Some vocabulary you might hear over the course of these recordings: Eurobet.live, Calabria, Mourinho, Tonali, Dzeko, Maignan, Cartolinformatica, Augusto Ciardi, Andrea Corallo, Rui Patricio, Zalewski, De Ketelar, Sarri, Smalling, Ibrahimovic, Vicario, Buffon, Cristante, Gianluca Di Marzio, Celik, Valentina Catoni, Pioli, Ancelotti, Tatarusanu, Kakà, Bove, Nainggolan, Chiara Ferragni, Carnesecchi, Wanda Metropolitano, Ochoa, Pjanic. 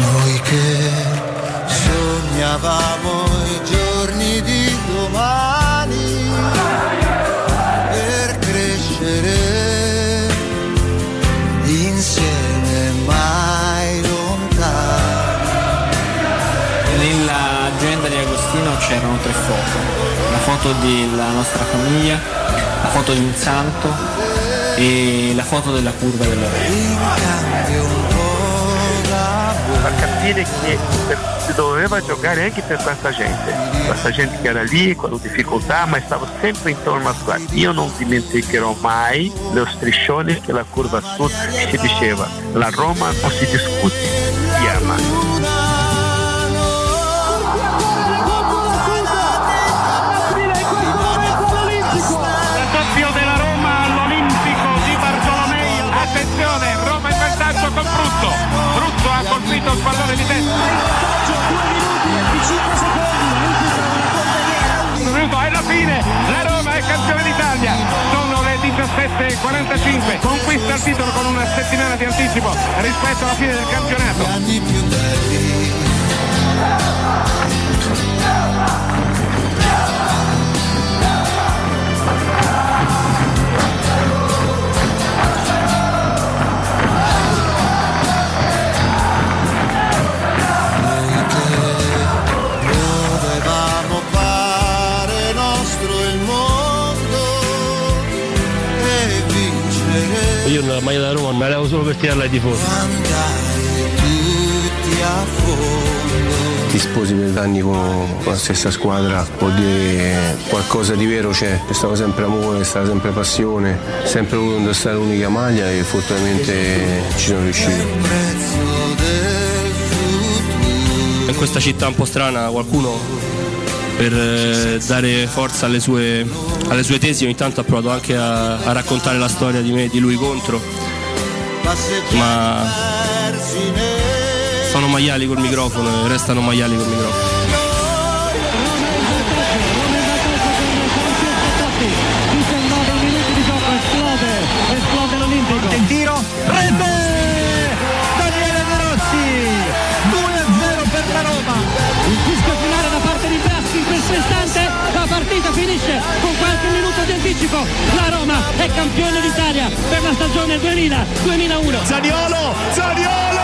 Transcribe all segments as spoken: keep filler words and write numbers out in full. Noi che sognavamo i giorni di domani per crescere insieme mai lontani. Nella agenda di Agostino c'erano tre foto: la foto della nostra famiglia, la foto di un santo e la foto della curva dell'Oreca. A capire che si doveva giocare anche per questa gente, questa gente che era lì con difficoltà, ma stava sempre intorno a squadra. Io non dimenticherò mai lo striscione che la curva sud si diceva: la Roma non si discute, si ama. Colpito il pallone di testa, due minuti e cinque secondi, un minuto alla fine, la Roma è campione d'Italia. Sono le diciassette e quarantacinque, conquista il titolo con una settimana di anticipo rispetto alla fine del campionato. Io la maglia da Roma me la avevo solo per tirarla di fuori. Ti sposi per anni con la stessa squadra, vuol dire qualcosa di vero c'è, c'è stato sempre amore, c'è stata sempre passione, sempre voluto indossare l'unica maglia e fortunatamente ci sono riuscito. In questa città un po' strana qualcuno, per dare forza alle sue, alle sue tesi, ogni tanto ha provato anche a, a raccontare la storia di me e di lui contro, ma sono maiali col microfono e restano maiali col microfono. Esplode l'Olimpico, il tiro, rete! La partita finisce con qualche minuto di anticipo, la Roma è campione d'Italia per la stagione duemila duemilauno. Zaniolo, Zaniolo,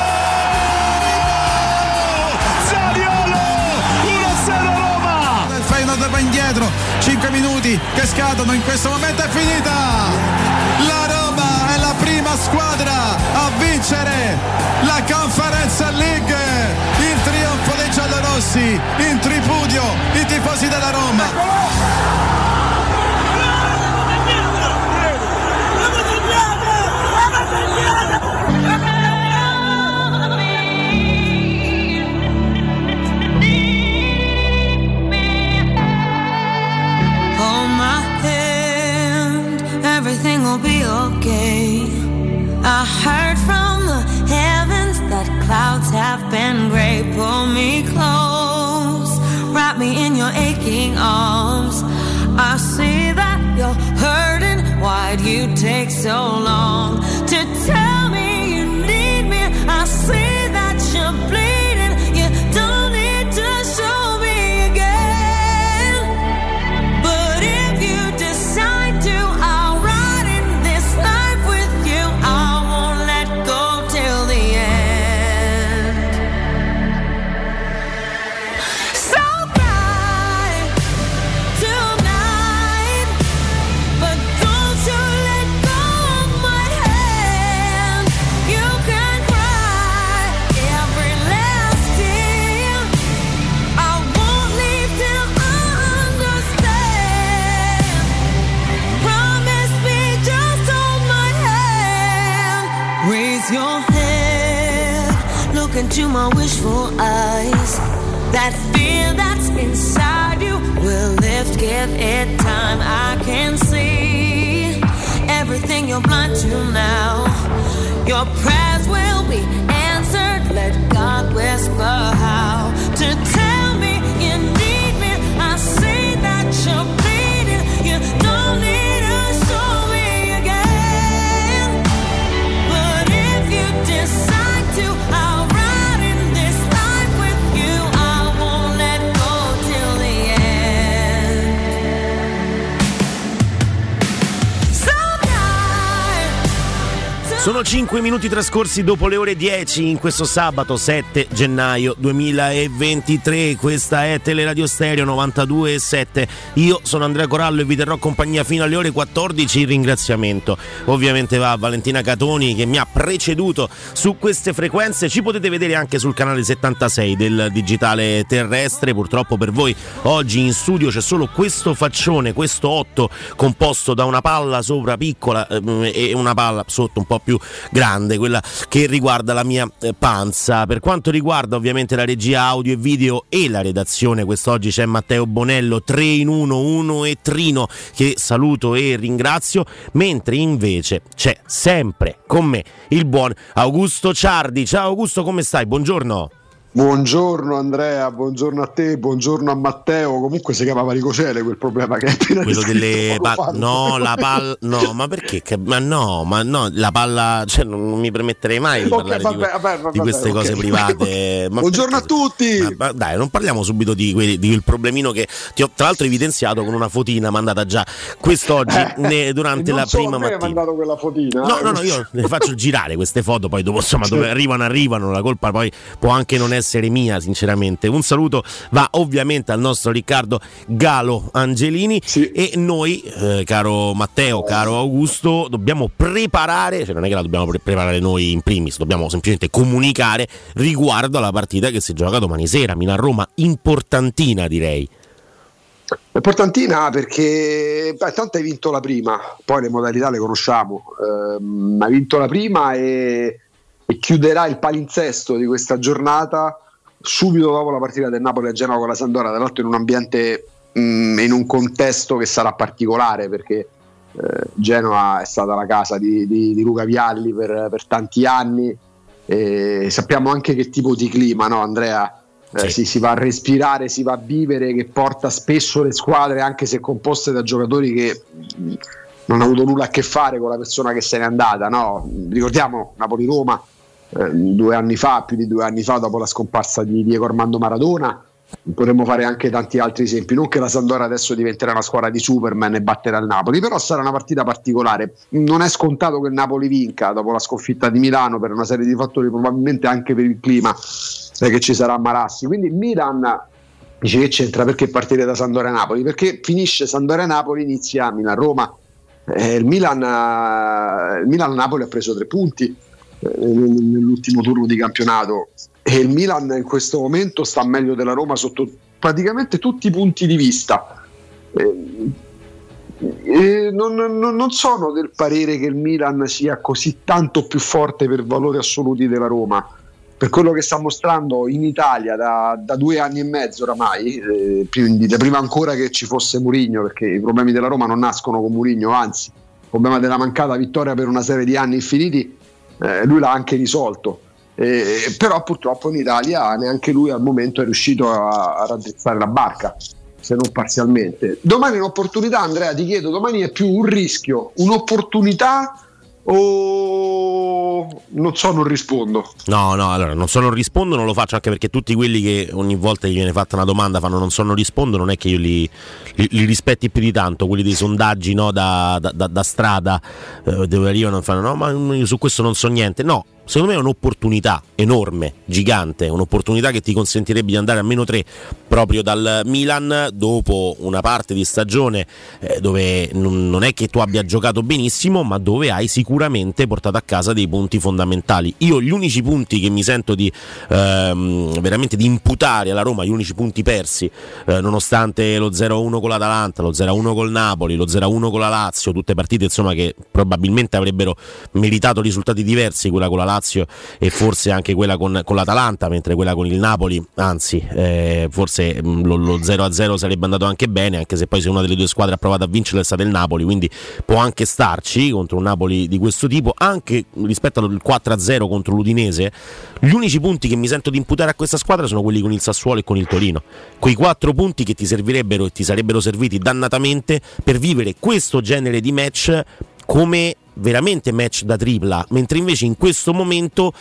Zaniolo, uno a zero Roma. Fai una tornata indietro, cinque minuti che scadono, in questo momento è finita. La Roma è la prima squadra a vincere la Conference League, il trionfo dei giallorossi, in tripudio i tifosi della Roma. Hold my hand, everything will be okay. I heard from the heavens that clouds have been gray. Pull me close, wrap me in your aching arms. I see that you're hurting, why'd you take so long to tell me you need me? I see that you're bleeding, you don't need to show me again. But if you decide to, I'll ride in this life with you. I won't let go till the end. So cry tonight, but don't you let go of my hand. You can cry every last tear, I won't leave till I understand. Promise me, just hold my hand. Raise your head, look into my wishful eyes. That fear that's inside you will lift, give it time. I can see everything you're blind to now. Your prayers will be answered, let God whisper how to tell me you need me. I see that you're bleeding, you don't need to show me again. But if you decide to, I'll ride in this Sono cinque minuti trascorsi dopo le ore dieci in questo sabato sette gennaio duemilaventitré. Questa è Teleradio Stereo novantadue e sette. Io sono Andrea Corallo e vi terrò compagnia fino alle ore quattordici. Il ringraziamento ovviamente va a Valentina Catoni che mi ha preceduto su queste frequenze. Ci potete vedere anche sul canale settantasei del digitale terrestre. Purtroppo per voi oggi in studio c'è solo questo faccione, questo otto composto da una palla sopra piccola e una palla sotto un po' più grande, quella che riguarda la mia eh, panza. Per quanto riguarda ovviamente la regia audio e video e la redazione, quest'oggi c'è Matteo Bonello, tre in uno, uno e Trino, che saluto e ringrazio, mentre invece c'è sempre con me il buon Augusto Ciardi. Ciao Augusto, come stai? Buongiorno. Buongiorno Andrea, buongiorno a te, buongiorno a Matteo. Comunque si chiamava Ricocele quel problema che è appena quello delle pa- no, la palla no, ma perché che- ma no, ma no, la palla, cioè non, non mi permetterei mai di okay, parlare vabbè, di, que- vabbè, vabbè, di queste okay. cose private. Ma buongiorno perché- a tutti. Ma, ma, dai, non parliamo subito di quel di problemino che ti ho tra l'altro evidenziato con una fotina mandata già quest'oggi ne, durante la prima mattina. Non mandato quella fotina. No, eh. no, no, io le faccio girare queste foto, poi dopo insomma dove arrivano arrivano, la colpa poi può anche non essere essere mia sinceramente. Un saluto va ovviamente al nostro Riccardo Galo Angelini, sì. E noi eh, caro Matteo, caro Augusto, dobbiamo preparare, cioè non è che la dobbiamo pre- preparare noi in primis, dobbiamo semplicemente comunicare riguardo alla partita che si gioca domani sera, Milan-Roma, importantina direi. Importantina perché beh, tanto hai vinto la prima, poi le modalità le conosciamo, ehm, hai vinto la prima e e chiuderà il palinsesto di questa giornata subito dopo la partita del Napoli a Genova con la Sampdoria, tra l'altro in un ambiente mh, in un contesto che sarà particolare perché eh, Genova è stata la casa di, di, di Luca Vialli per, per tanti anni e sappiamo anche che tipo di clima, no Andrea? Eh, sì. si, si va a respirare, si va a vivere, che porta spesso le squadre anche se composte da giocatori che mh, non hanno avuto nulla a che fare con la persona che se n'è andata, no? Ricordiamo Napoli-Roma due anni fa, più di due anni fa, dopo la scomparsa di Diego Armando Maradona. Potremmo fare anche tanti altri esempi, non che la Sampdoria adesso diventerà una squadra di Superman e batterà il Napoli, però sarà una partita particolare, non è scontato che il Napoli vinca dopo la sconfitta di Milano per una serie di fattori, probabilmente anche per il clima che ci sarà a Marassi, quindi il Milan dice che c'entra perché partire da Sampdoria-Napoli, perché finisce Sampdoria-Napoli, inizia Milan-Roma. eh, il Milan il Milan-Napoli ha preso tre punti nell'ultimo turno di campionato e il Milan in questo momento sta meglio della Roma sotto praticamente tutti i punti di vista. E non, non, non sono del parere che il Milan sia così tanto più forte per valori assoluti della Roma, per quello che sta mostrando in Italia da, da due anni e mezzo oramai, eh, quindi da prima ancora che ci fosse Mourinho, perché i problemi della Roma non nascono con Mourinho, anzi il problema della mancata vittoria per una serie di anni infiniti Eh, lui l'ha anche risolto, eh, però purtroppo in Italia neanche lui al momento è riuscito a, a raddrizzare la barca, se non parzialmente. Domani è un'opportunità, Andrea, ti chiedo, domani è più un rischio, un'opportunità o non so, non rispondo? No, no, allora non so, non rispondo, non lo faccio anche perché tutti quelli che ogni volta che viene fatta una domanda fanno non so, non rispondo, non è che io li, li, li rispetti più di tanto, quelli dei sondaggi, no, da, da, da, da strada eh, dove arrivano e fanno no, ma io su questo non so niente, no. Secondo me è un'opportunità enorme, gigante, un'opportunità che ti consentirebbe di andare a meno tre proprio dal Milan dopo una parte di stagione eh, dove non è che tu abbia giocato benissimo, ma dove hai sicuramente portato a casa dei punti fondamentali. Io gli unici punti che mi sento di ehm, veramente di imputare alla Roma, gli unici punti persi, eh, nonostante lo zero a uno con l'Atalanta, lo zero a uno col Napoli, lo zero a uno con la Lazio, tutte partite insomma che probabilmente avrebbero meritato risultati diversi, quella con la Lazio e forse anche quella con, con l'Atalanta, mentre quella con il Napoli, anzi eh, forse lo, lo zero a zero sarebbe andato anche bene, anche se poi se una delle due squadre ha provato a vincere è stata il Napoli, quindi può anche starci contro un Napoli di questo tipo, anche rispetto al quattro a zero contro l'Udinese. Gli unici punti che mi sento di imputare a questa squadra sono quelli con il Sassuolo e con il Torino, quei quattro punti che ti servirebbero e ti sarebbero serviti dannatamente per vivere questo genere di match come veramente match da tripla, mentre invece in questo momento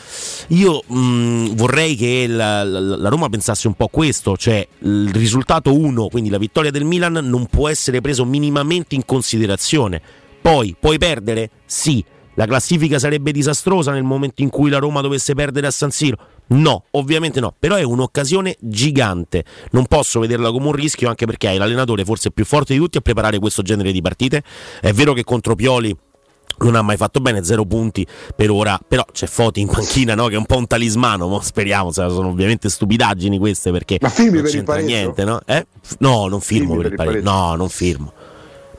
io mh, vorrei che la, la, la Roma pensasse un po' a questo, cioè il risultato uno, quindi la vittoria del Milan, non può essere preso minimamente in considerazione. Poi puoi perdere? Sì. La classifica sarebbe disastrosa nel momento in cui la Roma dovesse perdere a San Siro? No, ovviamente no, però è un'occasione gigante, non posso vederla come un rischio, anche perché hai l'allenatore forse più forte di tutti a preparare questo genere di partite. È vero che contro Pioli non ha mai fatto bene, zero punti per ora, però c'è Foti in panchina, no? Che è un po' un talismano, no? Speriamo, sono ovviamente stupidaggini queste, perché ma firmi non per c'entra il niente, no? Eh? No, non firmo per, per il pareggio. pareggio, no, non firmo.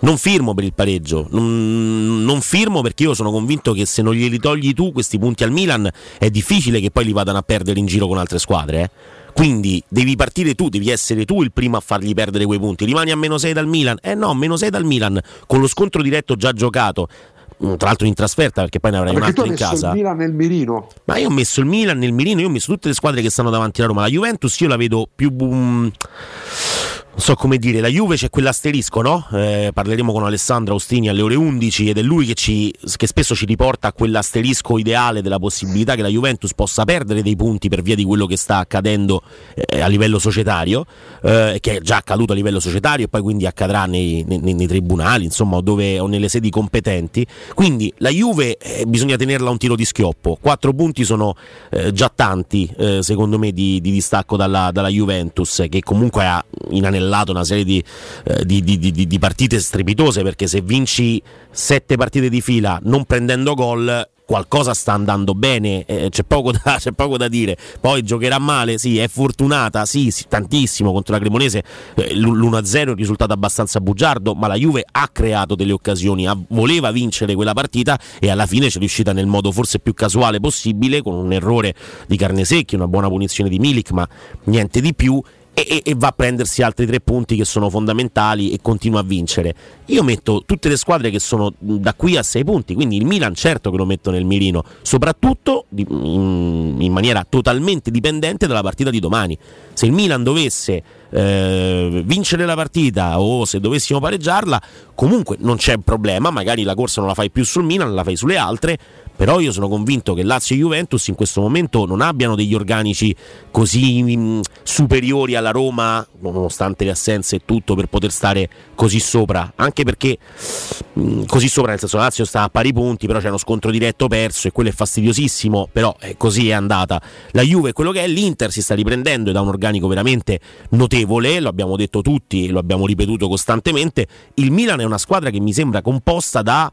Non firmo per il pareggio, non, non firmo perché io sono convinto che se non glieli togli tu questi punti al Milan è difficile che poi li vadano a perdere in giro con altre squadre, eh? Quindi devi partire tu, devi essere tu il primo a fargli perdere quei punti. Rimani a meno sei dal Milan, eh no, meno sei dal Milan con lo scontro diretto già giocato, tra l'altro in trasferta, perché poi ne avrai un altro in casa. Ma tu hai messo il Milan nel mirino? Ma io ho messo il Milan nel mirino, io ho messo tutte le squadre che stanno davanti alla Roma. La Juventus io la vedo più... Boom. Non so come dire, la Juve c'è quell'asterisco, no? Eh, parleremo con Alessandro Austini alle ore undici ed è lui che, ci, che spesso ci riporta a quell'asterisco ideale della possibilità che la Juventus possa perdere dei punti per via di quello che sta accadendo eh, a livello societario, eh, che è già accaduto a livello societario e poi quindi accadrà nei, nei, nei tribunali, insomma, dove, o nelle sedi competenti. Quindi la Juve eh, bisogna tenerla a un tiro di schioppo. Quattro punti sono eh, già tanti, eh, secondo me, di, di distacco dalla, dalla Juventus, che comunque ha inanellato una serie di, eh, di, di, di, di partite strepitose, perché se vinci sette partite di fila non prendendo gol qualcosa sta andando bene, eh, c'è, poco da, c'è poco da dire. Poi giocherà male, sì, è fortunata, sì, sì tantissimo contro la Cremonese, eh, l'uno a zero è un risultato abbastanza bugiardo, ma la Juve ha creato delle occasioni, ha, voleva vincere quella partita e alla fine ci è riuscita nel modo forse più casuale possibile, con un errore di Carnesecchi, una buona punizione di Milik, ma niente di più. E, e va a prendersi altri tre punti che sono fondamentali e continua a vincere. Io metto tutte le squadre che sono da qui a sei punti, quindi il Milan certo che lo metto nel mirino, soprattutto in, in maniera totalmente dipendente dalla partita di domani. Se il Milan dovesse eh, vincere la partita o se dovessimo pareggiarla, comunque non c'è problema, magari la corsa non la fai più sul Milan, la fai sulle altre. Però io sono convinto che Lazio e Juventus in questo momento non abbiano degli organici così mh, superiori alla Roma, nonostante le assenze e tutto, per poter stare così sopra. Anche perché mh, così sopra, nel senso, Lazio sta a pari punti, però c'è uno scontro diretto perso e quello è fastidiosissimo, però eh, così è andata. La Juve è quello che è, l'Inter si sta riprendendo ed ha un organico veramente notevole, lo abbiamo detto tutti, lo abbiamo ripetuto costantemente. Il Milan è una squadra che mi sembra composta da...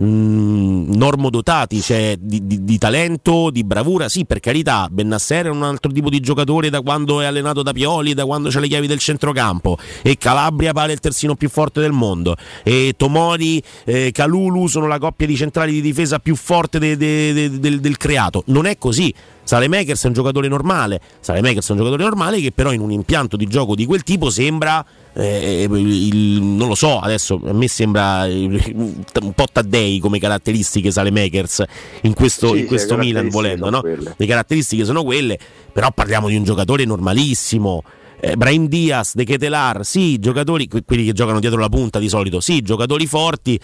Mm, normodotati, cioè di, di, di talento, di bravura, sì, per carità. Bennasser è un altro tipo di giocatore da quando è allenato da Pioli, da quando c'ha le chiavi del centrocampo, e Calabria pare il terzino più forte del mondo, e Tomori e Kalulu sono la coppia di centrali di difesa più forte de, de, de, del, del creato. Non è così. Saelemaekers è un giocatore normale, Saelemaekers è un giocatore normale che però in un impianto di gioco di quel tipo sembra Eh, il, non lo so, adesso a me sembra un po' Taddei come caratteristiche Saelemaekers in questo, sì, in questo Milan, volendo, no? Le caratteristiche sono quelle, però parliamo di un giocatore normalissimo. Eh, Brahim Diaz, De Ketelar, sì, giocatori, quelli che giocano dietro la punta di solito, sì, giocatori forti,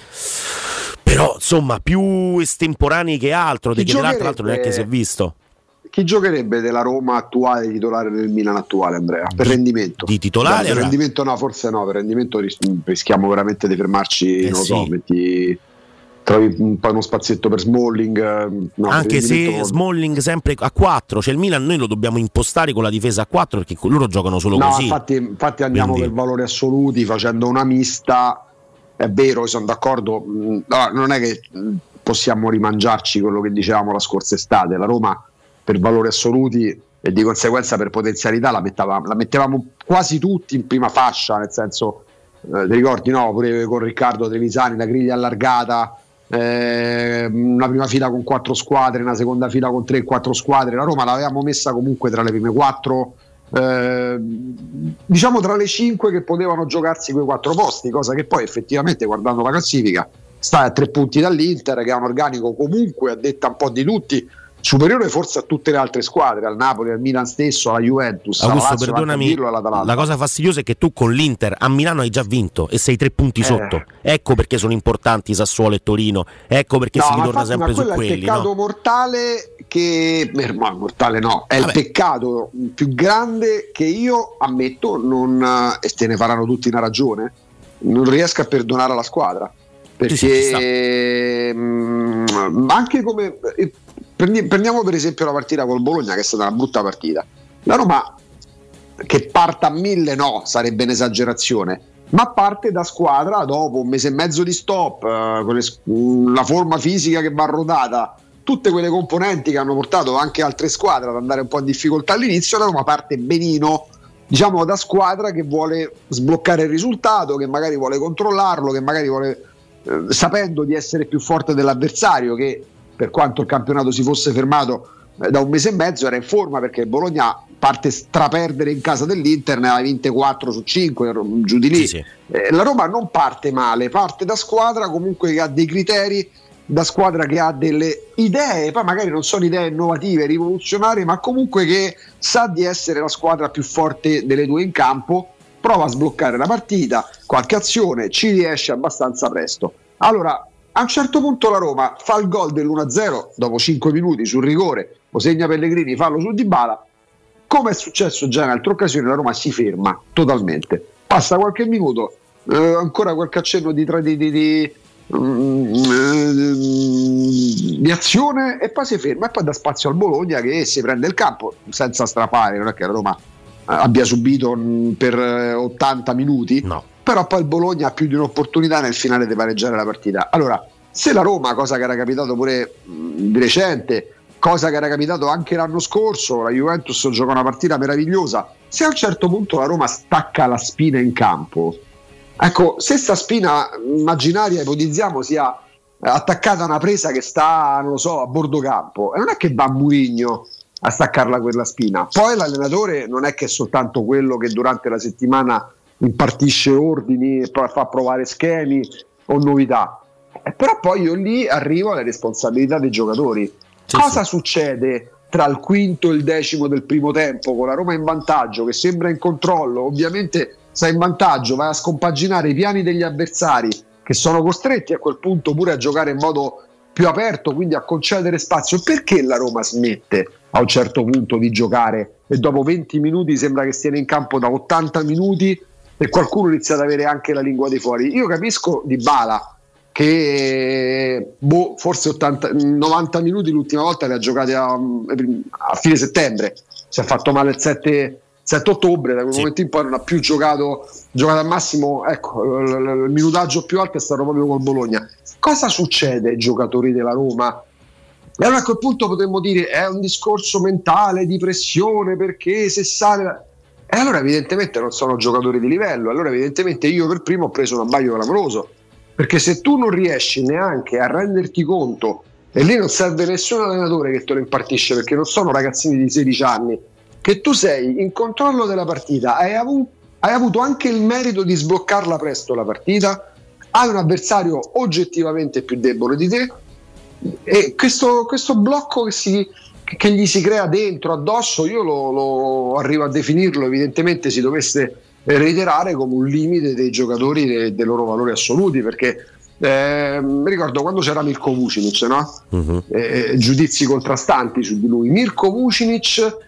però insomma più estemporanei che altro. De Ketelar tra l'altro neanche si è visto. Chi giocherebbe della Roma attuale titolare del Milan attuale, Andrea? Per rendimento. Di titolare? Per allora. rendimento no, forse no, per rendimento ris- rischiamo veramente di fermarci, eh non sì. lo so, metti... trovi un po' uno spazietto per Smalling, no, anche se Smalling sempre a quattro, cioè il Milan noi lo dobbiamo impostare con la difesa a quattro, perché loro giocano solo no, così. Infatti, infatti andiamo Quindi. per valori assoluti facendo una mista, è vero, sono d'accordo, no, non è che possiamo rimangiarci quello che dicevamo la scorsa estate, la Roma per valori assoluti e di conseguenza per potenzialità la mettavamo, la mettevamo quasi tutti in prima fascia, nel senso eh, ti ricordi, no? Pure con Riccardo Trevisani la griglia allargata, eh, una prima fila con quattro squadre, una seconda fila con tre, quattro squadre, la Roma l'avevamo messa comunque tra le prime quattro, eh, diciamo tra le cinque che potevano giocarsi quei quattro posti, cosa che poi effettivamente guardando la classifica sta a tre punti dall'Inter, che ha un organico comunque a detta un po' di tutti superiore forse a tutte le altre squadre, al Napoli, al Milan stesso, alla Juventus, Augusto, alla Lazio, perdonami, Pirlo, all'Atalanta. La cosa fastidiosa è che tu con l'Inter a Milano hai già vinto e sei tre punti eh. sotto. Ecco perché sono importanti Sassuolo e Torino, ecco perché no, si ritorna sempre su quelli. Ma quello è il peccato no? mortale che... Ma mortale no, è Vabbè. il peccato più grande che io ammetto, non... e te ne faranno tutti una ragione, non riesco a perdonare alla squadra. perché sì, sì, mh, anche come prendiamo per esempio la partita col Bologna, che è stata una brutta partita, la Roma che parta a mille no, sarebbe un'esagerazione, ma parte da squadra dopo un mese e mezzo di stop, eh, con le, la forma fisica che va rodata, tutte quelle componenti che hanno portato anche altre squadre ad andare un po' in difficoltà all'inizio. La Roma parte benino, diciamo, da squadra che vuole sbloccare il risultato, che magari vuole controllarlo, che magari vuole, eh, sapendo di essere più forte dell'avversario, che per quanto il campionato si fosse fermato eh, da un mese e mezzo era in forma, perché Bologna parte straperdere in casa dell'Inter, ne ha vinte quattro su cinque, giù di lì. Sì, sì. Eh, la Roma non parte male, parte da squadra comunque che ha dei criteri, da squadra che ha delle idee, poi magari non sono idee innovative, rivoluzionarie, ma comunque che sa di essere la squadra più forte delle due in campo, prova a sbloccare la partita, qualche azione, ci riesce abbastanza presto. Allora, a un certo punto la Roma fa il gol dell'uno a zero dopo cinque minuti sul rigore, lo segna Pellegrini, fallo su Dybala, come è successo già in altre occasioni. La Roma si ferma totalmente, passa qualche minuto, eh, ancora qualche accenno di, di, di, di di azione e poi si ferma, e poi dà spazio al Bologna che si prende il campo senza strafare, non è che la Roma abbia subito per ottanta minuti, no. Però poi il Bologna ha più di un'opportunità nel finale di pareggiare la partita. Allora, se la Roma, cosa che era capitato pure di recente, cosa che era capitato anche l'anno scorso, la Juventus gioca una partita meravigliosa, se a un certo punto la Roma stacca la spina in campo, ecco, se sta spina immaginaria, ipotizziamo, sia attaccata a una presa che sta, non lo so, a bordo campo, e non è che va Mourinho a staccarla quella spina, poi l'allenatore non è che è soltanto quello che durante la settimana impartisce ordini, fa provare schemi o novità, però poi io lì arrivo alle responsabilità dei giocatori. Sì, cosa sì. Succede tra il quinto e il decimo del primo tempo con la Roma in vantaggio, che sembra in controllo, ovviamente sta in vantaggio, va a scompaginare i piani degli avversari, che sono costretti a quel punto pure a giocare in modo più aperto, quindi a concedere spazio. Perché la Roma smette a un certo punto di giocare e dopo venti minuti sembra che stia in campo da ottanta minuti e qualcuno inizia ad avere anche la lingua di fuori? Io capisco Dybala che boh, forse ottanta, novanta minuti l'ultima volta li ha giocati a, a fine settembre, si è fatto male il sette ottobre, da quel sì. momento in poi non ha più giocato, giocato al massimo, ecco, il minutaggio più alto è stato proprio col Bologna. Cosa succede ai giocatori della Roma? E allora a quel punto potremmo dire è un discorso mentale di pressione, perché se sale, e allora evidentemente non sono giocatori di livello, allora evidentemente io per primo ho preso un abbaglio clamoroso, perché se tu non riesci neanche a renderti conto, e lì non serve nessun allenatore che te lo impartisce, perché non sono ragazzini di sedici anni, che tu sei in controllo della partita, hai avuto, hai avuto anche il merito di sbloccarla presto la partita, hai un avversario oggettivamente più debole di te, e questo, questo blocco che, si, che gli si crea dentro, addosso, io lo, lo arrivo a definirlo, evidentemente si dovesse reiterare, come un limite dei giocatori dei, dei loro valori assoluti, perché eh, mi ricordo quando c'era Mirko Vucinic, no? Uh-huh. eh, giudizi contrastanti su di lui. Mirko Vucinic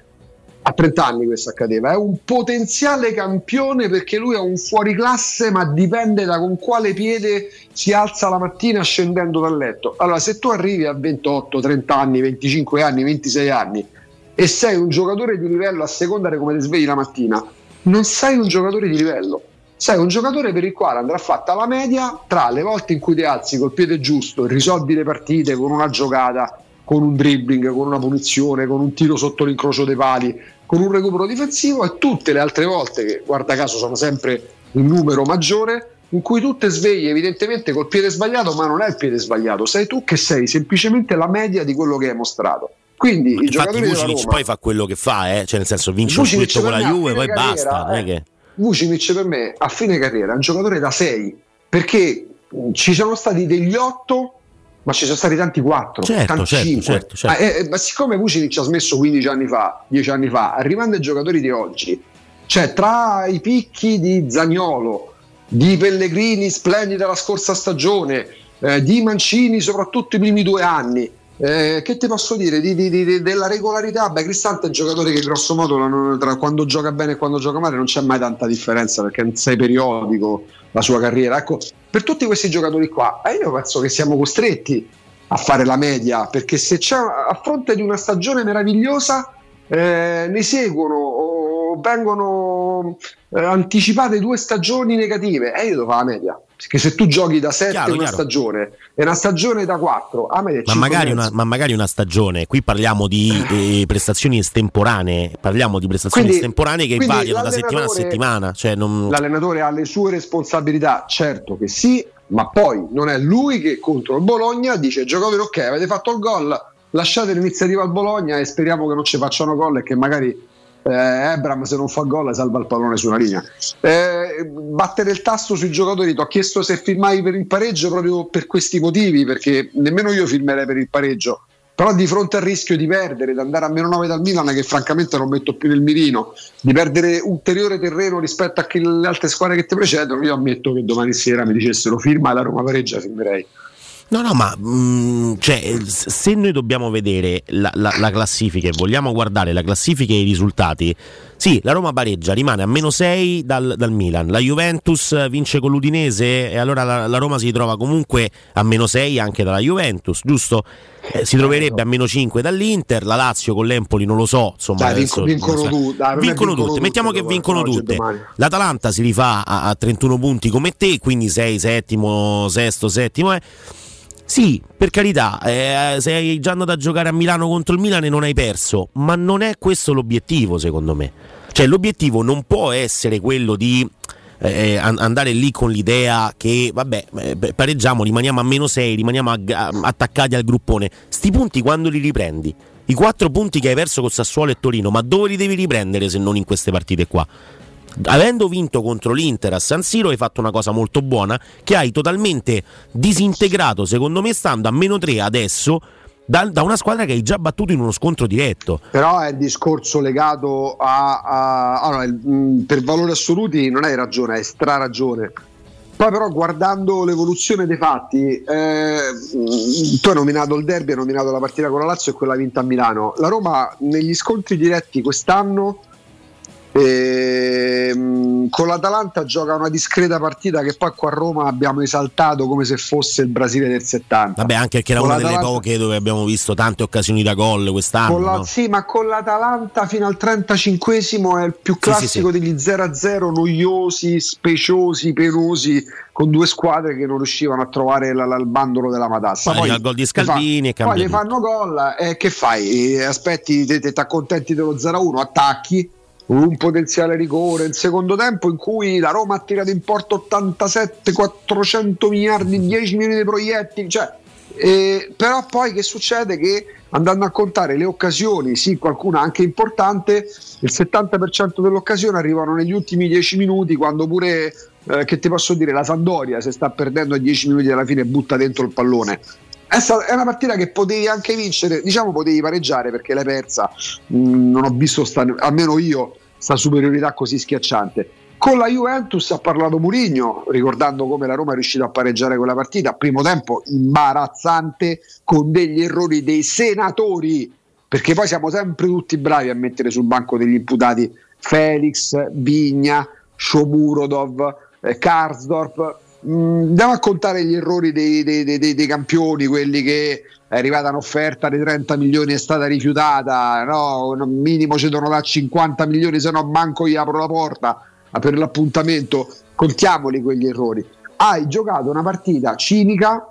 a trent'anni questo accadeva, è un potenziale campione perché lui è un fuoriclasse, ma dipende da con quale piede si alza la mattina scendendo dal letto. Allora, se tu arrivi a ventotto, trenta anni, venticinque anni, ventisei anni e sei un giocatore di livello a seconda di come ti svegli la mattina, non sei un giocatore di livello, sei un giocatore per il quale andrà fatta la media tra le volte in cui ti alzi col piede giusto, risolvi le partite con una giocata, con un dribbling, con una punizione, con un tiro sotto l'incrocio dei pali, con un recupero difensivo, e tutte le altre volte, che guarda caso sono sempre un numero maggiore, in cui tu te svegli evidentemente col piede sbagliato, ma non è il piede sbagliato, sei tu che sei semplicemente la media di quello che hai mostrato. Quindi il giocatore della Roma poi fa quello che fa, eh? Cioè nel senso vince un tutto con la Juve, poi carriera, basta. Non è che... Vucinic per me a fine carriera è un giocatore da sei, perché ci sono stati degli otto, ma ci sono stati tanti quattro, certo, tanti cinque. Certo, certo, certo. Ma, eh, ma siccome Vucinic ha smesso quindici anni fa, dieci anni fa, arrivando ai giocatori di oggi, cioè tra i picchi di Zaniolo, di Pellegrini, splendida la scorsa stagione, eh, di Mancini soprattutto i primi due anni, Eh, che ti posso dire di, di, di, della regolarità? Beh, Cristante è un giocatore che grosso modo non, tra quando gioca bene e quando gioca male non c'è mai tanta differenza, perché non sei periodico la sua carriera. Ecco, per tutti questi giocatori qua eh, io penso che siamo costretti a fare la media, perché se c'è, a fronte di una stagione meravigliosa, eh, ne seguono o vengono eh, anticipate due stagioni negative, e eh, io devo fare la media. Perché se tu giochi da sette chiaro, una chiaro. stagione e una stagione da quattro, ah, ma, ma, magari una, ma magari una stagione, qui parliamo di eh, prestazioni estemporanee, parliamo di prestazioni quindi, estemporanee che variano da settimana a settimana, cioè non... L'allenatore ha le sue responsabilità, certo che sì, ma poi non è lui che contro il Bologna dice: giocatori, ok, avete fatto il gol, lasciate l'iniziativa al Bologna e speriamo che non ci facciano gol e che magari Eh, Abraham, se non fa gol, salva il pallone sulla linea. Eh, battere il tasto sui giocatori. Ti ho chiesto se firmavi per il pareggio proprio per questi motivi, perché nemmeno io firmerei per il pareggio, però di fronte al rischio di perdere, di andare a meno nove dal Milan, che francamente non metto più nel mirino, di perdere ulteriore terreno rispetto a che le altre squadre che ti precedono, io ammetto che domani sera mi dicessero firma la Roma pareggia, firmerei. No, no, ma mh, cioè, se noi dobbiamo vedere la, la, la classifica e vogliamo guardare la classifica e i risultati, sì, la Roma pareggia, rimane a meno sei dal, dal Milan, la Juventus vince con l'Udinese e allora la, la Roma si trova comunque a meno sei anche dalla Juventus, giusto? Eh, si troverebbe a meno cinque dall'Inter, la Lazio con l'Empoli non lo so, insomma, dai, vinco, adesso, vincono, tu, dai, vincono tutte, tutte, mettiamo che vincono tutte. L'Atalanta si rifà a, a trentuno punti come te, quindi sei, settimo, sesto, settimo eh. Sì, per carità, eh, sei già andato a giocare a Milano contro il Milan e non hai perso, ma non è questo l'obiettivo, secondo me. Cioè, l'obiettivo non può essere quello di eh, andare lì con l'idea che, vabbè, pareggiamo, rimaniamo a meno sei, rimaniamo ag- attaccati al gruppone. Sti punti quando li riprendi? I quattro punti che hai perso con Sassuolo e Torino, ma dove li devi riprendere se non in queste partite qua? Avendo vinto contro l'Inter a San Siro hai fatto una cosa molto buona, che hai totalmente disintegrato, secondo me, stando a meno tre adesso da, da una squadra che hai già battuto in uno scontro diretto. Però è il discorso legato a, a allora, per valori assoluti non hai ragione, hai stra ragione. Poi però, guardando l'evoluzione dei fatti, eh, tu hai nominato il derby, hai nominato la partita con la Lazio e quella vinta a Milano. La Roma negli scontri diretti quest'anno E, mh, con l'Atalanta gioca una discreta partita che poi qua a Roma abbiamo esaltato come se fosse il Brasile del settanta. Vabbè, anche perché era con una delle poche dove abbiamo visto tante occasioni da gol quest'anno, la, no? Sì, ma con l'Atalanta fino al trentacinquesimo è il più classico, sì, sì, sì, degli zero a zero noiosi, speciosi, penosi, con due squadre che non riuscivano a trovare la, la, il bandolo della matassa. Poi il gol di Scalvini fa, e poi le fanno gol e eh, che fai? E aspetti, ti te, te, accontenti dello zero a uno, attacchi un potenziale rigore, il secondo tempo in cui la Roma ha tirato in porto ottantasette, quattrocento miliardi, dieci milioni di proiettili, cioè, eh, però poi che succede? Che andando a contare le occasioni, sì, qualcuna anche importante, il settanta per cento dell'occasione arrivano negli ultimi dieci minuti, quando pure, eh, che ti posso dire, la Sampdoria se sta perdendo a dieci minuti alla fine butta dentro il pallone. È una partita che potevi anche vincere, diciamo potevi pareggiare perché l'hai persa. Mm, non ho visto, sta, almeno io, sta superiorità così schiacciante. Con la Juventus ha parlato Mourinho, ricordando come la Roma è riuscita a pareggiare quella partita. Primo tempo imbarazzante, con degli errori dei senatori, perché poi siamo sempre tutti bravi a mettere sul banco degli imputati Felix, Bigna, Shomurodov, eh, Karsdorp. Andiamo a contare gli errori dei, dei, dei, dei campioni, quelli che è arrivata un'offerta di trenta milioni è stata rifiutata, no, minimo ci devono dare cinquanta milioni, se no manco gli apro la porta per l'appuntamento. Contiamoli quegli errori. Hai giocato una partita cinica,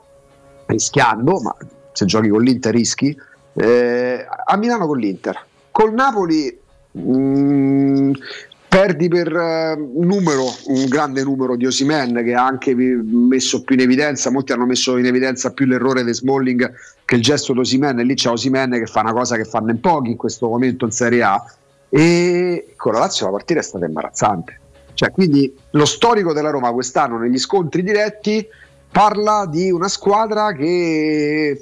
rischiando, ma se giochi con l'Inter rischi, eh, a Milano con l'Inter. Col Napoli mh, perdi per un numero, un grande numero di Osimhen, che ha anche messo più in evidenza, molti hanno messo in evidenza più l'errore di Smalling che il gesto di Osimhen, e lì c'è Osimhen che fa una cosa che fanno in pochi in questo momento in Serie A, e con la Lazio la partita è stata imbarazzante. Cioè, quindi lo storico della Roma quest'anno negli scontri diretti parla di una squadra che...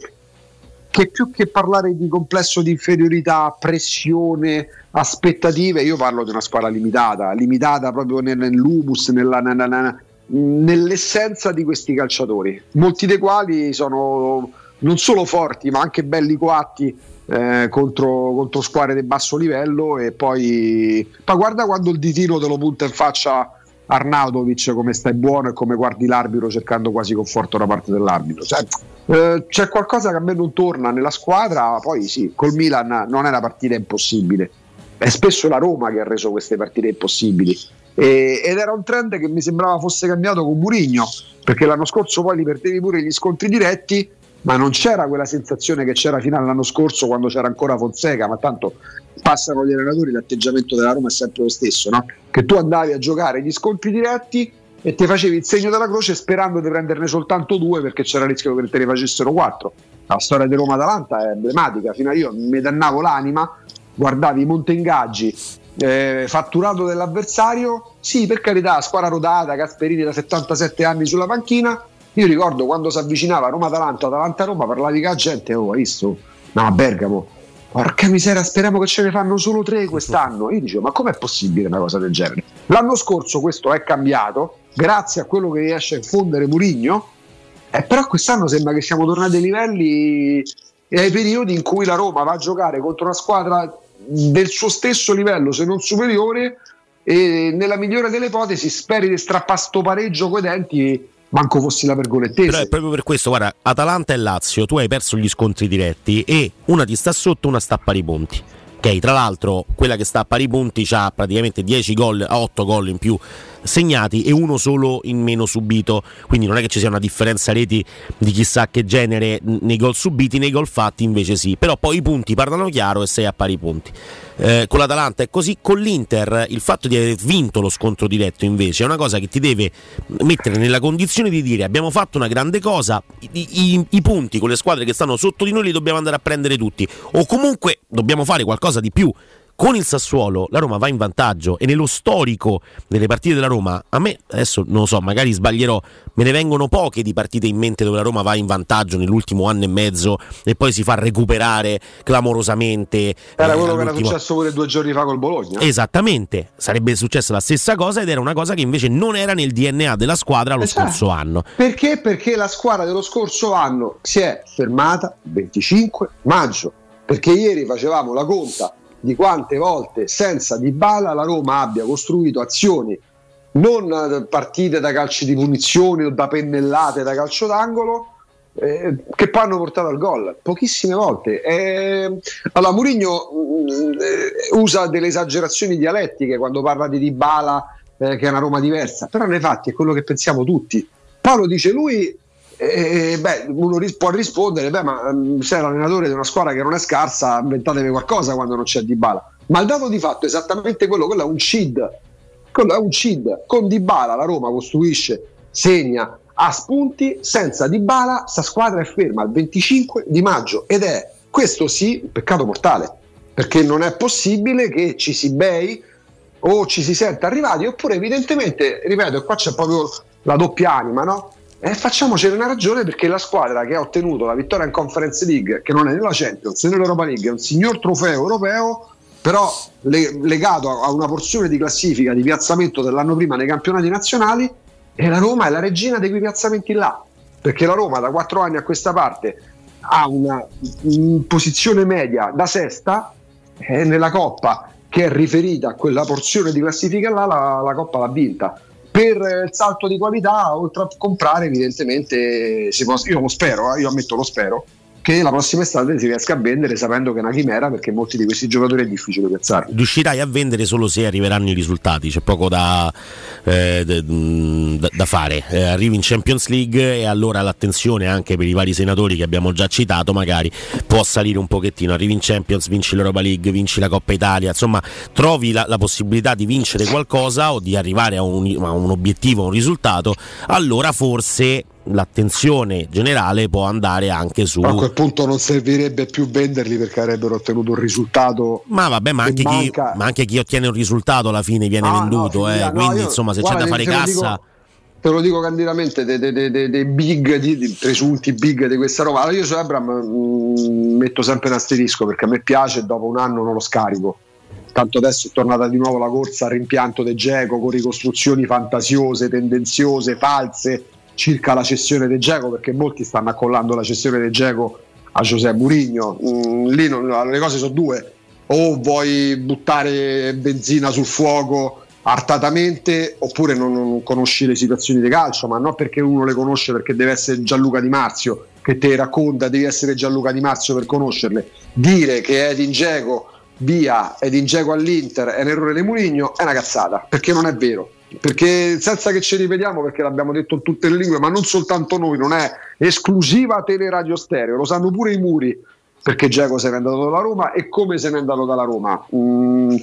che più che parlare di complesso di inferiorità, pressione, aspettative, io parlo di una squadra limitata, limitata proprio nell'humus, nella, nella, nella, nell'essenza di questi calciatori, molti dei quali sono non solo forti ma anche belli coatti eh, contro, contro squadre di basso livello. E poi ma guarda quando il ditino te lo punta in faccia Arnautovic, come stai buono e come guardi l'arbitro cercando quasi conforto da parte dell'arbitro. Cioè, eh, c'è qualcosa che a me non torna nella squadra. Poi sì, col Milan non è una partita impossibile, è spesso la Roma che ha reso queste partite impossibili, e, ed era un trend che mi sembrava fosse cambiato con Mourinho, perché l'anno scorso poi li perdevi pure gli scontri diretti, ma non c'era quella sensazione che c'era fino all'anno scorso quando c'era ancora Fonseca. Ma tanto passano gli allenatori, l'atteggiamento della Roma è sempre lo stesso, no? Che tu andavi a giocare gli scontri diretti e ti facevi il segno della croce sperando di prenderne soltanto due, perché c'era il rischio che te ne facessero quattro. La storia di Roma-Atalanta è emblematica, fino a io mi dannavo l'anima, guardavi i monteingaggi eh, fatturato dell'avversario, sì, per carità, squadra rodata, Gasperini da settantasette anni sulla panchina. Io ricordo quando si avvicinava Roma-Atalanta, Atalanta-Roma, parlavi con la gente, oh, hai visto? No, a Bergamo, porca miseria, speriamo che ce ne fanno solo tre quest'anno. Io dicevo, ma com'è possibile una cosa del genere? L'anno scorso questo è cambiato grazie a quello che riesce a infondere Mourinho, eh, però quest'anno sembra che siamo tornati ai livelli e ai periodi in cui la Roma va a giocare contro una squadra del suo stesso livello, se non superiore, e nella migliore delle ipotesi speri di strappare sto pareggio coi denti, manco fossi la pergolettese. Però è proprio per questo, guarda, Atalanta e Lazio, tu hai perso gli scontri diretti e una ti sta sotto, una sta a pari punti. Ok, tra l'altro quella che sta a pari punti ha praticamente dieci gol, otto gol in più segnati e uno solo in meno subito, quindi non è che ci sia una differenza reti di chissà che genere nei gol subiti, nei gol fatti invece sì, però poi i punti parlano chiaro e sei a pari punti. Eh, con l'Atalanta è così, con l'Inter il fatto di aver vinto lo scontro diretto invece è una cosa che ti deve mettere nella condizione di dire abbiamo fatto una grande cosa, i, i, i punti con le squadre che stanno sotto di noi li dobbiamo andare a prendere tutti, o comunque dobbiamo fare qualcosa di più. Con il Sassuolo la Roma va in vantaggio e nello storico delle partite della Roma, a me adesso non lo so, magari sbaglierò, me ne vengono poche di partite in mente dove la Roma va in vantaggio nell'ultimo anno e mezzo e poi si fa recuperare clamorosamente. Era eh, quello che era successo pure due giorni fa col Bologna. Esattamente, sarebbe successa la stessa cosa ed era una cosa che invece non era nel D N A della squadra lo esatto. scorso anno. Perché? Perché la squadra dello scorso anno si è fermata il venticinque maggio, perché ieri facevamo la conta di quante volte senza Dybala la Roma abbia costruito azioni, non partite da calci di punizione o da pennellate da calcio d'angolo, eh, che poi hanno portato al gol, pochissime volte. Eh, allora Mourinho eh, usa delle esagerazioni dialettiche quando parla di Dybala, eh, che è una Roma diversa, però nei fatti è quello che pensiamo tutti. Paolo dice lui, Eh, beh, uno ris- può rispondere, beh, ma mh, se è l'allenatore di una squadra che non è scarsa, inventatevi qualcosa quando non c'è Dybala. Ma il dato di fatto è esattamente quello, quello è un C I D. Quello è un C I D. Con Dybala la Roma costruisce, segna, ha spunti, senza Dybala sta squadra è ferma il venticinque di maggio ed è, questo sì, un peccato mortale, perché non è possibile che ci si bei o ci si senta arrivati, oppure evidentemente, ripeto, e qua c'è proprio la doppia anima, no? Eh, facciamocene una ragione, perché la squadra che ha ottenuto la vittoria in Conference League, che non è nella Champions, né nell'Europa League, è un signor trofeo europeo, però le- legato a-, a una porzione di classifica di piazzamento dell'anno prima nei campionati nazionali, e la Roma è la regina di quei piazzamenti là, perché la Roma da quattro anni a questa parte ha una in posizione media da sesta, eh, nella Coppa, che è riferita a quella porzione di classifica là, la, la Coppa l'ha vinta. Per il salto di qualità, oltre a comprare, evidentemente, si può, io lo spero, io ammetto, lo spero, che la prossima estate si riesca a vendere, sapendo che è una chimera, perché molti di questi giocatori è difficile piazzarli. Riuscirai a vendere solo se arriveranno i risultati, c'è poco da, eh, da, da fare. Eh, arrivi in Champions League e allora l'attenzione anche per i vari senatori che abbiamo già citato magari può salire un pochettino. Arrivi in Champions, vinci l'Europa League, vinci la Coppa Italia, insomma trovi la, la possibilità di vincere qualcosa o di arrivare a un, a un obiettivo, a un risultato, allora forse l'attenzione generale può andare anche su. Ma a quel punto non servirebbe più venderli, perché avrebbero ottenuto un risultato. Ma vabbè, ma anche, chi, ma anche chi ottiene un risultato alla fine viene ah, venduto. No, eh. no, Quindi, io, insomma, se guarda, c'è da fare cassa. Dico, te lo dico candidamente, dei de, de, de, de big, dei de presunti big di questa roba. Allora, io su Abraham mh, metto sempre un asterisco, perché a me piace e dopo un anno non lo scarico. Tanto adesso è tornata di nuovo la corsa al rimpianto di Dzeko, con ricostruzioni fantasiose, tendenziose, false, circa la cessione di Dzeko, perché molti stanno accollando la cessione di Dzeko a José Mourinho. Mm, lì non, le cose sono due: o vuoi buttare benzina sul fuoco artatamente, oppure non, non conosci le situazioni di calcio, ma non perché uno le conosce, perché deve essere Gianluca Di Marzio che te racconta, devi essere Gianluca Di Marzio per conoscerle. Dire che Edin Dzeko via, Edin Dzeko all'Inter è un errore di Mourinho è una cazzata, perché non è vero, perché senza che ci ripetiamo, perché l'abbiamo detto in tutte le lingue, ma non soltanto noi, non è esclusiva Teleradio Stereo, lo sanno pure i muri, perché Dzeko se n'è andato dalla Roma e come se n'è andato dalla Roma. Mm.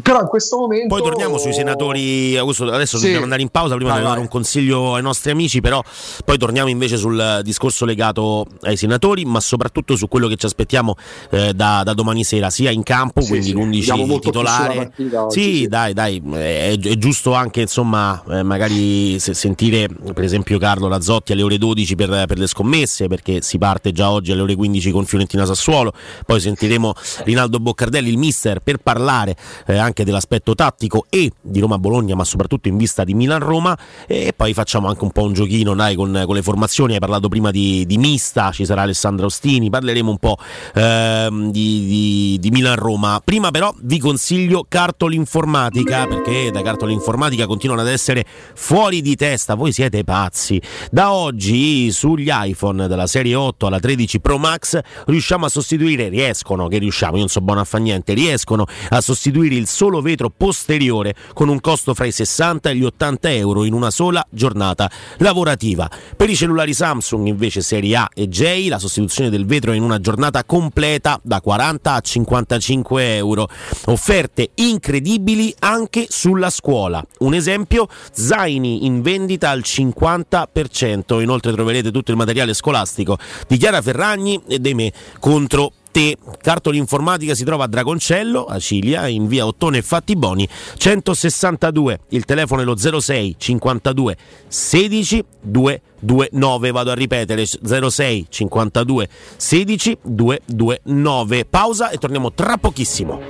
Però in questo momento poi torniamo sui senatori, Augusto, adesso sì. Dobbiamo andare in pausa prima ah, di dare un consiglio ai nostri amici, però poi torniamo invece sul discorso legato ai senatori, ma soprattutto su quello che ci aspettiamo eh, da, da domani sera sia in campo, sì, quindi sì, l'undici titolare oggi, sì, sì dai dai è, è giusto anche insomma eh, magari se sentire per esempio Carlo Lazzotti alle ore dodici per, per le scommesse, perché si parte già oggi alle ore quindici con Fiorentina Sassuolo, poi sentiremo Rinaldo Boccardelli, il mister, per parlare Eh, anche dell'aspetto tattico e di Roma-Bologna, ma soprattutto in vista di Milan-Roma, e poi facciamo anche un po' un giochino dai, con, con le formazioni. Hai parlato prima di, di mista, ci sarà Alessandro Austini, parleremo un po' ehm, di, di, di Milan-Roma. Prima però vi consiglio Cartolinformatica, perché da Cartolinformatica continuano ad essere fuori di testa, voi siete pazzi. Da oggi sugli iPhone dalla serie otto alla tredici Pro Max riusciamo a sostituire, riescono che riusciamo, io non so buono a fare niente, riescono a sostituire il solo vetro posteriore con un costo fra i sessanta e gli ottanta euro in una sola giornata lavorativa. Per i cellulari Samsung invece serie A e J la sostituzione del vetro in una giornata completa da quaranta a cinquantacinque euro. Offerte incredibili anche sulla scuola, un esempio, zaini in vendita al cinquanta per cento. Inoltre troverete tutto il materiale scolastico di Chiara Ferragni e di me contro te. Cartolinformatica si trova a Dragoncello, a Ciglia, in via Ottone Fattiboni centosessantadue, il telefono è lo zero sei cinquantadue sedici duecentoventinove, vado a ripetere zero sei cinquantadue sedici duecentoventinove. Pausa e torniamo tra pochissimo.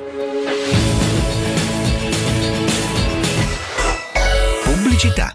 Pubblicità.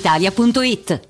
Italia.it.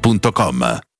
punto com.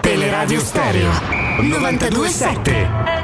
Teleradio Stereo novantadue sette.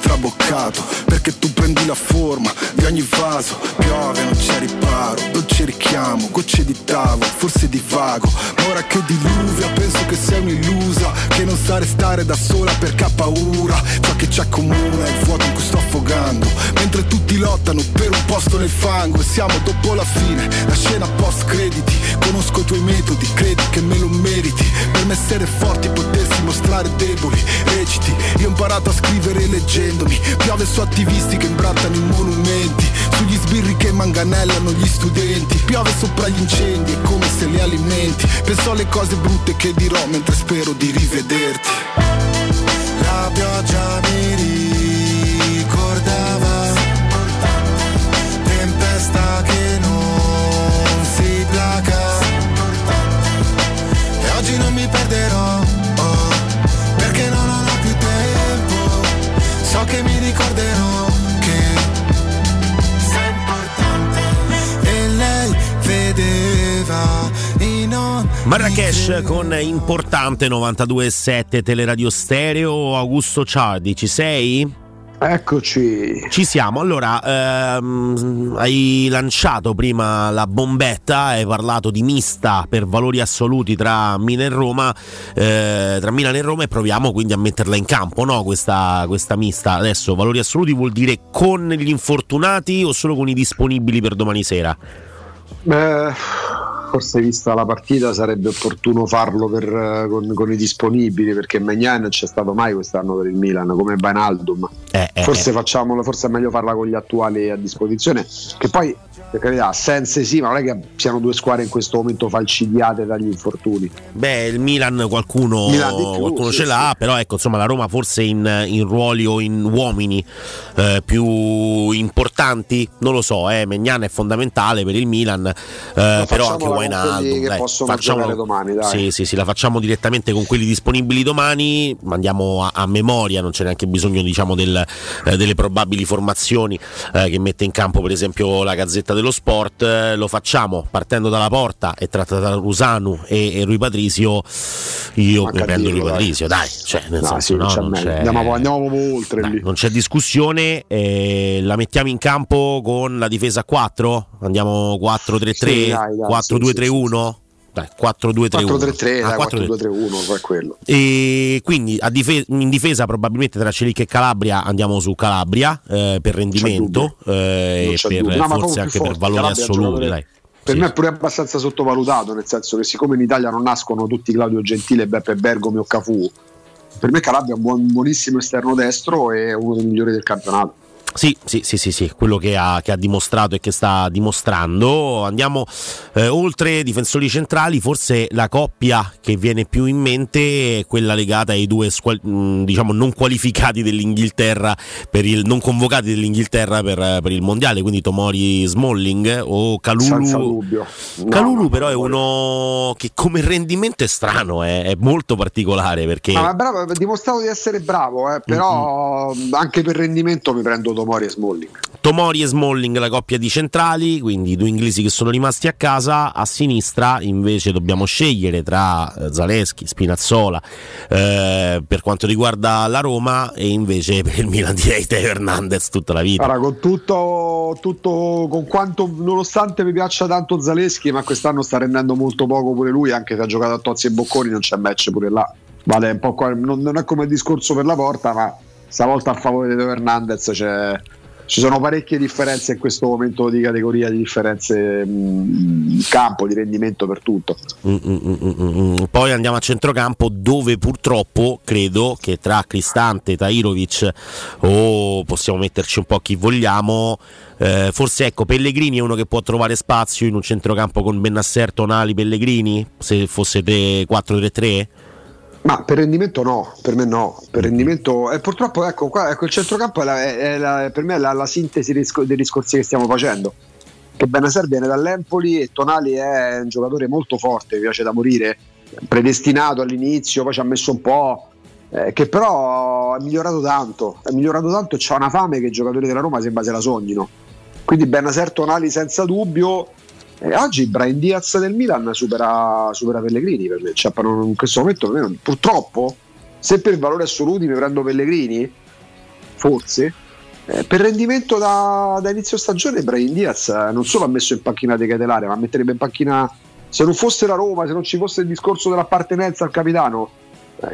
Traboccato, perché tu prendi la forma di ogni vaso. Piove, non c'è riparo, dolce richiamo, gocce di tavolo, forse divago. Ma ora che diluvia, penso che sei un'illusa, che non sa restare da sola perché ha paura. Ciò che ci accomuna è il fuoco in cui sto affogando, mentre tutti lottano per un posto nel fango. E siamo dopo la fine, la scena post crediti. Conosco i tuoi metodi, credi che me lo meriti. Per me essere forti, potessi mostrare deboli. Reciti, io ho imparato a scrivere leggere. Piove su attivisti che imbrattano i monumenti, sugli sbirri che manganellano gli studenti. Piove sopra gli incendi, è come se li alimenti. Penso alle cose brutte che dirò mentre spero di rivederti. La pioggia mi ricordava tempesta che non si placa. E oggi non mi perderò, oh, perché non ho più tempo. So che mi ricorderò che sei importante. E lei vedeva in on... Marrakesh con Importante novantadue sette Teleradio Stereo. Augusto Ciardi, ci sei? Eccoci. Ci siamo. Allora, ehm, hai lanciato prima la bombetta, hai parlato di mista per valori assoluti tra Milan e Roma, eh, tra Milan e Roma, e proviamo quindi a metterla in campo, no? Questa, questa mista. Adesso, valori assoluti vuol dire con gli infortunati o solo con i disponibili per domani sera? Beh, forse vista la partita sarebbe opportuno farlo per, con, con i disponibili, perché Maignan non c'è stato mai quest'anno per il Milan, come Wijnaldum. Eh, eh, forse eh. facciamolo, forse è meglio farla con gli attuali a disposizione, che poi per carità, senza sì, ma non è che siano due squadre in questo momento falcidiate dagli infortuni. Beh, il Milan qualcuno, Milan più, qualcuno sì, ce l'ha, sì. Però ecco, insomma, la Roma forse in, in ruoli o in uomini eh, più importanti, non lo so, eh, Maignan è fondamentale per il Milan, eh, però anche Wijnaldum, che dai, possono facciamo, giocare domani, dai. Sì, sì, sì, la facciamo direttamente con quelli disponibili domani, andiamo a, a memoria, non c'è neanche bisogno, diciamo, del, eh, delle probabili formazioni eh, che mette in campo per esempio la Gazzetta dello Sport. Eh, lo facciamo partendo dalla porta e tra Rusanu e, e Rui Patricio. Io mi prendo Rui Patricio, dai, cioè, nel no, senso, sì, no, non c'è, andiamo, andiamo oltre, dai, lì non c'è discussione. Eh, la mettiamo in campo con la difesa a quattro, andiamo quattro tre tre, sì, quattro due tre uno, sì, sì. quattro due tre uno, quello. E quindi a difesa, in difesa probabilmente tra Celik e Calabria andiamo su Calabria eh, per rendimento eh, e per, no, forse anche forte, per valore assoluto, dai. Per sì. me è pure abbastanza sottovalutato, nel senso che siccome in Italia non nascono tutti Claudio Gentile, Beppe Bergomi o Cafù, per me Calabria è un buon, buonissimo esterno destro e uno dei migliori del campionato. Sì, sì, sì, sì, sì, quello che ha, che ha dimostrato e che sta dimostrando. Andiamo eh, oltre difensori centrali, forse la coppia che viene più in mente è quella legata ai due squal- diciamo non qualificati dell'Inghilterra per il non convocati dell'Inghilterra per, per il mondiale, quindi Tomori, Smalling o Kalulu. Senza dubbio. No, Kalulu no, però è uno che come rendimento è strano, eh, è molto particolare perché ma, ma bravo, ha dimostrato di essere bravo, eh, però mm-hmm. anche per rendimento mi prendo dopo Tomori e Smalling. Tomori e Smalling la coppia di centrali, quindi due inglesi che sono rimasti a casa. A sinistra invece dobbiamo scegliere tra Zalewski, Spinazzola eh, per quanto riguarda la Roma, e invece per il Milan direi Teo Hernandez tutta la vita. Allora, con tutto, tutto con quanto nonostante mi piaccia tanto Zalewski, ma quest'anno sta rendendo molto poco pure lui, anche se ha giocato a Tozzi e Bocconi, non c'è match pure là. Vale un po' qua, non, non è come il discorso per la porta, ma stavolta a favore di Teo Hernandez c'è, ci sono parecchie differenze in questo momento di categoria, di differenze in campo, di rendimento, per tutto. Mm, mm, mm, mm. Poi andiamo a centrocampo, dove purtroppo credo che tra Cristante, Tahirovic o oh, possiamo metterci un po' chi vogliamo. Eh, forse ecco Pellegrini è uno che può trovare spazio in un centrocampo con Bennasser, Tonali, Pellegrini, se fosse quattro tre tre. Ma per rendimento no, per me no, per rendimento e eh, purtroppo ecco qua, ecco il centrocampo è la, è la, per me è la, la sintesi dei discorsi che stiamo facendo, che Bennasser viene dall'Empoli e Tonali è un giocatore molto forte, piace da morire, predestinato all'inizio, poi ci ha messo un po', eh, che però è migliorato tanto, è migliorato tanto e c'ha una fame che i giocatori della Roma sembra se la sognino, quindi Bennasser, Tonali senza dubbio. E oggi Brahim Diaz del Milan supera, supera Pellegrini per me. Cioè, per un, in questo momento per me, purtroppo, se per valore assoluto mi prendo Pellegrini, forse eh, per rendimento da, da inizio stagione Brahim Diaz non solo ha messo in panchina De Ketelare, ma metterebbe in panchina, se non fosse la Roma, se non ci fosse il discorso dell'appartenenza al capitano.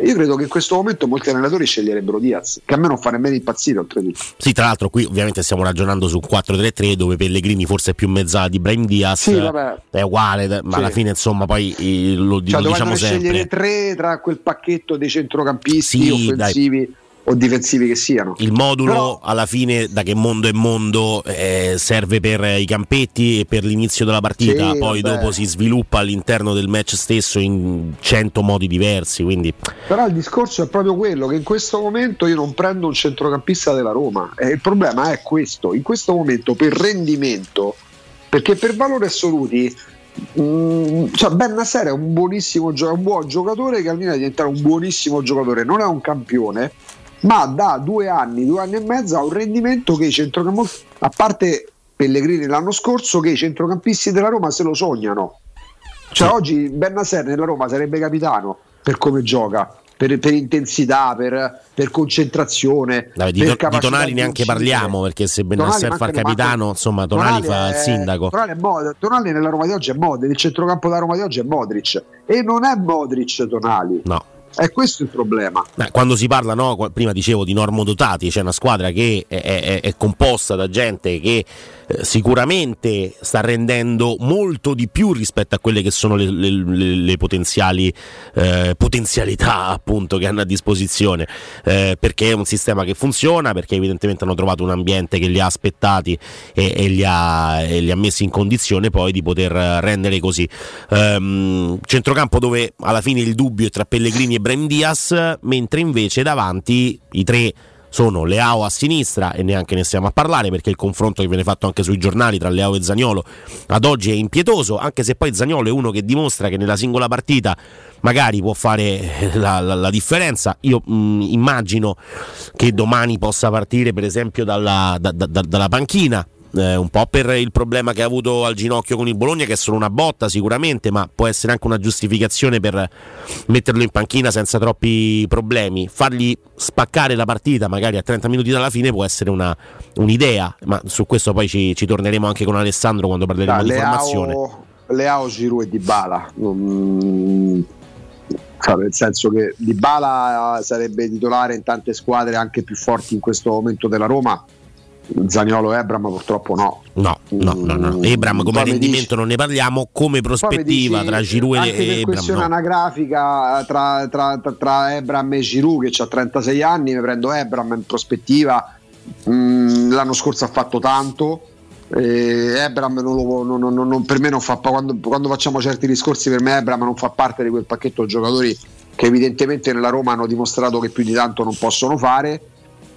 Io credo che in questo momento molti allenatori sceglierebbero Diaz, che a me non fa nemmeno impazzire oltretutto. Sì, tra l'altro qui ovviamente stiamo ragionando su quattro tre tre, dove Pellegrini forse è più mezzala di Brahim Diaz, sì, vabbè. È uguale, ma sì. Alla fine insomma poi lo, cioè, lo diciamo sempre, scegliere tre tra quel pacchetto dei centrocampisti, sì, offensivi, dai, o difensivi che siano. Il modulo però, alla fine, da che mondo è mondo, eh, serve per i campetti e per l'inizio della partita, sì, poi vabbè. Dopo si sviluppa all'interno del match stesso in cento modi diversi, quindi. Però il discorso è proprio quello, che in questo momento io non prendo un centrocampista della Roma, e il problema è questo, in questo momento per rendimento, perché per valori assoluti Mm, cioè Bennasser è un buonissimo gio- un buon giocatore che al Milan diventare un buonissimo giocatore, non è un campione, ma da due anni, due anni e mezzo ha un rendimento che i centrocampisti, a parte Pellegrini l'anno scorso, che i centrocampisti della Roma se lo sognano, cioè sì. Oggi Bennasser nella Roma sarebbe capitano per come gioca, per, per intensità, per, per concentrazione. Dai, di, per to- di Tonali neanche parliamo, perché se Bennasser fa il capitano, insomma Tonali, Tonali fa è, il sindaco Tonali, Mod- Tonali nella Roma di oggi è Modric, il centrocampo della Roma di oggi è Modric, e non è Modric Tonali, no. È questo il problema. Beh, quando si parla, no, prima dicevo di normodotati, c'è una squadra che è, è, è composta da gente che eh, sicuramente sta rendendo molto di più rispetto a quelle che sono le, le, le, le potenziali eh, potenzialità appunto che hanno a disposizione, eh, perché è un sistema che funziona, perché evidentemente hanno trovato un ambiente che li ha aspettati e, e, li, ha, e li ha messi in condizione poi di poter rendere così. Ehm, centrocampo dove alla fine il dubbio è tra Pellegrini e Brahim Diaz, mentre invece davanti i tre sono Leao a sinistra, e neanche ne stiamo a parlare, perché il confronto che viene fatto anche sui giornali tra Leao e Zaniolo ad oggi è impietoso, anche se poi Zaniolo è uno che dimostra che nella singola partita magari può fare la, la, la differenza. Io mh, immagino che domani possa partire per esempio dalla, da, da, dalla panchina, eh, un po' per il problema che ha avuto al ginocchio con il Bologna, che è solo una botta sicuramente, ma può essere anche una giustificazione per metterlo in panchina senza troppi problemi. Fargli spaccare la partita magari a trenta minuti dalla fine può essere una, un'idea, ma su questo poi ci, ci torneremo anche con Alessandro quando parleremo da, di Leao, formazione. Leao, Giroud e Dybala, mm. Cioè, nel senso che Dybala sarebbe titolare in tante squadre anche più forti in questo momento della Roma. Zaniolo e Abraham purtroppo no. No, no, no, no. Abraham come rendimento non ne parliamo, come prospettiva dici, tra Giroud e Abraham. Anche per questione no. anagrafica tra, tra, tra, tra Abraham e Giroud, che ha trentasei anni, mi prendo Abraham in prospettiva. Mm, l'anno scorso ha fatto tanto. Eh, Abraham non lo, non, non, non, per me non fa quando, quando facciamo certi discorsi, per me Abraham non fa parte di quel pacchetto di giocatori che evidentemente nella Roma hanno dimostrato che più di tanto non possono fare,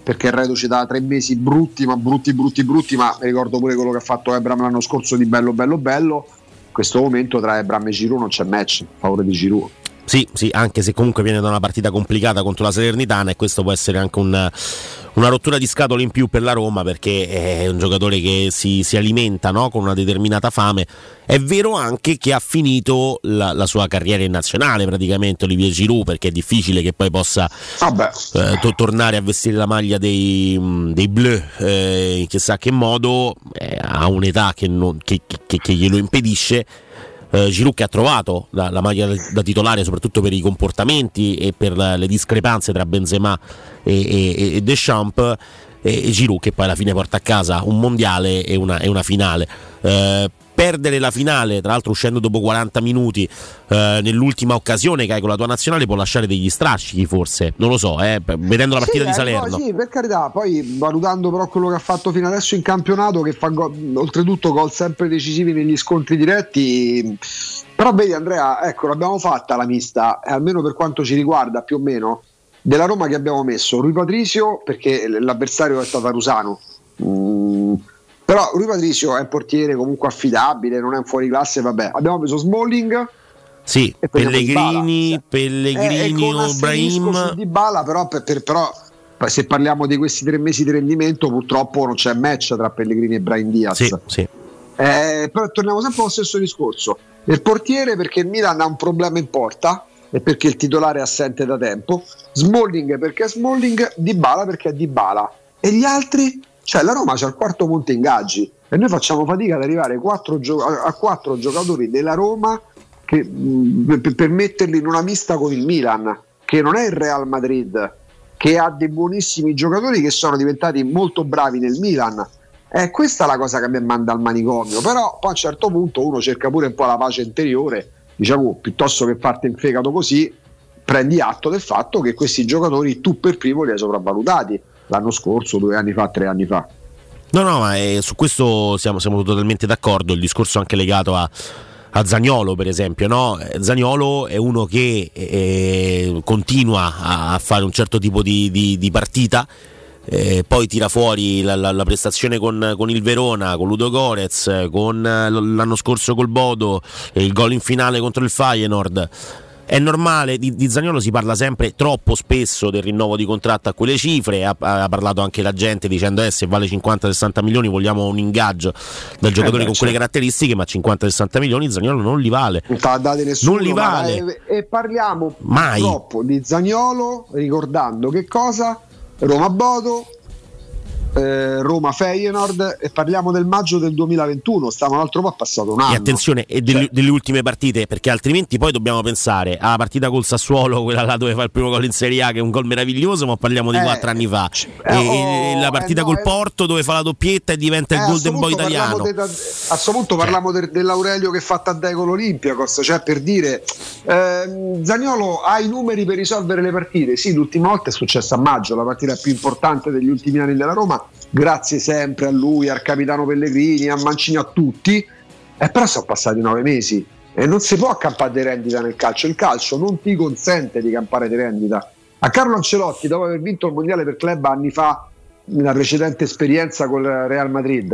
perché il reduce da tre mesi brutti, ma brutti brutti brutti, ma ricordo pure quello che ha fatto Abraham l'anno scorso di bello bello bello. In questo momento tra Abraham e Giroud non c'è match a favore di Giroud. Sì, sì, anche se comunque viene da una partita complicata contro la Salernitana, e questo può essere anche un, una rottura di scatole in più per la Roma, perché è un giocatore che si, si alimenta, no? Con una determinata fame. È vero anche che ha finito la, la sua carriera in nazionale praticamente Olivier Giroud, perché è difficile che poi possa eh, to- tornare a vestire la maglia dei, dei bleu eh, in chissà che modo, eh, ha un'età che, non, che, che, che glielo impedisce. Uh, Giroud, che ha trovato la, la maglia da titolare soprattutto per i comportamenti e per la, le discrepanze tra Benzema e, e, e Deschamps, e, e Giroud che poi alla fine porta a casa un mondiale e una, e una finale. Uh, perdere la finale, tra l'altro uscendo dopo quaranta minuti uh, nell'ultima occasione che hai con la tua nazionale, può lasciare degli strascichi, forse, non lo so, eh, vedendo la partita sì, di Salerno. Poi, sì, per carità, poi valutando però quello che ha fatto fino adesso in campionato, che fa go- oltretutto gol sempre decisivi negli scontri diretti. Però vedi Andrea, ecco, l'abbiamo fatta la mista, eh, almeno per quanto ci riguarda, più o meno, della Roma, che abbiamo messo Rui Patricio, perché l'avversario è stato Rusano. Mm. Però Rui Patricio è un portiere comunque affidabile, non è un fuoriclasse, vabbè. Abbiamo preso Smalling, sì, Pellegrini, Pellegrini, Brahim Dybala, però, per, per, però se parliamo di questi tre mesi di rendimento, purtroppo non c'è match tra Pellegrini e Brahim Diaz. Sì, sì. Eh, però torniamo sempre allo stesso discorso. Il portiere, perché il Milan ha un problema in porta e perché il titolare è assente da tempo. Smalling perché Smalling, Dybala perché Dybala. E gli altri? Cioè la Roma c'ha il quarto monte ingaggi e noi facciamo fatica ad arrivare quattro gio- a quattro giocatori della Roma che, mh, per, per metterli in una mista con il Milan, che non è il Real Madrid, che ha dei buonissimi giocatori che sono diventati molto bravi nel Milan. Eh, questa è la cosa che mi manda al manicomio, però poi a un certo punto uno cerca pure un po' la pace interiore, diciamo, piuttosto che farti in fegato così, prendi atto del fatto che questi giocatori tu per primo li hai sopravvalutati l'anno scorso, due anni fa, tre anni fa. No, no, ma eh, su questo siamo, siamo totalmente d'accordo. Il discorso anche legato a, a Zaniolo, per esempio, no? Zaniolo è uno che eh, continua a fare un certo tipo di, di, di partita, eh, poi tira fuori la, la, la prestazione con, con il Verona, con Ludogorets, con l'anno scorso col Bodo, il gol in finale contro il Feyenoord. È normale, di, di Zaniolo si parla sempre troppo spesso del rinnovo di contratto a quelle cifre, ha, ha parlato anche la gente dicendo eh, se vale cinquanta sessanta milioni vogliamo un ingaggio dal giocatore eh beh, con certo. quelle caratteristiche, ma cinquanta sessanta milioni Zaniolo non li vale, nessuno, non li vale. E, e parliamo mai purtroppo di Zaniolo ricordando che cosa? Roma-Bodo, eh, Roma-Feyenoord, e parliamo del maggio del duemilaventuno, stiamo un altro po' passato un anno. E attenzione, e delle, cioè. delle ultime partite, perché altrimenti poi dobbiamo pensare alla partita col Sassuolo, quella là dove fa il primo gol in Serie A, che è un gol meraviglioso, ma parliamo di quattro eh, anni fa, eh, e, oh, e la partita eh, no, col Porto dove fa la doppietta e diventa eh, il Golden Boy italiano. De, a questo punto parliamo de, dell'Aurelio che fa Taddei con l'Olympiakos, cioè per dire, eh, Zaniolo ha i numeri per risolvere le partite. Sì, l'ultima volta è successa a maggio, la partita più importante degli ultimi anni della Roma, grazie sempre a lui, al capitano Pellegrini, a Mancini, a tutti, eh, però sono passati nove mesi e non si può campare di rendita nel calcio. Il calcio non ti consente di campare di rendita, A Carlo Ancelotti, dopo aver vinto il mondiale per club anni fa, nella precedente esperienza col Real Madrid,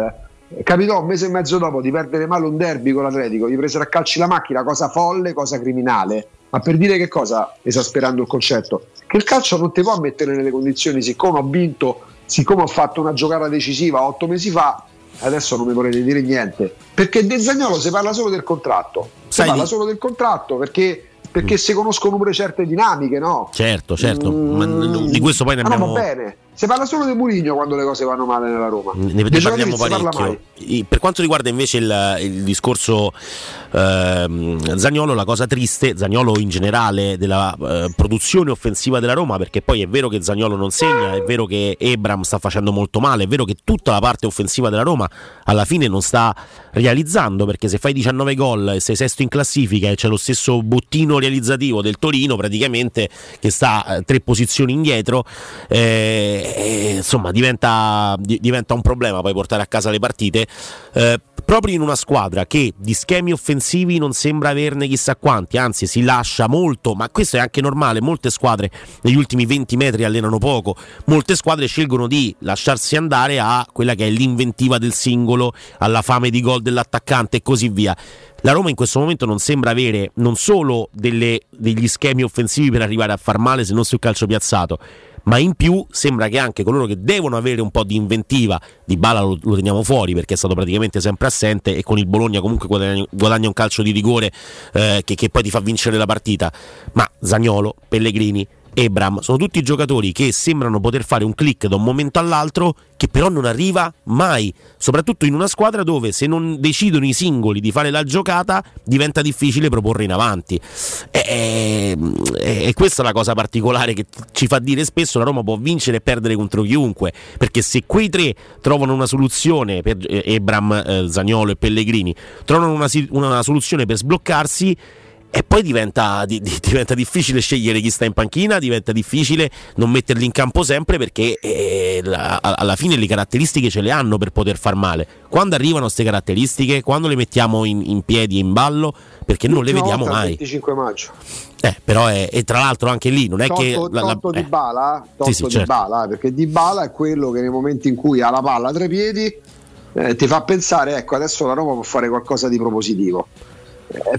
capitò un mese e mezzo dopo di perdere male un derby con l'Atletico, gli presero a calci la macchina, cosa folle, cosa criminale, ma per dire che cosa, esasperando il concetto, che il calcio non ti può mettere nelle condizioni, siccome ho vinto, siccome ho fatto una giocata decisiva otto mesi fa, adesso non mi volete dire niente, perché De Zaniolo si parla solo del contratto, si parla solo del contratto perché... perché si conoscono pure certe dinamiche, no? Certo, certo, mm. ma di questo poi ne abbiamo... Ma no, va bene, si parla solo di Mourinho quando le cose vanno male nella Roma. Ne, ne parliamo parecchio. Per quanto riguarda invece il, il discorso eh, Zaniolo, la cosa triste, Zaniolo in generale, della eh, produzione offensiva della Roma, perché poi è vero che Zaniolo non segna, è vero che Abraham sta facendo molto male, è vero che tutta la parte offensiva della Roma alla fine non sta realizzando, perché se fai diciannove gol e sei sesto in classifica e c'è lo stesso bottino realizzativo del Torino praticamente, che sta eh, tre posizioni indietro, eh, eh, insomma diventa, di, diventa un problema poi portare a casa le partite, eh, proprio in una squadra che di schemi offensivi non sembra averne chissà quanti, anzi si lascia molto, ma questo è anche normale, molte squadre negli ultimi venti metri allenano poco, molte squadre scelgono di lasciarsi andare a quella che è l'inventiva del singolo, alla fame di gol dell'attaccante e così via. La Roma in questo momento non sembra avere non solo delle, degli schemi offensivi per arrivare a far male se non sul calcio piazzato, ma in più sembra che anche coloro che devono avere un po' di inventiva, Dybala lo, lo teniamo fuori perché è stato praticamente sempre assente e con il Bologna comunque guadagna, guadagna un calcio di rigore eh, che, che poi ti fa vincere la partita, ma Zaniolo, Pellegrini, Abraham sono tutti giocatori che sembrano poter fare un click da un momento all'altro, che però non arriva mai, soprattutto in una squadra dove se non decidono i singoli di fare la giocata diventa difficile proporre in avanti, e, e, e questa è la cosa particolare che ci fa dire spesso la Roma può vincere e perdere contro chiunque, perché se quei tre trovano una soluzione per eh, Abraham, eh, Zaniolo e Pellegrini trovano una, una soluzione per sbloccarsi, e poi diventa, di, diventa difficile scegliere chi sta in panchina, diventa difficile non metterli in campo sempre, perché eh, la, alla fine le caratteristiche ce le hanno per poter far male. Quando arrivano queste caratteristiche, quando le mettiamo in, in piedi e in ballo, perché non le vediamo mai. venticinque maggio Eh, però è, e tra l'altro anche lì non è totto, che la, la, eh. Dybala, sì, sì, Dybala, certo. Perché Dybala è quello che nei momenti in cui ha la palla a tre piedi eh, ti fa pensare, ecco, adesso la Roma può fare qualcosa di propositivo.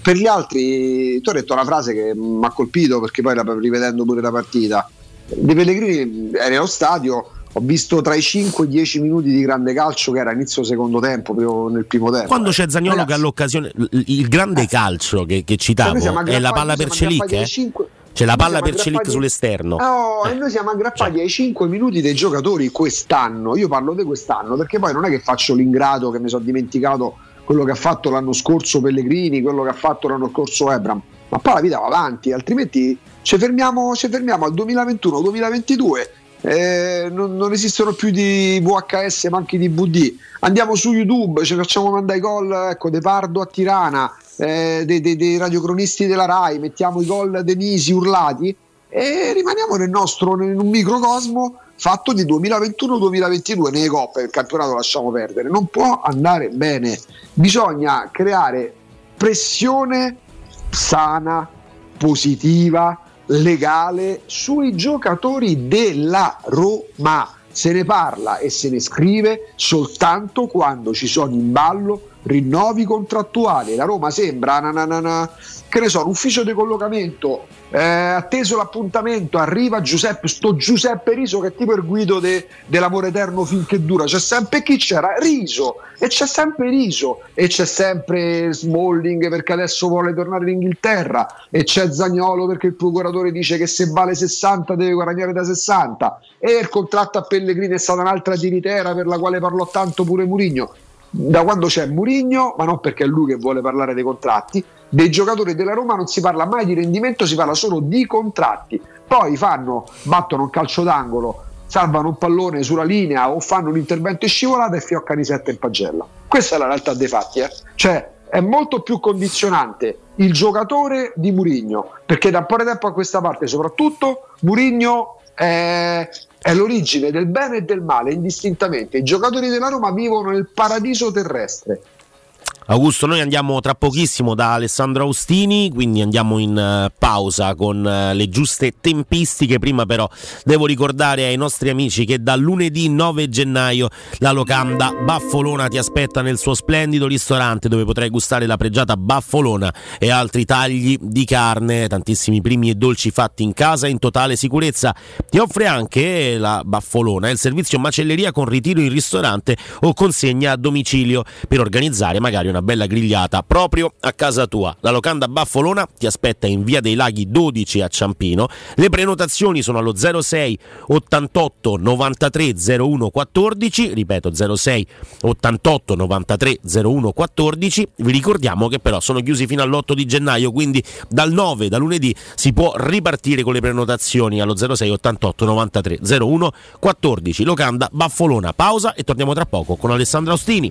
Per gli altri, tu hai detto una frase che mi ha colpito, perché poi rivedendo pure la partita De Pellegrini era allo stadio, ho visto tra i cinque e i dieci minuti di grande calcio che era inizio secondo tempo, proprio nel primo tempo. Quando c'è Zaniolo, ragazzi, che ha l'occasione, il grande calcio che, che citavo è la palla per Celik, eh? cinque... c'è la palla per Celik sull'esterno. No, eh. E noi siamo aggrappati cioè. ai cinque minuti dei giocatori quest'anno. Io parlo di quest'anno perché poi non è che faccio l'ingrato che mi sono dimenticato quello che ha fatto l'anno scorso Pellegrini, quello che ha fatto l'anno scorso Abraham, ma poi la vita va avanti, altrimenti ci fermiamo, ci fermiamo al duemilaventuno duemilaventidue, eh, non, non esistono più di V H S ma anche di D V D, andiamo su YouTube, ci facciamo mandare i gol, ecco, De Pardo a Tirana, eh, dei, dei, dei radiocronisti della Rai, mettiamo i gol dei Nisi urlati e rimaniamo nel nostro, in un microcosmo fatto di duemilaventuno duemilaventidue nelle coppe, il campionato lasciamo perdere, non può andare bene, bisogna creare pressione sana, positiva, legale sui giocatori della Roma, se ne parla e se ne scrive soltanto quando ci sono in ballo rinnovi contrattuali. La Roma sembra na na na na, che ne so, un ufficio di collocamento, eh, atteso l'appuntamento, arriva Giuseppe, sto Giuseppe Riso che è tipo il guido de, dell'amore eterno finché dura, c'è sempre chi c'era? Riso, e c'è sempre Riso, e c'è sempre Smalling perché adesso vuole tornare in Inghilterra, e c'è Zaniolo perché il procuratore dice che se vale sessanta deve guadagnare da sessanta, e il contratto a Pellegrini è stata un'altra tiritera per la quale parlò tanto pure Mourinho. Da quando c'è Mourinho, ma non perché è lui che vuole parlare dei contratti, dei giocatori della Roma non si parla mai di rendimento, si parla solo di contratti. Poi fanno, battono un calcio d'angolo, salvano un pallone sulla linea o fanno un intervento in scivolata e fioccano i sette in pagella. Questa è la realtà dei fatti, eh? Cioè è molto più condizionante il giocatore di Mourinho, perché da un po' di tempo a questa parte soprattutto Mourinho è... è l'origine del bene e del male indistintamente. I giocatori della Roma vivono nel paradiso terrestre. Augusto, noi andiamo tra pochissimo da Alessandro Austini, quindi andiamo in pausa con le giuste tempistiche. Prima però devo ricordare ai nostri amici che da lunedì nove gennaio la locanda Baffolona ti aspetta nel suo splendido ristorante, dove potrai gustare la pregiata baffolona e altri tagli di carne, tantissimi primi e dolci fatti in casa in totale sicurezza. Ti offre anche la Baffolona il servizio macelleria con ritiro in ristorante o consegna a domicilio per organizzare magari una bella grigliata proprio a casa tua. La locanda Baffolona ti aspetta in via dei Laghi dodici a Ciampino. Le prenotazioni sono allo zero sei ottantotto novantatré zero uno quattordici, ripeto zero sei ottantotto novantatré zero uno quattordici. Vi ricordiamo che però sono chiusi fino all'otto di gennaio, quindi dal nove, da lunedì, si può ripartire con le prenotazioni allo zero sei ottantotto novantatré zero uno quattordici. Locanda Baffolona. Pausa e torniamo tra poco con Alessandro Austini.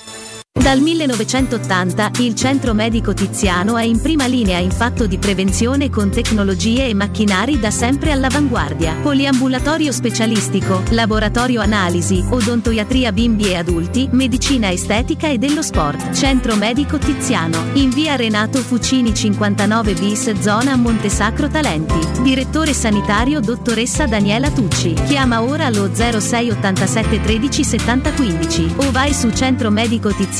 Dal millenovecentottanta il Centro Medico Tiziano è in prima linea in fatto di prevenzione con tecnologie e macchinari da sempre all'avanguardia. Poliambulatorio specialistico, laboratorio analisi, odontoiatria bimbi e adulti, medicina estetica e dello sport. Centro Medico Tiziano, in via Renato Fucini cinquantanove bis, zona Montesacro Talenti. Direttore sanitario dottoressa Daniela Tucci. Chiama ora allo zero sei ottantasette tredici settanta quindici o vai su Centro Medico Tiziano.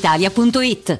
punto it.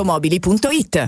punto it.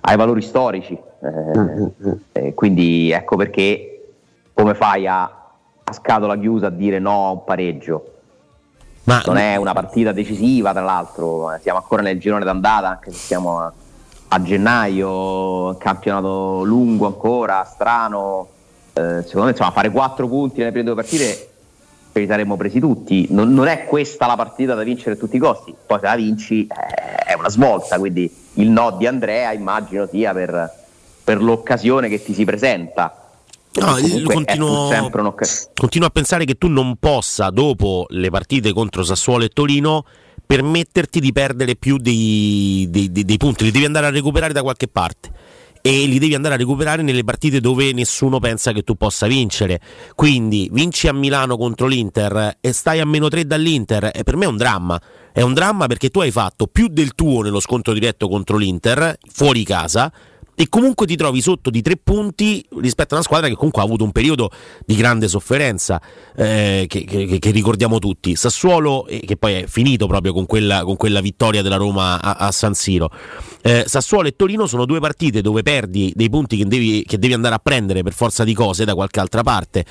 ai valori storici, eh, eh, quindi ecco perché come fai a, a scatola chiusa a dire no a un pareggio. Ma non è una partita decisiva, tra l'altro siamo ancora nel girone d'andata, anche se siamo a, a gennaio, campionato lungo ancora, strano, eh, secondo me insomma fare quattro punti nelle prime due partite li saremmo presi tutti, non, non è questa la partita da vincere a tutti i costi, poi se la vinci eh, è una svolta, quindi il no di Andrea immagino sia per, per l'occasione che ti si presenta. No, continuo, continuo a pensare che tu non possa, dopo le partite contro Sassuolo e Torino, permetterti di perdere più dei, dei, dei, dei punti, li devi andare a recuperare da qualche parte. E li devi andare a recuperare nelle partite dove nessuno pensa che tu possa vincere. Quindi vinci a Milano contro l'Inter e stai a meno tre dall'Inter, e per me è un dramma. È un dramma perché tu hai fatto più del tuo nello scontro diretto contro l'Inter, fuori casa, e comunque ti trovi sotto di tre punti rispetto a una squadra che comunque ha avuto un periodo di grande sofferenza, eh, che, che, che ricordiamo tutti, Sassuolo, eh, che poi è finito proprio con quella, con quella vittoria della Roma a, a San Siro, eh, Sassuolo e Torino sono due partite dove perdi dei punti che devi, che devi andare a prendere per forza di cose da qualche altra parte.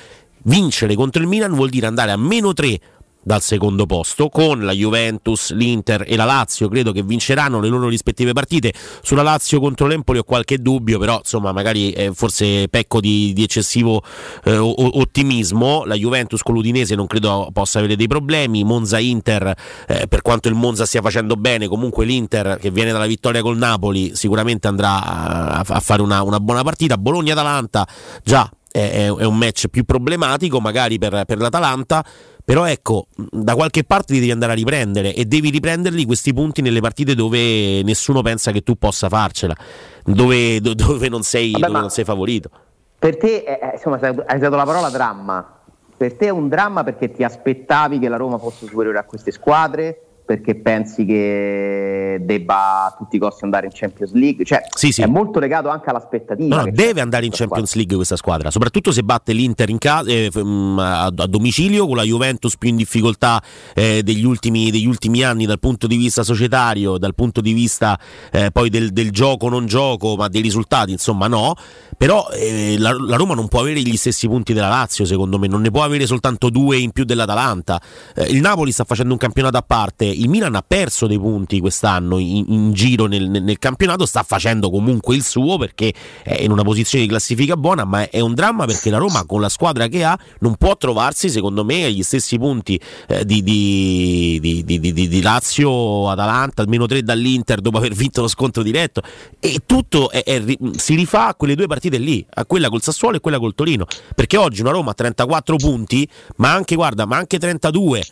Vincere contro il Milan vuol dire andare a meno tre dal secondo posto, con la Juventus, l'Inter e la Lazio, credo che vinceranno le loro rispettive partite. Sulla Lazio contro l'Empoli ho qualche dubbio, però insomma magari eh, forse pecco di, di eccessivo eh, ottimismo. La Juventus con l'Udinese non credo possa avere dei problemi. Monza-Inter, eh, per quanto il Monza stia facendo bene, comunque l'Inter che viene dalla vittoria col Napoli sicuramente andrà a, a fare una, una buona partita. Bologna-Atalanta già è, è un match più problematico magari per, per l'Atalanta, Però ecco, da qualche parte li devi andare a riprendere, e devi riprenderli questi punti nelle partite dove nessuno pensa che tu possa farcela, dove, do, dove, non, sei, Vabbè, dove non sei favorito. Per te, eh, insomma, hai usato la parola dramma. Per te è un dramma perché ti aspettavi che la Roma fosse superiore a queste squadre? Perché pensi che debba a tutti i costi andare in Champions League? Cioè, sì, sì. È molto legato anche all'aspettativa. No, no, deve andare in Champions squadra. League questa squadra, soprattutto se batte l'Inter in casa, eh, a, a domicilio, con la Juventus più in difficoltà eh, degli, ultimi, degli ultimi anni dal punto di vista societario, dal punto di vista eh, poi del, del gioco non gioco, ma dei risultati, insomma, no. Però eh, la, la Roma non può avere gli stessi punti della Lazio, secondo me, non ne può avere soltanto due in più dell'Atalanta. Eh, il Napoli sta facendo un campionato a parte, il Milan ha perso dei punti quest'anno in, in giro nel, nel campionato, sta facendo comunque il suo perché è in una posizione di classifica buona, ma è un dramma perché la Roma con la squadra che ha non può trovarsi, secondo me, agli stessi punti eh, di, di, di, di, di, di Lazio, Atalanta, almeno tre dall'Inter dopo aver vinto lo scontro diretto, e tutto è, è, si rifà a quelle due partite lì, a quella col Sassuolo e quella col Torino, perché oggi una Roma ha trentaquattro punti, ma anche guarda, ma anche trentadue,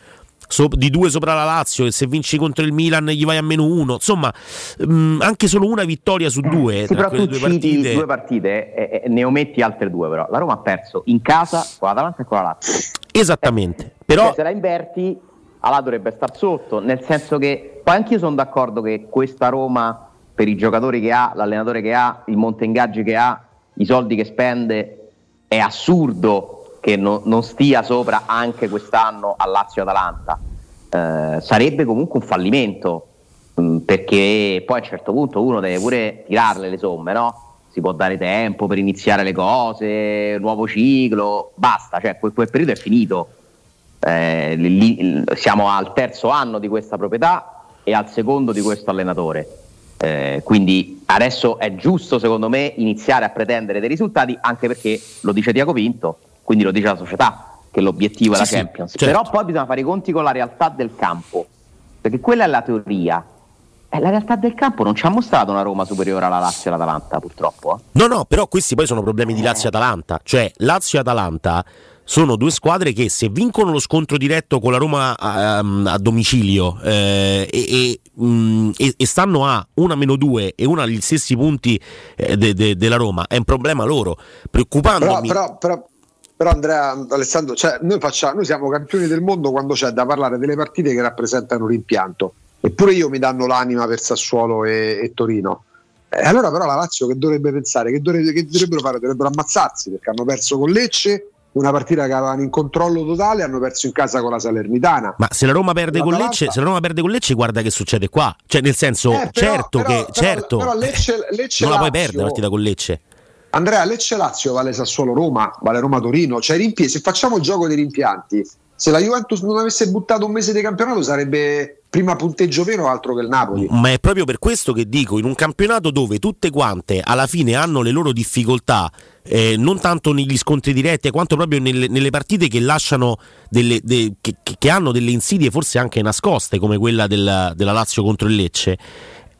so, di due sopra la Lazio, e se vinci contro il Milan gli vai a meno uno, insomma mh, anche solo una vittoria su due, sì, tra però tu due partite, due partite eh, eh, ne ometti altre due, però la Roma ha perso in casa con l'Atalanta e con la Lazio, esattamente, eh, però se la inverti alla dovrebbe star sotto, nel senso che poi anch'io sono d'accordo che questa Roma, per i giocatori che ha, l'allenatore che ha, il monte ingaggi che ha, i soldi che spende, è assurdo che no, non stia sopra anche quest'anno a Lazio-Atalanta. Eh, sarebbe comunque un fallimento, mh, perché poi a un certo punto uno deve pure tirarle le somme, no? Si può dare tempo per iniziare le cose, nuovo ciclo, basta, cioè quel, quel periodo è finito. Eh, lì, siamo al terzo anno di questa proprietà e al secondo di questo allenatore. Eh, quindi adesso è giusto, secondo me, iniziare a pretendere dei risultati, anche perché lo dice Tiago Pinto, quindi lo dice la società, che l'obiettivo è la sì, Champions, sì, certo. Però poi bisogna fare i conti con la realtà del campo, perché quella è la teoria. La realtà del campo non ci ha mostrato una Roma superiore alla Lazio e all'Atalanta, purtroppo. Eh. No, no, però questi poi sono problemi di Lazio e Atalanta, cioè Lazio e Atalanta sono due squadre che se vincono lo scontro diretto con la Roma a, a domicilio eh, e, e, mh, e, e stanno a una meno due e una agli stessi punti eh, de, de, della Roma, è un problema loro, preoccupandomi. Però, però, però, però Andrea, Alessandro, cioè, noi, facciamo, noi siamo campioni del mondo quando c'è da parlare delle partite che rappresentano l'impianto, eppure io mi danno l'anima per Sassuolo e, e Torino. Eh, allora però la Lazio che dovrebbe pensare? Che, dovrebbe, che dovrebbero fare? Dovrebbero ammazzarsi, perché hanno perso con Lecce, una partita che avevano in controllo totale, hanno perso in casa con la Salernitana. Ma se la Roma perde con Lecce, se la Roma perde con Lecce, guarda che succede qua. Cioè, nel senso, eh, però, certo però, che però, certo, però Lecce, Lecce, non la puoi perdere la partita con Lecce. Andrea, Lecce Lazio vale Sassuolo Roma, vale Roma Torino, cioè rimpie- se facciamo il gioco dei rimpianti, se la Juventus non avesse buttato un mese di campionato sarebbe prima punteggio meno altro che il Napoli. Ma è proprio per questo che dico, in un campionato dove tutte quante alla fine hanno le loro difficoltà, eh, non tanto negli scontri diretti quanto proprio nelle, nelle partite che lasciano delle, de, che, che hanno delle insidie forse anche nascoste, come quella della, della Lazio contro il Lecce.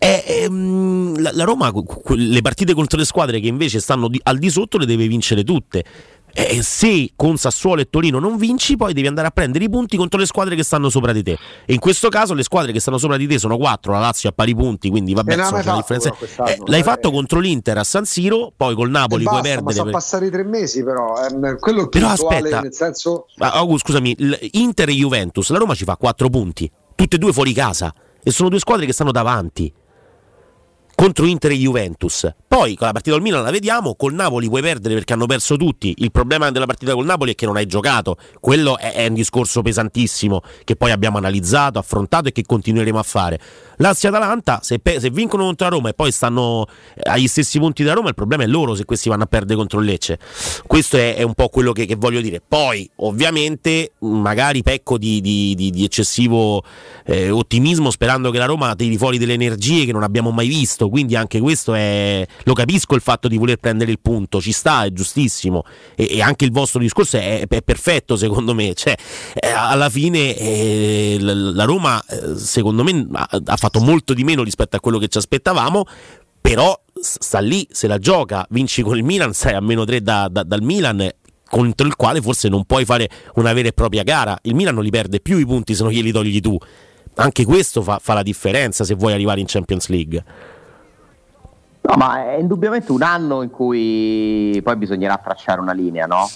Eh, ehm, la, la Roma le partite contro le squadre che invece stanno di, al di sotto le deve vincere tutte. Eh, se con Sassuolo e Torino non vinci, poi devi andare a prendere i punti contro le squadre che stanno sopra di te, e in questo caso le squadre che stanno sopra di te sono quattro, la Lazio a pari punti, quindi vabbè, so, fatto, differenza... eh, l'hai eh, fatto eh. contro l'Inter a San Siro, poi col Napoli basta, puoi perdere, ma sono per... passati tre mesi però, eh, quello però aspetta, nel senso... ah, Augusto, scusami, Inter e Juventus, la Roma ci fa quattro punti, tutte e due fuori casa, e sono due squadre che stanno davanti contro Inter e Juventus. Poi con la partita col Milan la vediamo, col Napoli puoi perdere perché hanno perso tutti. Il problema della partita col Napoli è che non hai giocato, quello è, è un discorso pesantissimo che poi abbiamo analizzato, affrontato e che continueremo a fare. Lazio-Atalanta, se, pe- se vincono contro la Roma e poi stanno agli stessi punti della Roma, il problema è loro se questi vanno a perdere contro Lecce. Questo è, è un po' quello che, che voglio dire. Poi ovviamente magari pecco di, di, di, di eccessivo eh, ottimismo, sperando che la Roma tiri fuori delle energie che non abbiamo mai visto, quindi anche questo è, lo capisco, il fatto di voler prendere il punto ci sta, è giustissimo, e, e anche il vostro discorso è, è perfetto secondo me, cioè eh, alla fine eh, la, la Roma eh, secondo me ha fatto molto di meno rispetto a quello che ci aspettavamo, però sta lì, se la gioca, vinci con il Milan, sei a meno tre da, da, dal Milan, contro il quale forse non puoi fare una vera e propria gara. Il Milan non li perde più i punti se non glieli togli tu. Anche questo fa, fa la differenza se vuoi arrivare in Champions League. No, ma è indubbiamente un anno in cui poi bisognerà tracciare una linea, no?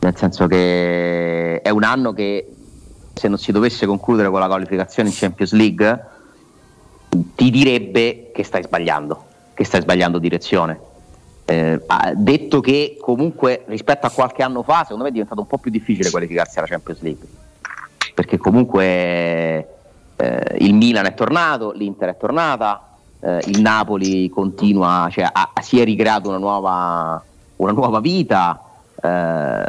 Nel senso che è un anno che, se non si dovesse concludere con la qualificazione in Champions League, ti direbbe che stai sbagliando, che stai sbagliando direzione. Eh, detto che comunque rispetto a qualche anno fa, secondo me è diventato un po' più difficile qualificarsi alla Champions League, perché comunque eh, il Milan è tornato, l'Inter è tornata, eh, il Napoli continua, cioè ha, si è ricreato una nuova, una nuova vita. Eh,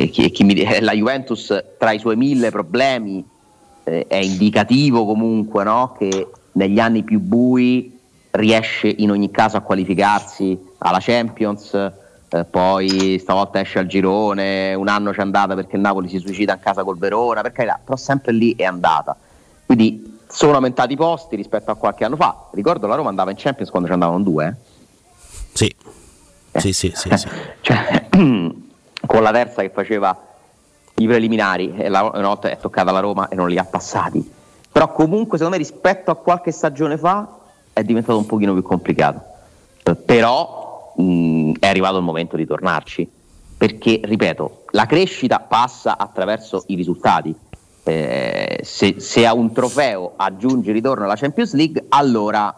e chi, e chi mi, la Juventus, tra i suoi mille problemi, eh, è indicativo comunque, no? Che negli anni più bui riesce in ogni caso a qualificarsi alla Champions, eh, poi stavolta esce al girone, un anno c'è andata perché il Napoli si suicida in casa col Verona, per carità, però sempre lì è andata. Quindi sono aumentati i posti rispetto a qualche anno fa. Ricordo la Roma andava in Champions quando ci andavano due, eh? Sì. Sì, sì, sì, sì. Cioè, con la terza che faceva i preliminari, e la, una volta è toccata la Roma e non li ha passati. Però comunque secondo me rispetto a qualche stagione fa è diventato un pochino più complicato. Però mh, è arrivato il momento di tornarci, perché ripeto, la crescita passa attraverso i risultati. eh, se, se a un trofeo aggiungi ritorno alla Champions League, allora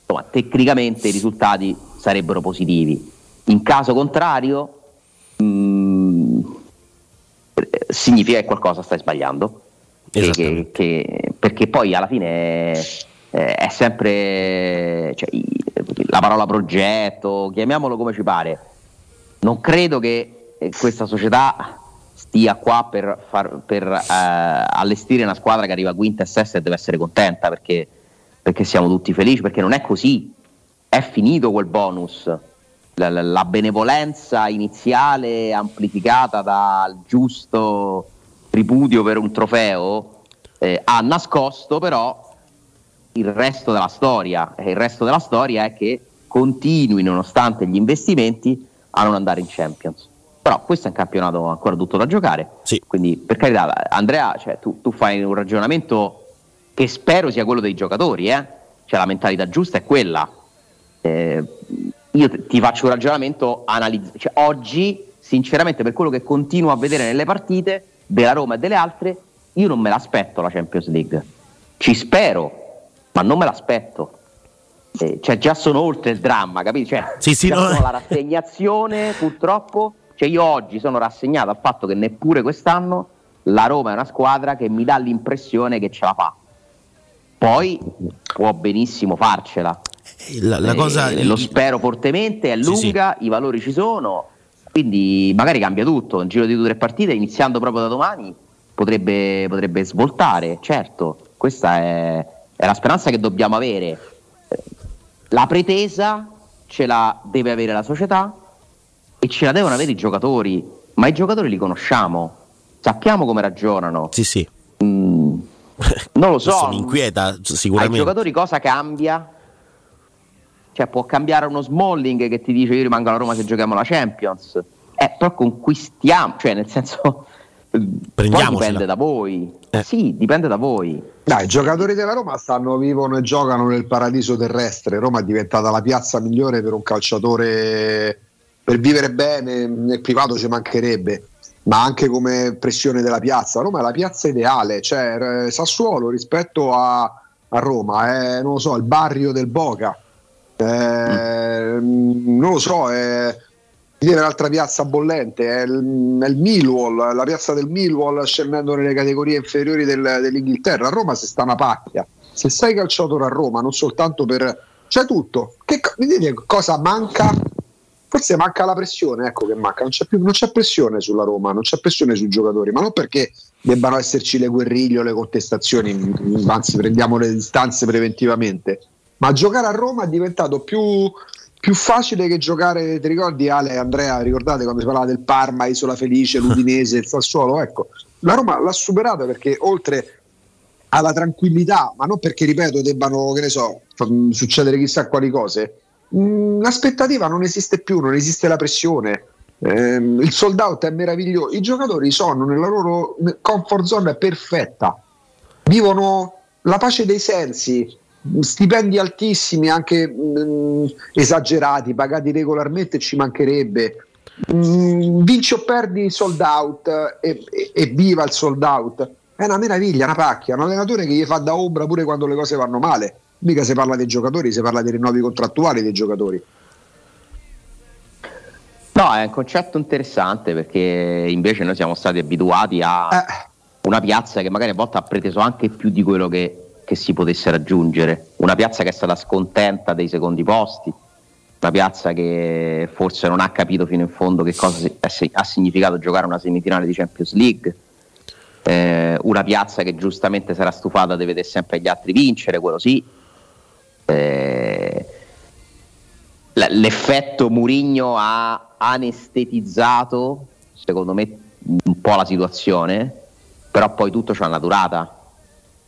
insomma, tecnicamente i risultati sarebbero positivi. In caso contrario mh, significa che qualcosa stai sbagliando, che, che, perché poi alla fine è, è sempre, cioè, la parola progetto, chiamiamolo come ci pare, non credo che questa società stia qua per, far, per eh, allestire una squadra che arriva quinta e sesta e deve essere contenta perché, perché siamo tutti felici, perché non è così. È finito quel bonus, la, la, la benevolenza iniziale amplificata dal giusto ripudio per un trofeo, eh, ha nascosto però il resto della storia, e il resto della storia è che continui, nonostante gli investimenti, a non andare in Champions. Però questo è un campionato ancora tutto da giocare, sì. Quindi per carità Andrea, cioè, tu, tu fai un ragionamento che spero sia quello dei giocatori, eh? Cioè, la mentalità giusta è quella. Eh, io ti faccio un ragionamento analizz- cioè, oggi sinceramente, per quello che continuo a vedere nelle partite della Roma e delle altre, io non me l'aspetto la Champions League, ci spero ma non me l'aspetto, eh, cioè già sono oltre il dramma, capito? Cioè, sì, sì, già no. Sono la rassegnazione purtroppo, cioè io oggi sono rassegnato al fatto che neppure quest'anno la Roma è una squadra che mi dà l'impressione che ce la fa, poi può benissimo farcela. La, la cosa, eh, lo spero fortemente, è lunga, sì, sì. I valori ci sono, quindi magari cambia tutto in giro di due o tre partite, iniziando proprio da domani potrebbe, potrebbe svoltare, certo, questa è, è la speranza che dobbiamo avere. La pretesa ce la deve avere la società e ce la devono avere i giocatori, ma i giocatori li conosciamo, sappiamo come ragionano, sì, sì. Mm, non lo so, mi inquieta sicuramente. Ai giocatori cosa cambia? Cioè, può cambiare uno Smalling che ti dice io rimango alla Roma se giochiamo la Champions, eh, però conquistiamo, cioè nel senso poi dipende da voi, eh. Sì, dipende da voi. Dai, i giocatori della Roma stanno, vivono e giocano nel paradiso terrestre. Roma è diventata la piazza migliore per un calciatore, per vivere bene nel privato ci mancherebbe, ma anche come pressione della piazza. Roma è la piazza ideale, cioè Sassuolo rispetto a, a Roma, eh, non lo so, il barrio del Boca. Eh, mm. Non lo so, è un'altra piazza bollente, è il, è il Millwall, la piazza del Millwall scendendo nelle categorie inferiori del, dell'Inghilterra. A Roma si sta una pacchia, se sei calciatore a Roma non soltanto per... c'è tutto, che, mi dite cosa manca? Forse manca la pressione, ecco che manca, non c'è, più, non c'è pressione sulla Roma, non c'è pressione sui giocatori, ma non perché debbano esserci le guerriglie, le contestazioni, anzi prendiamo le distanze preventivamente. Ma giocare a Roma è diventato più, più facile che giocare, ti ricordi Ale, Andrea, ricordate quando si parlava del Parma, Isola Felice, l'Udinese, il Sassuolo, ecco, la Roma l'ha superata perché oltre alla tranquillità, ma non perché, ripeto, debbano, che ne so, succedere chissà quali cose, mh, l'aspettativa non esiste più, non esiste la pressione, Eh, il sold out è meraviglioso, i giocatori sono nella loro comfort zone perfetta, vivono la pace dei sensi, stipendi altissimi, anche mh, esagerati, pagati regolarmente, ci mancherebbe, mh, vinci o perdi sold out e, e, e viva il sold out, è una meraviglia, una pacchia, un allenatore che gli fa da ombra pure quando le cose vanno male, mica si parla dei giocatori, si parla dei rinnovi contrattuali dei giocatori. No, è un concetto interessante, perché invece noi siamo stati abituati a eh. una piazza che magari a volte ha preteso anche più di quello che, che si potesse raggiungere, una piazza che è stata scontenta dei secondi posti, una piazza che forse non ha capito fino in fondo che cosa si, ha significato giocare una semifinale di Champions League, eh, una piazza che giustamente sarà stufata di vedere sempre gli altri vincere, quello sì. Eh, l'effetto Mourinho ha anestetizzato secondo me un po' la situazione, però poi tutto c'ha una durata,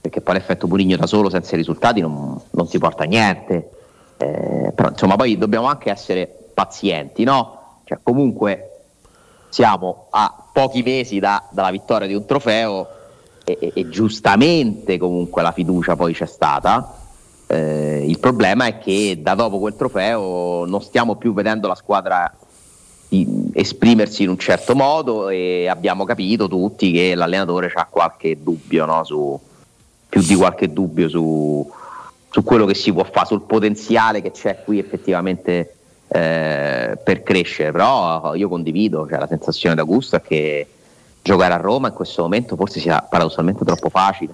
perché poi l'effetto Mourinho da solo senza i risultati non, non si porta a niente, eh, però insomma poi dobbiamo anche essere pazienti, no? Cioè, comunque siamo a pochi mesi da, dalla vittoria di un trofeo e, e, e giustamente comunque la fiducia poi c'è stata. Eh, il problema è che da dopo quel trofeo non stiamo più vedendo la squadra in, esprimersi in un certo modo, e abbiamo capito tutti che l'allenatore ha qualche dubbio, no? Su, più di qualche dubbio su, su quello che si può fare, sul potenziale che c'è qui effettivamente eh, per crescere. Però io condivido, cioè, la sensazione d'Augusto è che giocare a Roma in questo momento forse sia paradossalmente troppo facile.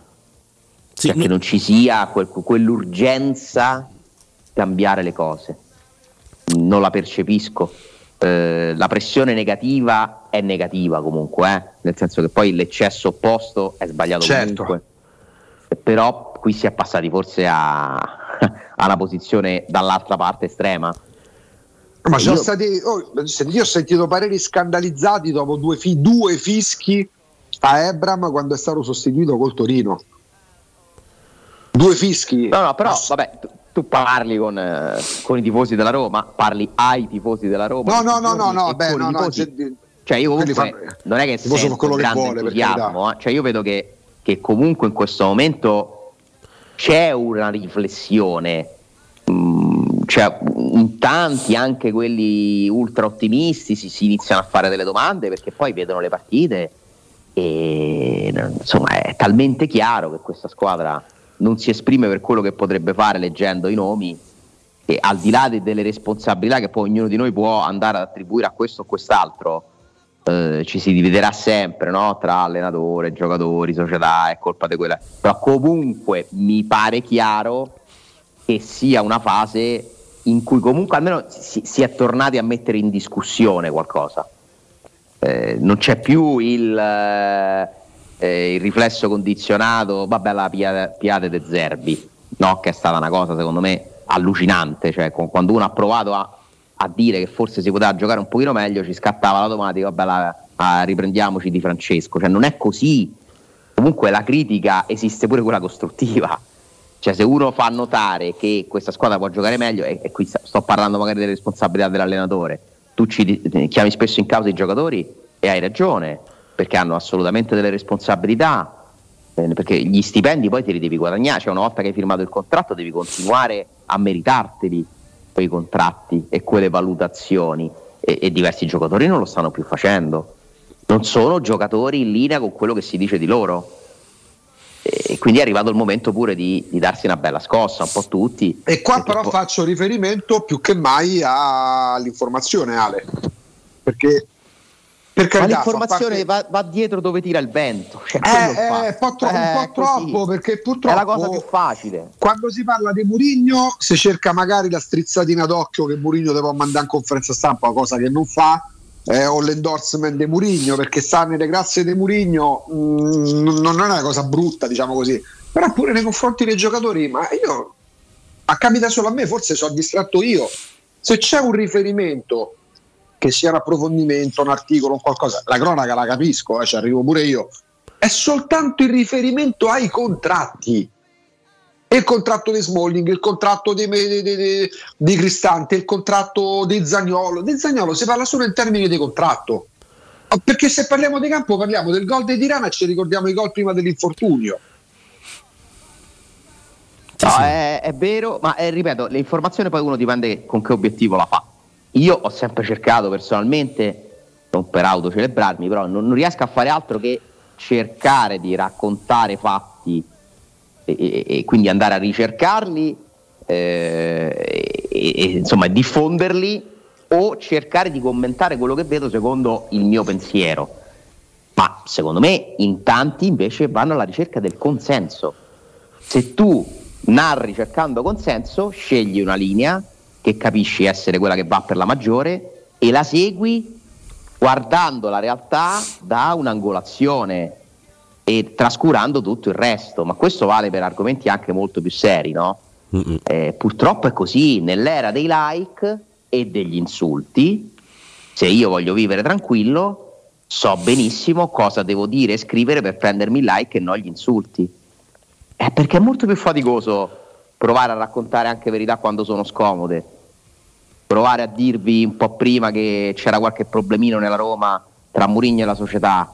Cioè che non ci sia quel, quell'urgenza di cambiare le cose, non la percepisco. Eh, la pressione negativa è negativa comunque, eh? Nel senso che poi l'eccesso opposto è sbagliato, certo, comunque. Però qui si è passati forse a, a una posizione dall'altra parte estrema. Ma io... sono stati, oh, io ho sentito pareri scandalizzati dopo due, fi, due fischi a Abraham quando è stato sostituito col Torino. Due fischi. No, no, però vabbè, tu, tu parli con, eh, con i tifosi della Roma, parli ai tifosi della Roma. No, no, no, no, no, vabbè, no, no, c'è, cioè io comunque fa... non è che sento quello che vuole, entusiasmo, eh. Cioè io vedo che, che comunque in questo momento c'è una riflessione, mh, cioè in tanti, anche quelli ultra ottimisti, si, si iniziano a fare delle domande, perché poi vedono le partite e insomma è talmente chiaro che questa squadra non si esprime per quello che potrebbe fare leggendo i nomi, e al di là de- delle responsabilità che poi ognuno di noi può andare ad attribuire a questo o quest'altro, eh, ci si dividerà sempre, no? Tra allenatore, giocatori, società, è colpa di quella, però comunque mi pare chiaro che sia una fase in cui comunque almeno si, si è tornati a mettere in discussione qualcosa, eh, non c'è più il... Eh, Eh, il riflesso condizionato, vabbè, la piade, piade de Zerbi, no? Che è stata una cosa secondo me allucinante, cioè con, quando uno ha provato a, a dire che forse si poteva giocare un pochino meglio, ci scattava l'automatico, vabbè, la, la, riprendiamoci di Francesco, cioè non è così. Comunque la critica esiste, pure quella costruttiva, cioè se uno fa notare che questa squadra può giocare meglio, e, e qui sto parlando magari delle responsabilità dell'allenatore, tu ci chiami spesso in causa i giocatori e hai ragione, perché hanno assolutamente delle responsabilità, eh, perché gli stipendi poi te li devi guadagnare, cioè una volta che hai firmato il contratto devi continuare a meritarteli quei contratti e quelle valutazioni, e, e diversi giocatori non lo stanno più facendo, non sono giocatori in linea con quello che si dice di loro, e, e quindi è arrivato il momento pure di, di darsi una bella scossa un po' tutti. E qua però po- faccio riferimento più che mai all'informazione, Ale, perché... Ma l'informazione va, va dietro dove tira il vento, cioè, eh, eh, po tro- eh, un po' troppo così. Perché purtroppo è la cosa più facile. Quando si parla di Mourinho si cerca magari la strizzatina d'occhio che Mourinho deve mandare in conferenza stampa, cosa che non fa, eh, o l'endorsement di Mourinho, perché sta nelle grazie di Mourinho, mh, non, non è una cosa brutta, diciamo così, però pure nei confronti dei giocatori, ma io, a capita solo a me, forse sono distratto io, se c'è un riferimento che sia un approfondimento, un articolo, un qualcosa, la cronaca la capisco, eh, ci arrivo pure io, è soltanto il riferimento ai contratti, e il contratto di Smalling, il contratto di, di, di, di Cristante, il contratto di Zaniolo. Di Zaniolo si parla solo in termini di contratto, perché se parliamo di campo parliamo del gol di Tirana e ci ricordiamo i gol prima dell'infortunio. No, è, è vero, ma eh, ripeto, le informazioni poi uno dipende con che obiettivo la fa. Io ho sempre cercato personalmente, non per autocelebrarmi, però non, non riesco a fare altro che cercare di raccontare fatti e, e, e quindi andare a ricercarli eh, e, e insomma diffonderli, o cercare di commentare quello che vedo secondo il mio pensiero. Ma secondo me in tanti invece vanno alla ricerca del consenso. Se tu narri cercando consenso, scegli una linea che capisci essere quella che va per la maggiore e la segui guardando la realtà da un'angolazione e trascurando tutto il resto. Ma questo vale per argomenti anche molto più seri, no? Eh, purtroppo è così, nell'era dei like e degli insulti, se io voglio vivere tranquillo so benissimo cosa devo dire e scrivere per prendermi il like e non gli insulti. È perché è molto più faticoso provare a raccontare anche verità quando sono scomode, provare a dirvi un po' prima che c'era qualche problemino nella Roma tra Mourinho e la società,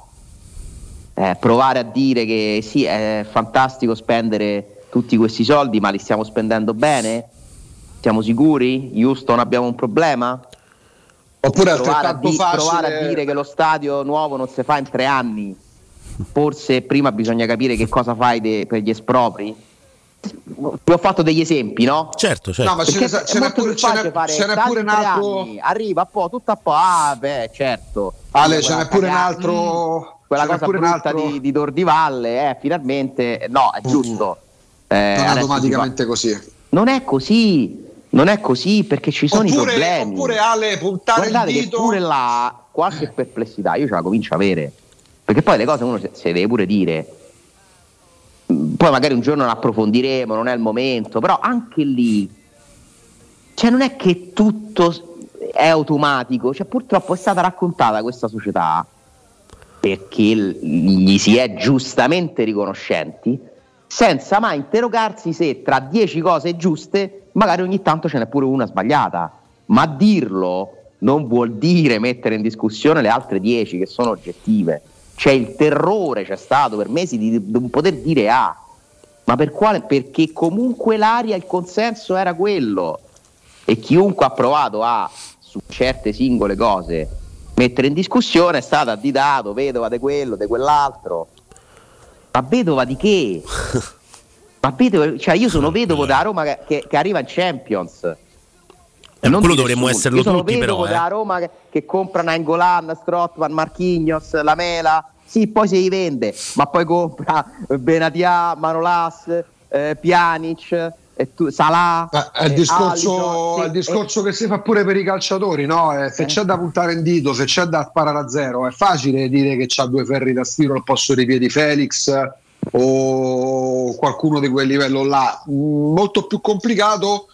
eh, provare a dire che sì, è fantastico spendere tutti questi soldi, ma li stiamo spendendo bene? Siamo sicuri? Houston abbiamo un problema? Oppure provare, a, di- provare a dire che lo stadio nuovo non si fa in tre anni, forse prima bisogna capire che cosa fai de- per gli espropri. Vi ho fatto degli esempi, no? Certo, certo. No, ma ce n'è, c'era pure, c'era, fare c'era pure un altro anni, arriva un po' tutto a po'. Ah beh, certo. Ale, ce n'è pure un altro, quella cosa pure brutta altro... di, di Tordivalle, eh, finalmente. No, è giusto. Mm. Eh, non automaticamente fa... così. Non è così. Non è così perché ci sono oppure, i problemi. Oppure Ale puntare guardate il dito. Che pure là qualche perplessità io ce la comincio a avere. Perché poi le cose uno se le deve pure dire, poi magari un giorno ne approfondiremo, non è il momento, però anche lì, cioè non è che tutto è automatico, cioè purtroppo è stata raccontata questa società perché gli si è giustamente riconoscenti, senza mai interrogarsi se tra dieci cose giuste magari ogni tanto ce n'è pure una sbagliata, ma dirlo non vuol dire mettere in discussione le altre dieci che sono oggettive. C'è il terrore, c'è stato per mesi di non poter dire ah, ma per quale? Perché comunque l'aria, il consenso era quello, e chiunque ha provato a su certe singole cose mettere in discussione è stato additato vedova di quello, di quell'altro. Ma vedova di che? Ma vedova, cioè io sono vedovo da Roma che, che arriva in Champions. Eh, quello dovremmo esserlo tutti, però. Io sono da Roma che, che compra Nainggolan, Strootman, Marquinhos, Lamela. Sì, poi si vende, ma poi compra Benatia, Manolas, eh, Pjanic, eh, tu, Salah. È eh, il discorso, eh, sì, discorso eh. che si fa pure per i calciatori, no? Eh, se eh. c'è da puntare in dito, se c'è da sparare a zero, è facile dire che c'ha due ferri da stiro al posto dei piedi Felix o qualcuno di quel livello là. Molto più complicato,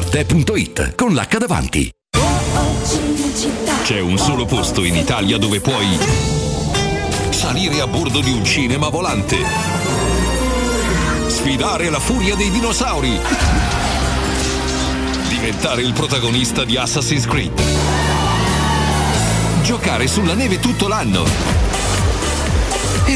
Arte.it con l'H davanti. C'è un solo posto in Italia dove puoi salire a bordo di un cinema volante, sfidare la furia dei dinosauri, diventare il protagonista di Assassin's Creed, giocare sulla neve tutto l'anno e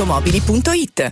mobili punto it.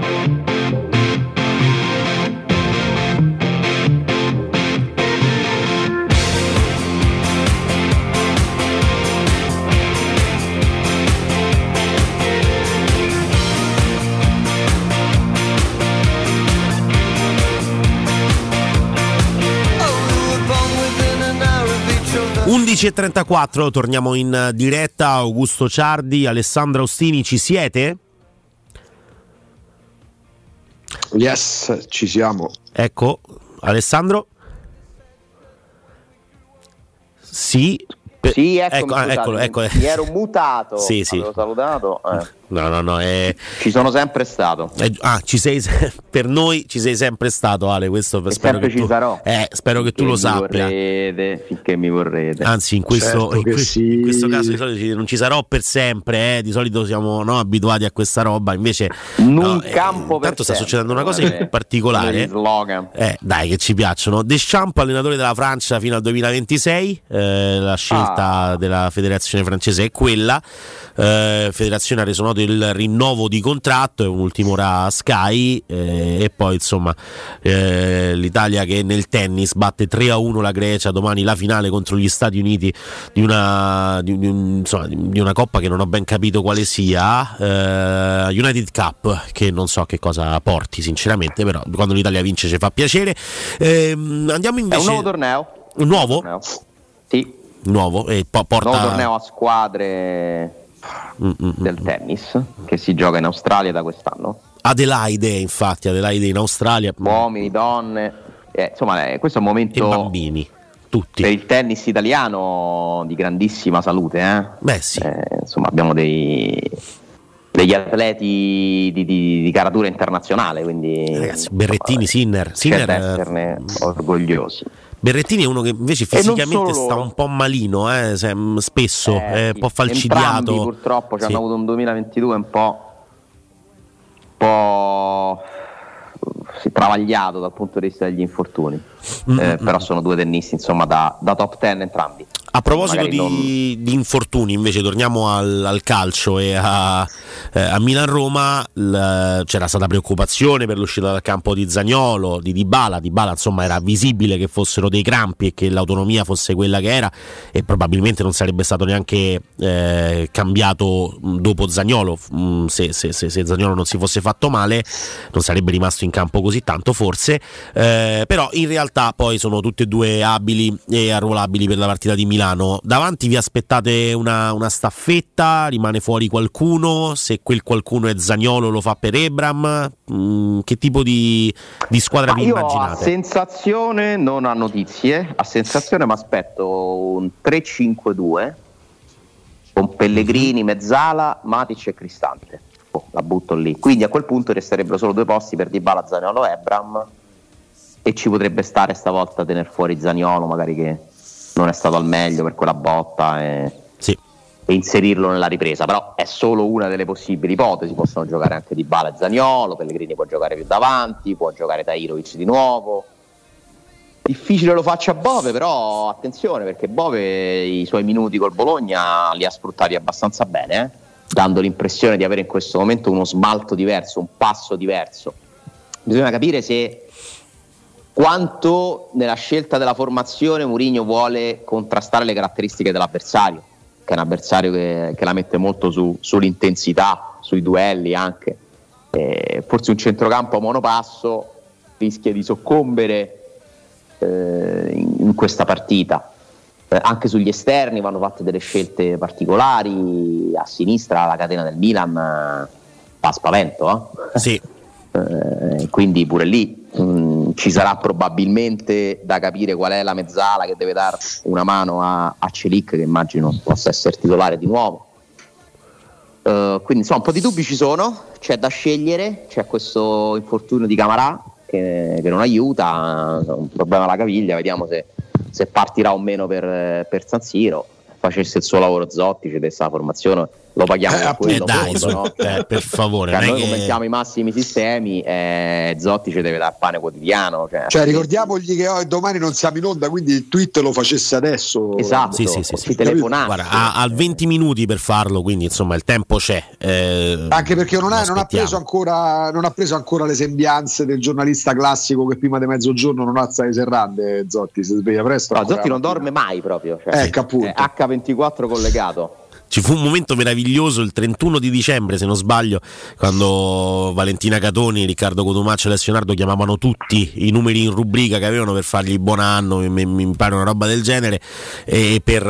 undici e trentaquattro, torniamo in diretta. Augusto Ciardi, Alessandro Austini, ci siete? Yes, ci siamo. Ecco, Alessandro? Sì. Per... Sì, ecco, ecco, scusate, eccolo, mi, ecco. Mi ero mutato. Sì, sì. Avevo salutato. Eh. No, no, no. Eh... Ci sono sempre stato. Eh, ah, ci sei se... per noi ci sei sempre stato, Ale. Questo e spero che ci tu... sarò. Eh, spero che tu lo sappia. Vorrete, finché mi vorrete. Anzi, in questo, certo in que... sì. in questo caso di solito non ci sarò per sempre. Eh. Di solito siamo no, abituati a questa roba. Invece, non no, campo eh, per tanto sta succedendo una cosa in particolare. Slogan. Eh, dai, che ci piacciono. Deschamps, allenatore della Francia fino al duemilaventisei. Eh, la scelta. Ah. Della federazione francese è quella. Eh, federazione ha reso noto il rinnovo di contratto, è un'ultim'ora Sky. Eh, e poi insomma eh, l'Italia che nel tennis batte tre a uno la Grecia, domani la finale contro gli Stati Uniti di una, di, di, insomma, di una coppa che non ho ben capito quale sia, eh, United Cup, che non so che cosa porti sinceramente, però quando l'Italia vince ci fa piacere. Eh, andiamo invece è un nuovo torneo, un nuovo? Torneo. Sì. Nuovo e po- porta nuovo torneo a squadre Mm-mm-mm. del tennis che si gioca in Australia da quest'anno. Adelaide, infatti, Adelaide in Australia. Uomini, donne, eh, insomma, eh, questo è un momento. E bambini, tutti. Per il tennis italiano di grandissima salute, eh? Beh, sì. Eh, insomma, abbiamo dei degli atleti di, di, di caratura internazionale, quindi ragazzi, Berrettini, Sinner, Sinner per esserne orgogliosi. Berrettini è uno che invece fisicamente sta un po' malino, eh, spesso, eh, è un po' falcidiato. Entrambi, purtroppo ci sì. hanno avuto un duemilaventidue un po', un po' travagliato dal punto di vista degli infortuni, mm-hmm. eh, però sono due tennisti insomma da, da top ten entrambi. A proposito di, non... di infortuni invece torniamo al, al calcio e a, eh, a Milan-Roma l, c'era stata preoccupazione per l'uscita dal campo di Zaniolo, di Dybala. Dybala insomma era visibile che fossero dei crampi e che l'autonomia fosse quella che era e probabilmente non sarebbe stato neanche eh, cambiato dopo Zaniolo, mh, se, se, se, se Zaniolo non si fosse fatto male non sarebbe rimasto in campo così tanto forse, eh, però in realtà poi sono tutte e due abili e arruolabili per la partita di Milan. Davanti vi aspettate una, una staffetta, rimane fuori qualcuno, se quel qualcuno è Zaniolo lo fa per Abraham, mm, che tipo di, di squadra vi immaginate? Io a sensazione, non a notizie, a sensazione mi aspetto un tre cinque due con Pellegrini, Mezzala, Matic e Cristante, oh, la butto lì, quindi a quel punto resterebbero solo due posti per Dybala, Zaniolo e Abraham e ci potrebbe stare stavolta tener fuori Zaniolo magari che non è stato al meglio per quella botta e, sì. e inserirlo nella ripresa, però è solo una delle possibili ipotesi. Possono giocare anche Dybala e Zaniolo, Pellegrini può giocare più davanti, può giocare Tahirovic di nuovo, difficile lo faccia Bove, però attenzione perché Bove i suoi minuti col Bologna li ha sfruttati abbastanza bene, eh? Dando l'impressione di avere in questo momento uno smalto diverso, un passo diverso bisogna capire se quanto nella scelta della formazione Mourinho vuole contrastare le caratteristiche dell'avversario, che è un avversario che, che la mette molto su, sull'intensità, sui duelli anche. Eh, forse un centrocampo a monopasso rischia di soccombere eh, in questa partita. Eh, anche sugli esterni vanno fatte delle scelte particolari. A sinistra la catena del Milan fa spavento, eh? Sì. Eh, quindi pure lì mh, ci sarà probabilmente da capire qual è la mezzala che deve dare una mano a, a Celik, che immagino possa essere titolare di nuovo. eh, quindi insomma un po' di dubbi ci sono, c'è da scegliere, c'è questo infortunio di Camarà che, che non aiuta, un problema alla caviglia, vediamo se, se partirà o meno per, per San Siro. Facesse il suo lavoro Zotti, c'è questa formazione, lo paghiamo eh, per quello, eh, dai, molto, su, no? eh, per favore, noi che... commentiamo i massimi sistemi, eh, Zotti ci deve dare pane quotidiano, cioè, cioè ricordiamogli che oh, domani non siamo in onda, quindi il tweet lo facesse adesso, esatto, sì, sì, sì, sì. Guarda, ha, ha venti minuti per farlo, quindi insomma il tempo c'è, eh, anche perché non ha, non ha preso ancora non ha preso ancora le sembianze del giornalista classico che prima di mezzogiorno non alza le serrande. Zotti si sveglia presto, no, Zotti non dorme mai proprio, cioè, ecco, appunto, acca ventiquattro collegato. Ci fu un momento meraviglioso il trentuno di dicembre, se non sbaglio, quando Valentina Catoni, Riccardo Cotumaccio e Alessio Nardo chiamavano tutti i numeri in rubrica che avevano per fargli buon anno, mi, mi pare una roba del genere, e per,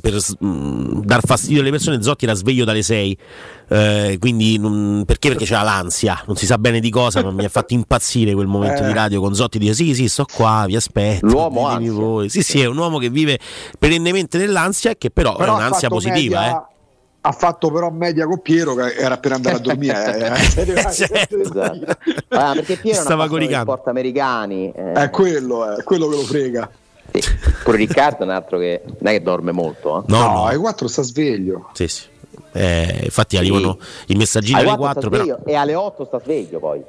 per dar fastidio alle persone Zotti era sveglio dalle sei, eh, quindi non, perché? Perché c'era l'ansia, non si sa bene di cosa, ma mi ha fatto impazzire quel momento eh. di radio con Zotti, dice sì sì sto qua, vi aspetto, l'uomo ansia. Voi. Sì sì, è un uomo che vive perennemente nell'ansia, che però, però è un'ansia positiva. Media, eh. Ha fatto però media con Piero che era appena andato a dormire, eh, certo. Esatto. Ah, perché Piero stava coricando i portamericani, eh. è, quello, è quello che lo frega. Sì. Pure Riccardo è un altro che non è che dorme molto, eh. no, no, no, alle quattro sta sveglio. Sì, sì. Eh, infatti arrivano sì. i messaggini alle quattro, però... e alle otto sta sveglio poi.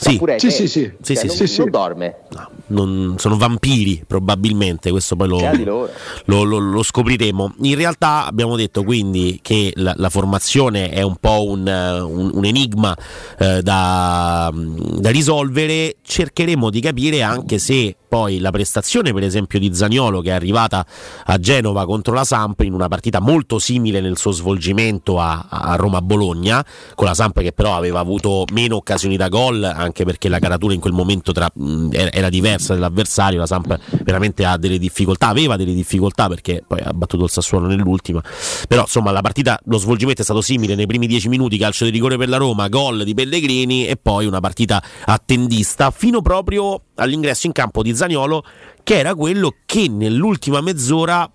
Sì, sì, sì, sì. Cioè, sì, non, sì, non sì. dorme, no, non, sono vampiri probabilmente, questo poi lo, lo, lo, lo scopriremo. In realtà abbiamo detto quindi che la, la formazione è un po' un, un, un enigma eh, da, da risolvere. Cercheremo di capire anche se poi la prestazione per esempio di Zaniolo, che è arrivata a Genova contro la Samp in una partita molto simile nel suo svolgimento a, a Roma-Bologna, con la Samp che però aveva avuto meno occasioni da gol, anche perché la caratura in quel momento tra, era diversa dell'avversario. La Samp veramente ha delle difficoltà, aveva delle difficoltà perché poi ha battuto il Sassuolo nell'ultima, però insomma la partita, lo svolgimento è stato simile. Nei primi dieci minuti calcio di rigore per la Roma, gol di Pellegrini, e poi una partita attendista fino proprio all'ingresso in campo di Zaniolo, che era quello che nell'ultima mezz'ora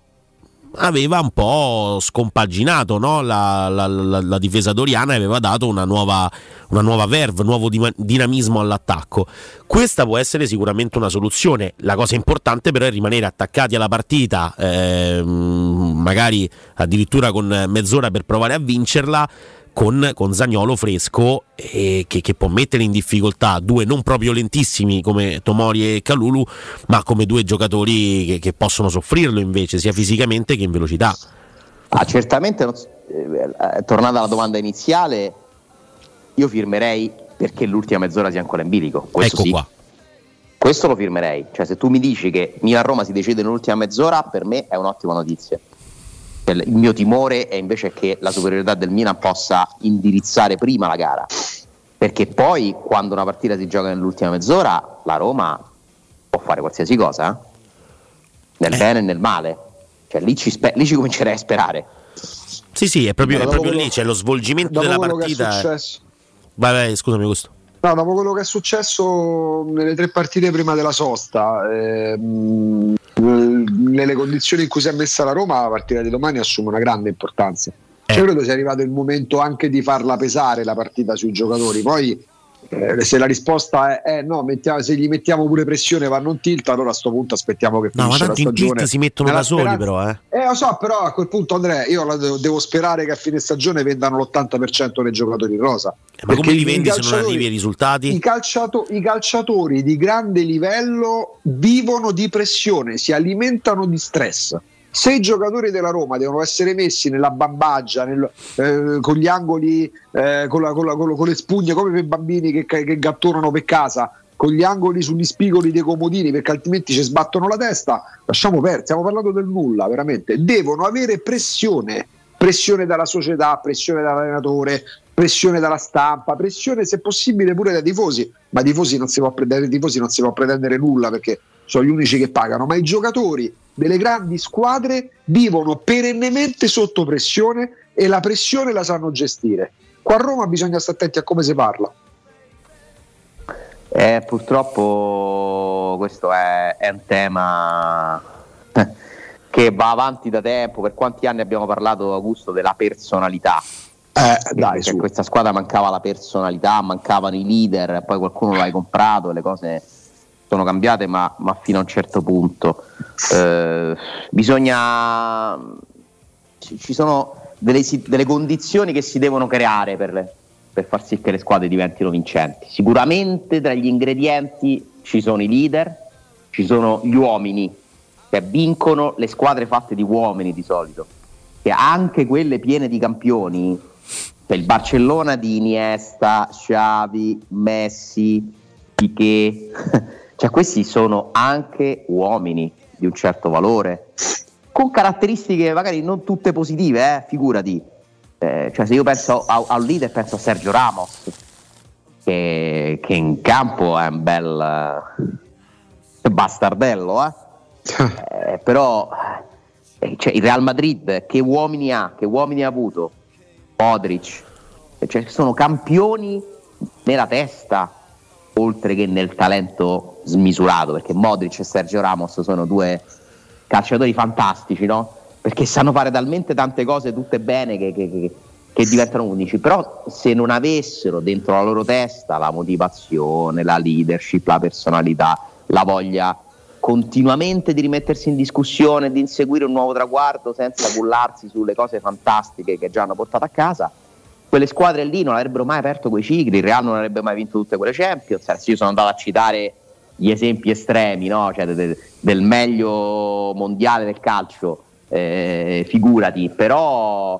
aveva un po' scompaginato, no? la, la, la, la difesa doriana, aveva dato una nuova, una nuova verve, nuovo dinamismo all'attacco. Questa può essere sicuramente una soluzione. La cosa importante però è rimanere attaccati alla partita, eh, magari addirittura con mezz'ora per provare a vincerla, Con, con Zaniolo fresco, eh, che, che può mettere in difficoltà due non proprio lentissimi come Tomori e Kalulu, ma come due giocatori che, che possono soffrirlo invece sia fisicamente che in velocità. Ah, certamente, eh, tornando alla domanda iniziale, io firmerei perché l'ultima mezz'ora sia ancora in bilico. Questo ecco sì. qua. Questo lo firmerei, cioè se tu mi dici che Milan-Roma si decide nell'ultima mezz'ora, per me è un'ottima notizia. Il mio timore è invece che la superiorità del Milan possa indirizzare prima la gara, perché poi quando una partita si gioca nell'ultima mezz'ora la Roma può fare qualsiasi cosa, eh? Nel eh. bene e nel male, cioè lì ci, spe- lì ci comincerei a sperare. Sì sì, è proprio, è proprio quello, lì c'è lo svolgimento della partita. Vai vai, scusami Augusto. No, dopo quello che è successo nelle tre partite prima della sosta, ehm, nelle condizioni in cui si è messa la Roma, la partita di domani assume una grande importanza. Cioè, credo sia arrivato il momento anche di farla pesare la partita sui giocatori. Poi eh, se la risposta è eh, no, mettiamo, se gli mettiamo pure pressione vanno in tilt, allora a sto punto aspettiamo che no, finisca la stagione. No, ma tanto in tilt si mettono da soli però, eh. Eh, lo so, però a quel punto Andrea, io la devo, devo sperare che a fine stagione vendano l'ottanta per cento dei giocatori in rosa. Eh, ma come li vendi se non arrivi ai risultati? I, calciato, I calciatori di grande livello vivono di pressione, si alimentano di stress. Se i giocatori della Roma devono essere messi nella bambaggia, nel, eh, con gli angoli, eh, con, la, con, la, con le spugne, come per i bambini che, che gattonano per casa, con gli angoli sugli spigoli dei comodini, perché altrimenti ci sbattono la testa, lasciamo perdere, stiamo parlando del nulla, veramente. Devono avere pressione, pressione dalla società, pressione dall'allenatore, pressione dalla stampa, pressione se possibile pure dai tifosi, ma i tifosi non si può pretendere, tifosi non si può pretendere nulla perché sono gli unici che pagano, ma i giocatori delle grandi squadre vivono perennemente sotto pressione e la pressione la sanno gestire. Qua a Roma bisogna stare attenti a come si parla. Eh, purtroppo questo è, è un tema che va avanti da tempo. Per quanti anni abbiamo parlato, Augusto, della personalità? Eh, dai, perché a questa squadra mancava la personalità, mancavano i leader, poi qualcuno l'hai comprato, le cose sono cambiate, ma, ma fino a un certo punto eh, bisogna ci, ci sono delle, delle condizioni che si devono creare per le per far sì che le squadre diventino vincenti. Sicuramente tra gli ingredienti ci sono i leader, ci sono gli uomini, che vincono le squadre fatte di uomini di solito, che anche quelle piene di campioni, cioè il Barcellona di Iniesta, Xavi, Messi, Piqué, cioè questi sono anche uomini di un certo valore, con caratteristiche magari non tutte positive, eh, figurati. Cioè, se io penso a, a un leader, penso a Sergio Ramos, che, che in campo è un bel uh, bastardello, eh? eh, però eh, cioè, il Real Madrid che uomini ha, che uomini ha avuto? Modric, cioè, sono campioni nella testa oltre che nel talento smisurato, perché Modric e Sergio Ramos sono due calciatori fantastici, no? Perché sanno fare talmente tante cose tutte bene che, che, che, che diventano unici, però se non avessero dentro la loro testa la motivazione, la leadership, la personalità, la voglia continuamente di rimettersi in discussione, di inseguire un nuovo traguardo senza cullarsi sulle cose fantastiche che già hanno portato a casa, quelle squadre lì non avrebbero mai aperto quei cicli, il Real non avrebbe mai vinto tutte quelle Champions. Io sono andato a citare gli esempi estremi, no? Cioè, de, de, del meglio mondiale del calcio. Eh, figurati, però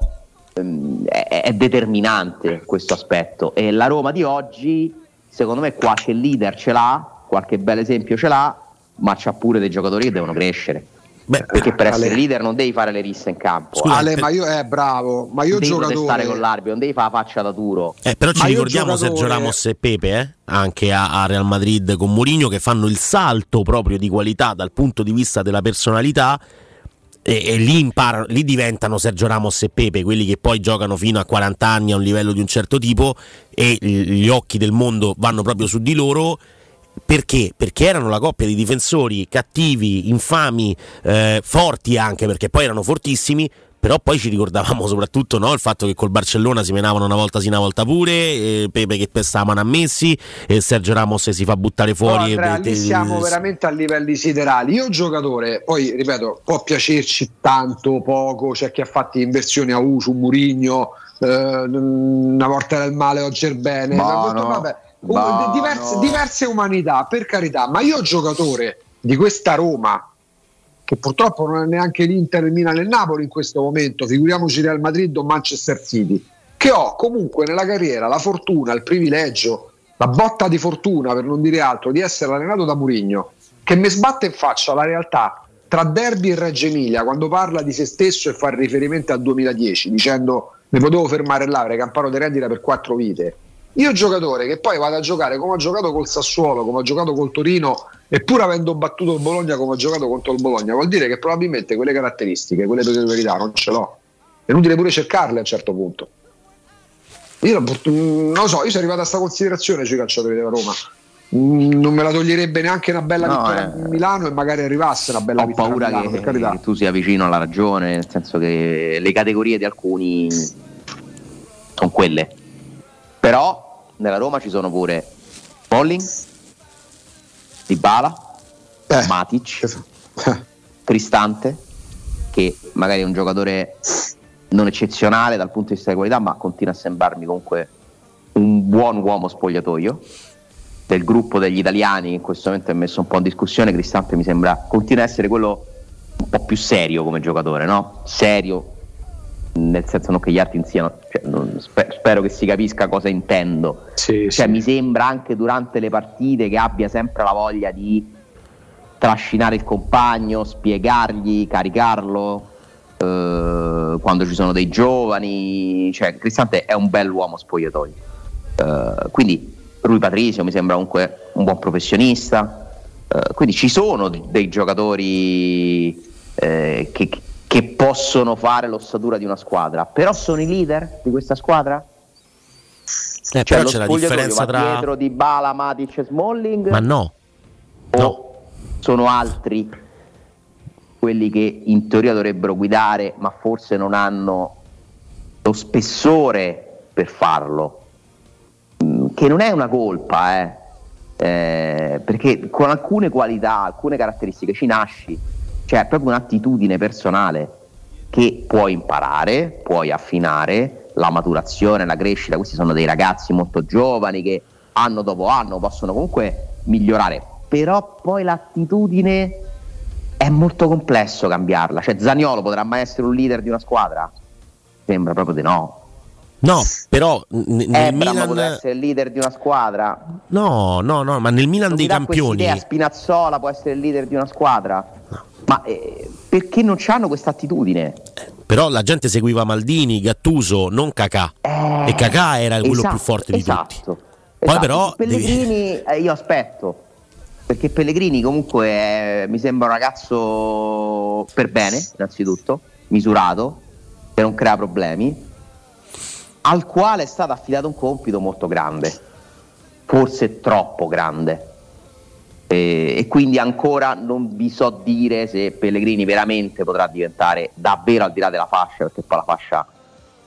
ehm, è, è determinante questo aspetto, e la Roma di oggi secondo me qua c'è il leader, ce l'ha, qualche bel esempio ce l'ha, ma c'ha pure dei giocatori che devono crescere. Beh, perché per essere Ale. leader non devi fare le risse in campo. Scusa, Ale, per... ma io è eh, bravo, ma io devi giocatore stare con l'arbitro, non devi fare la faccia da duro. Eh, però ci ma ricordiamo giocatore... Sergio Ramos e Pepe, eh? Anche a, a Real Madrid con Mourinho, che fanno il salto proprio di qualità dal punto di vista della personalità. E, e lì imparano, lì diventano Sergio Ramos e Pepe, quelli che poi giocano fino a quaranta anni a un livello di un certo tipo, e gli occhi del mondo vanno proprio su di loro. Perché? Perché erano la coppia di difensori cattivi, infami, eh, forti anche, perché poi erano fortissimi. Però poi ci ricordavamo soprattutto, no, il fatto che col Barcellona si menavano una volta sì una volta pure, eh, Pepe che pesta la mano a Messi, e eh, Sergio Ramos si fa buttare fuori. No, Andrea, e, lì e, siamo e, veramente a livelli siderali. Io giocatore, poi ripeto, può piacerci tanto, poco, c'è cioè chi ha fatto inversioni a uso, Mourinho, eh, una volta era il male, oggi è il bene, no, detto, no, vabbè, no, diverse, no. diverse umanità, per carità, ma io giocatore di questa Roma, che purtroppo non è neanche l'Inter, il Milan e il Napoli in questo momento, figuriamoci Real Madrid o Manchester City, che ho comunque nella carriera la fortuna, il privilegio, la botta di fortuna per non dire altro, di essere allenato da Mourinho, che mi sbatte in faccia la realtà tra derby e Reggio Emilia, quando parla di se stesso e fa riferimento al duemiladieci dicendo mi potevo fermare là perché campano di rendita per quattro vite. Io giocatore che poi vado a giocare come ho giocato col Sassuolo, come ho giocato col Torino, e pur avendo battuto il Bologna come ho giocato contro il Bologna, vuol dire che probabilmente quelle caratteristiche, quelle peculiarità non ce l'ho. È inutile pure cercarle a un certo punto. Io non lo so, io sono arrivato a questa considerazione sui calciatori della Roma. Non me la toglierebbe neanche una bella no, vittoria eh, a Milano, e magari arrivasse una bella ho vittoria paura a Milano, che, per carità. Che tu sia vicino alla ragione, nel senso che le categorie di alcuni sono quelle. Però nella Roma ci sono pure Smalling, Dybala, eh, Matic, eh. Cristante, che magari è un giocatore non eccezionale dal punto di vista di qualità, ma continua a sembrarmi comunque un buon uomo spogliatoio. Del gruppo degli italiani, che in questo momento è messo un po' in discussione, Cristante mi sembra continua a essere quello un po' più serio come giocatore, no? Serio, nel senso non che gli altri siano, cioè, non, sper- spero che si capisca cosa intendo. Sì, cioè, sì. Mi sembra anche durante le partite che abbia sempre la voglia di trascinare il compagno, spiegargli, caricarlo, eh, quando ci sono dei giovani. Cioè, Cristante è un bell'uomo spogliatoio, eh, quindi Rui Patricio mi sembra comunque un buon professionista, eh, quindi ci sono dei, dei giocatori eh, che che possono fare l'ossatura di una squadra, però sono i leader di questa squadra? Eh, cioè, però c'è la differenza tra dietro Dybala, Matic e Smalling? Ma no. O no, sono altri quelli che in teoria dovrebbero guidare, ma forse non hanno lo spessore per farlo, che non è una colpa, eh. Eh, perché con alcune qualità, alcune caratteristiche ci nasci. Cioè è proprio un'attitudine personale che puoi imparare, puoi affinare, la maturazione, la crescita. Questi sono dei ragazzi molto giovani che anno dopo anno possono comunque migliorare, però poi l'attitudine è molto complesso cambiarla. Cioè Zaniolo potrà mai essere un leader di una squadra? Sembra proprio di no. No, però n- nel Milan può essere il leader di una squadra. No, no, no, ma nel Milan non dei campioni. Idea, Spinazzola può essere il leader di una squadra. No. Ma eh, perché non c'hanno questa attitudine? Eh, però la gente seguiva Maldini, Gattuso, non Kakà. Eh, e Kakà era quello esatto, più forte di esatto, tutti. Esatto. Poi però Pellegrini eh, io aspetto, perché Pellegrini comunque è, mi sembra un ragazzo per bene, innanzitutto, misurato, che non crea problemi, al quale è stato affidato un compito molto grande, forse troppo grande, e, e quindi ancora non vi so dire se Pellegrini veramente potrà diventare davvero al di là della fascia, perché poi la fascia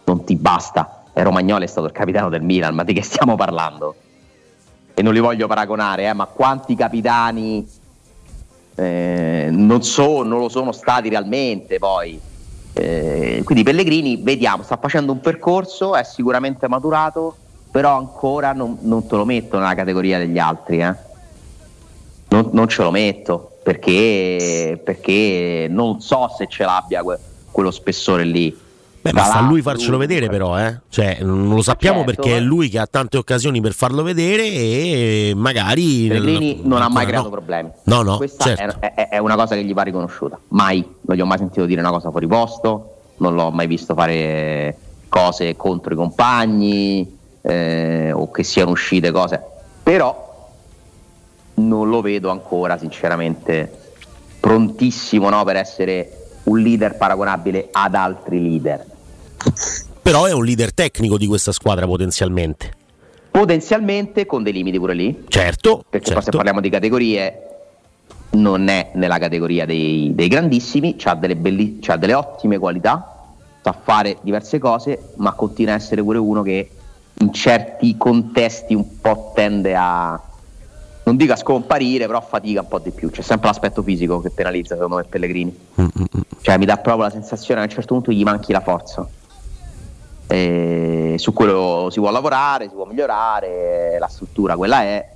non ti basta. E Romagnoli è stato il capitano del Milan, ma di che stiamo parlando? E non li voglio paragonare, eh, ma quanti capitani eh, non so, non lo sono stati realmente poi. Eh, quindi Pellegrini, vediamo, sta facendo un percorso, è sicuramente maturato, però ancora non, non te lo metto nella categoria degli altri, eh. non, non ce lo metto perché, perché non so se ce l'abbia que- quello spessore lì. Beh, ma sta a lui farcelo vedere, però eh? Cioè, non lo sappiamo, certo, perché è lui che ha tante occasioni per farlo vedere e magari Pellegrini non ha mai creato no. problemi. No, no, questa certo. è, è, è una cosa che gli va riconosciuta. Mai, non gli ho mai sentito dire una cosa fuori posto, non l'ho mai visto fare cose contro i compagni eh, o che siano uscite cose, però non lo vedo ancora sinceramente prontissimo, no, per essere un leader paragonabile ad altri leader. Però è un leader tecnico di questa squadra potenzialmente. Potenzialmente con dei limiti pure lì. Certo. Perché certo. Se parliamo di categorie, non è nella categoria dei, dei grandissimi, c'ha delle, belli, c'ha delle ottime qualità, sa fare diverse cose, ma continua a essere pure uno che in certi contesti un po' tende a, non dico a scomparire, però fatica un po' di più. C'è sempre l'aspetto fisico che penalizza, secondo me, Pellegrini. Cioè mi dà proprio la sensazione che a un certo punto gli manchi la forza. E su quello si può lavorare, si può migliorare, la struttura quella è.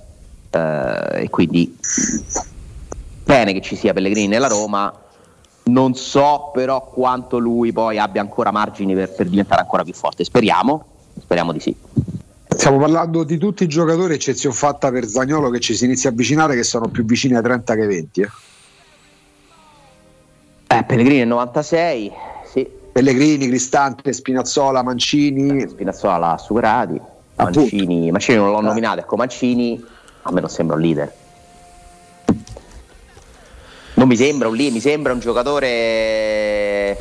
Eh, e quindi bene che ci sia Pellegrini nella Roma. Non so però quanto lui poi abbia ancora margini per, per diventare ancora più forte. Speriamo, speriamo di sì. Stiamo parlando di tutti i giocatori, eccezione fatta per Zaniolo, che ci si inizia a avvicinare, che sono più vicini a trenta che venti. Eh. Eh, Pellegrini è novantasei, sì. Pellegrini, Cristante, Spinazzola, Mancini. Spinazzola ha superati. Mancini, Mancini non l'ho eh. nominato, ecco Mancini a me non sembra un leader. Non mi sembra un leader, mi sembra un giocatore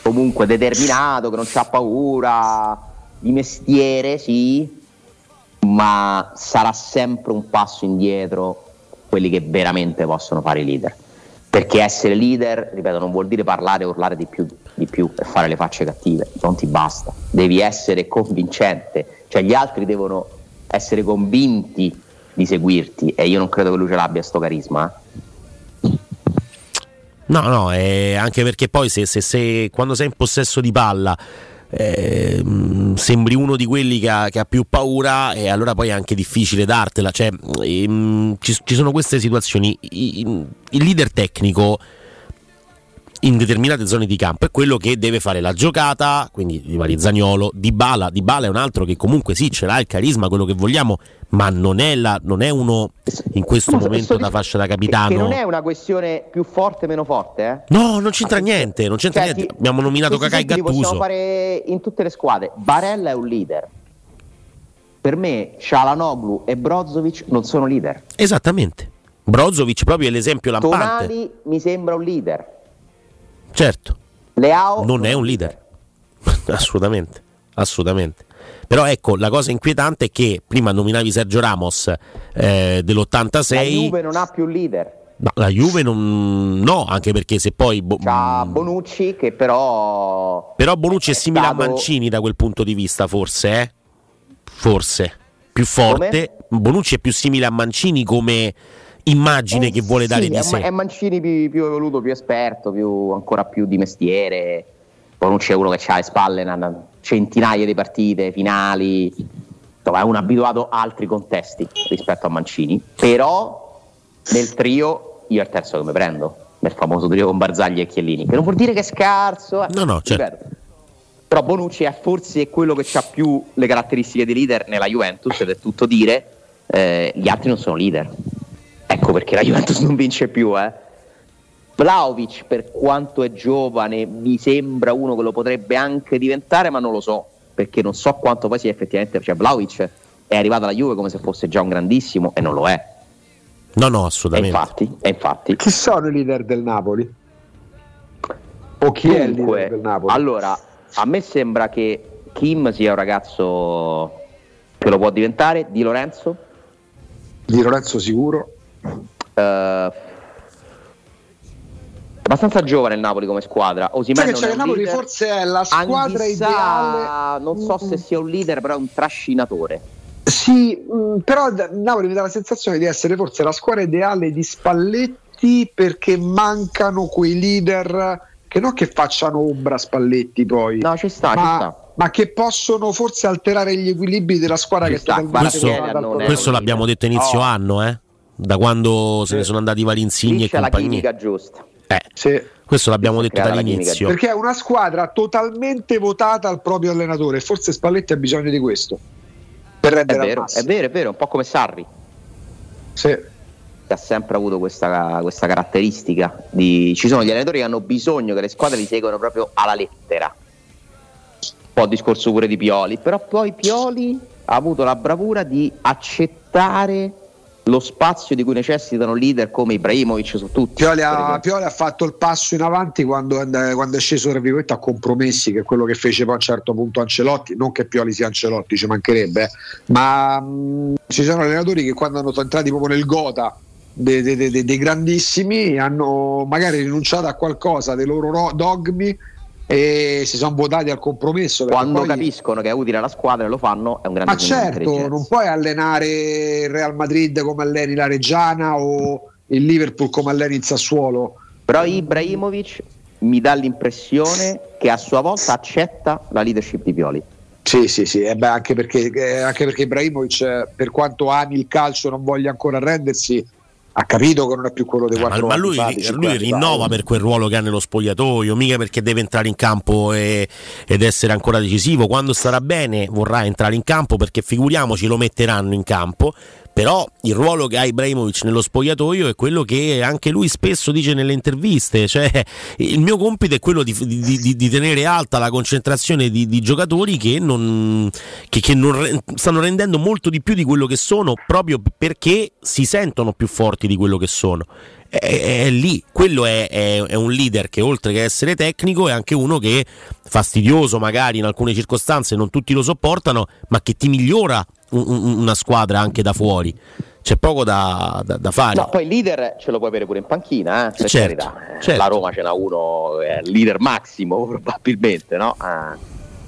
comunque determinato, che non c'ha paura. Di mestiere sì, ma sarà sempre un passo indietro quelli che veramente possono fare i leader, perché essere leader, ripeto, non vuol dire parlare e urlare di più, di più e fare le facce cattive, non ti basta, devi essere convincente, cioè gli altri devono essere convinti di seguirti, e io non credo che lui ce l'abbia sto carisma, eh. No, no, eh, anche perché poi se, se, se quando sei in possesso di palla Eh, sembri uno di quelli che ha, che ha più paura, e allora poi è anche difficile dartela, cioè, ehm, ci, ci sono queste situazioni. I, il leader tecnico in determinate zone di campo, è quello che deve fare la giocata, quindi di Zaniolo, Dybala, Dybala è un altro che comunque sì, ce l'ha il carisma, quello che vogliamo, ma non è, la, non è uno in questo ma momento da fascia da capitano. Che, che non è una questione più forte meno forte, eh? No, non c'entra niente, non c'entra cioè, niente. Ti, abbiamo nominato Kakà e Gattuso. Possiamo fare in tutte le squadre. Barella è un leader. Per me Çalhanoğlu e Brozovic non sono leader. Esattamente. Brozovic proprio è l'esempio lampante. Tonali mi sembra un leader. Certo. Leao non è un leader. assolutamente, assolutamente. Però ecco, la cosa inquietante è che prima nominavi Sergio Ramos eh, dell'ottantasei. La Juve non ha più un leader. No, la Juve non no, anche perché se poi bo- c'ha Bonucci che però Però Bonucci è, è simile stato... a Mancini da quel punto di vista, forse, eh? Forse più forte. Come? Bonucci è più simile a Mancini come immagine eh, che vuole sì, dare di è, sé. È Mancini più, più evoluto, più esperto, più, ancora più di mestiere. Bonucci è uno che c'ha alle spalle centinaia di partite, finali. È un abituato a altri contesti rispetto a Mancini. Però nel trio io è il terzo che mi prendo, nel famoso trio con Barzagli e Chiellini, che non vuol dire che è scarso, eh. No, no, certo. Però Bonucci è forse quello che ha più le caratteristiche di leader nella Juventus, ed è tutto dire, eh, gli altri non sono leader. Ecco perché la Juventus non vince più, eh. Vlahovic, per quanto è giovane, mi sembra uno che lo potrebbe anche diventare, ma non lo so, perché non so quanto poi sia effettivamente, cioè Vlahovic è arrivato alla Juve come se fosse già un grandissimo e non lo è. No, no, assolutamente. E infatti, e infatti. Chi sono i leader del Napoli? O chi Dunque, è il leader del Napoli? Allora, a me sembra che Kim sia un ragazzo che lo può diventare, Di Lorenzo. Di Lorenzo sicuro. Uh, abbastanza giovane il Napoli come squadra. Osimhen cioè, il Napoli leader. Forse è la squadra Anghissà, ideale. Non so se sia un leader, però è un trascinatore. Sì, però Napoli mi dà la sensazione di essere forse la squadra ideale di Spalletti, perché mancano quei leader che non che facciano ombra a Spalletti poi. No, ci sta, ma... ci sta. Ma che possono forse alterare gli equilibri della squadra che sta. Questo, questo l'abbiamo detto inizio oh. anno, eh? Da quando sì. se ne sono andati vari Insigne e compagnia. La chimica giusta. Eh, sì. Questo l'abbiamo detto dall'inizio. Perché è una squadra totalmente votata al proprio allenatore. Forse Spalletti ha bisogno di questo per rendere è vero, è vero, è vero, un po' come Sarri. Sì. Ha sempre avuto questa, questa caratteristica di... Ci sono gli allenatori che hanno bisogno che le squadre li seguano proprio alla lettera. Un po' discorso pure di Pioli, però poi Pioli ha avuto la bravura di accettare lo spazio di cui necessitano leader come Ibrahimovic su tutti. Pioli ha, Pioli ha fatto il passo in avanti quando, quando è sceso tra virgolette a compromessi, che è quello che fece poi a un certo punto Ancelotti, non che Pioli sia Ancelotti, ci mancherebbe, eh. ma mh, ci sono allenatori che quando sono entrati proprio nel gota dei, dei, dei, dei grandissimi hanno magari rinunciato a qualcosa dei loro dogmi e si sono votati al compromesso quando poi... capiscono che è utile alla squadra e lo fanno, è un grande. Ma certo, non puoi allenare il Real Madrid come alleni la Reggiana o il Liverpool come alleni il Sassuolo. Però Ibrahimovic mi dà l'impressione che a sua volta accetta la leadership di Pioli. Sì, sì, sì, eh beh, anche perché eh, anche perché Ibrahimovic, per quanto ami il calcio, non voglia ancora arrendersi. Ha capito che non è più quello dei quattro eh, ma, ma lui, anni fa, lui rinnova anni. Per quel ruolo che ha nello spogliatoio, mica perché deve entrare in campo e, ed essere ancora decisivo. Quando starà bene vorrà entrare in campo, perché figuriamoci lo metteranno in campo. Però il ruolo che ha Ibrahimovic nello spogliatoio è quello che anche lui spesso dice nelle interviste, cioè il mio compito è quello di, di, di, di tenere alta la concentrazione di, di giocatori che, non, che, che non, stanno rendendo molto di più di quello che sono, proprio perché si sentono più forti di quello che sono. È, è, è lì, quello è, è, è un leader che oltre che essere tecnico è anche uno che fastidioso magari in alcune circostanze, non tutti lo sopportano, ma che ti migliora una squadra anche da fuori. C'è poco da, da, da fare. No, poi il leader ce lo puoi avere pure in panchina, eh? Per certo, carità. Certo. La Roma ce n'ha uno, eh, leader massimo probabilmente, no? Ah.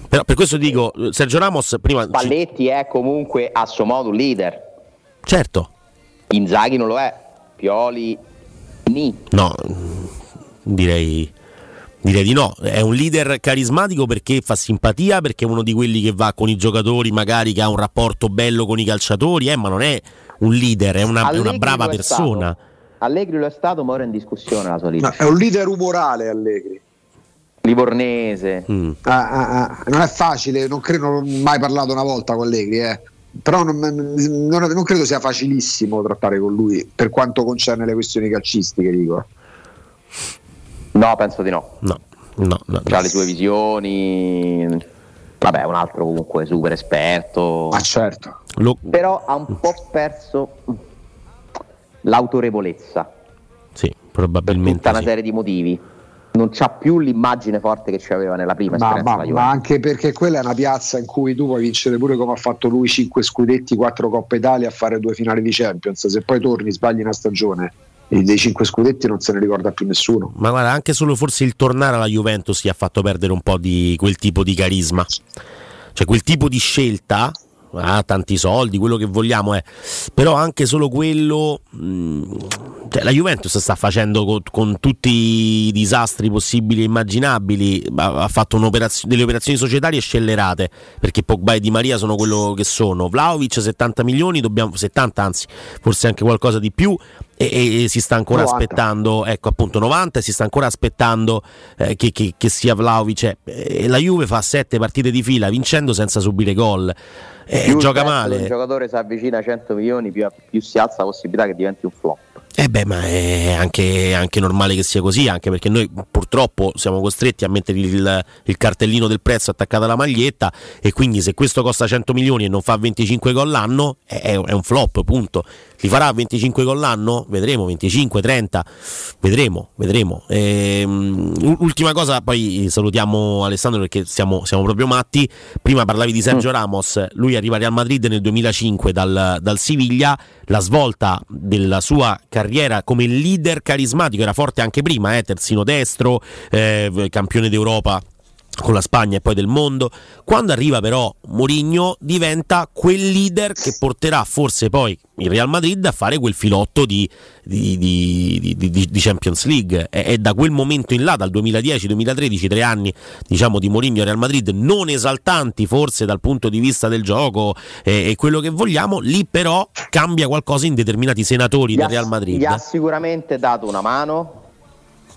Però per questo dico, Sergio Ramos prima Spalletti ci... è comunque a suo modo un leader. Certo. Inzaghi non lo è, Pioli ni. No, direi Direi di no, è un leader carismatico perché fa simpatia, perché è uno di quelli che va con i giocatori, magari che ha un rapporto bello con i calciatori, eh, ma non è un leader, è una, è una brava persona. Stato. Allegri lo è stato, ma ora è in discussione la sua linea. No, è un leader umorale Allegri. Livornese. Mm. Ah, ah, ah. Non è facile, non credo, non ho mai parlato una volta con Allegri, eh. Però non, non, non credo sia facilissimo trattare con lui per quanto concerne le questioni calcistiche, dico. No, penso di no. No, no, no. Tra le sue visioni... Vabbè, un altro comunque super esperto. Ah, certo. Lo... Però ha un po' perso l'autorevolezza. Sì, probabilmente. Per tutta una sì. serie di motivi. Non c'ha più l'immagine forte che ci aveva nella prima ma, esperienza. Ma, ma anche perché quella è una piazza in cui tu puoi vincere pure come ha fatto lui cinque scudetti, quattro Coppa Italia, a fare due finali di Champions. Se poi torni, sbagli una stagione, e dei cinque scudetti non se ne ricorda più nessuno. Ma guarda, anche solo forse il tornare alla Juventus gli ha fatto perdere un po' di quel tipo di carisma, cioè quel tipo di scelta, ah, tanti soldi, quello che vogliamo, eh. Però anche solo quello, mh, cioè, la Juventus sta facendo co- con tutti i disastri possibili e immaginabili, ha, ha fatto delle operazioni societarie scellerate, perché Pogba e Di Maria sono quello che sono, Vlahovic settanta milioni, dobbiamo, settanta anzi, forse anche qualcosa di più, E, e, e si sta ancora novanta. aspettando, ecco appunto novanta, e si sta ancora aspettando eh, che, che, che sia Vlahovic, eh, e la Juve fa sette partite di fila vincendo senza subire gol, eh, gioca male. Un giocatore si avvicina a cento milioni, più, più si alza la possibilità che diventi un flop. Eh beh, ma è anche, anche normale che sia così, anche perché noi purtroppo siamo costretti a mettere il, il cartellino del prezzo attaccato alla maglietta, e quindi se questo costa cento milioni e non fa venticinque gol l'anno è, è un flop, punto. Li farà venticinque gol l'anno? Vedremo, venticinque, trenta, vedremo, vedremo. Ehm, ultima cosa, poi salutiamo Alessandro perché siamo, siamo proprio matti. Prima parlavi di Sergio Ramos, lui arriva al Real Madrid nel duemilacinque dal, dal Siviglia, la svolta della sua carriera come leader carismatico, era forte anche prima, eh, terzino destro, eh, campione d'Europa con la Spagna e poi del mondo. Quando arriva però Mourinho diventa quel leader che porterà forse poi il Real Madrid a fare quel filotto di, di, di, di, di Champions League, e, e da quel momento in là, dal duemiladieci duemilatredici, tre anni diciamo di Mourinho Real Madrid non esaltanti forse dal punto di vista del gioco e, e quello che vogliamo, lì però cambia qualcosa in determinati senatori del Real Madrid. Gli ha sicuramente dato una mano,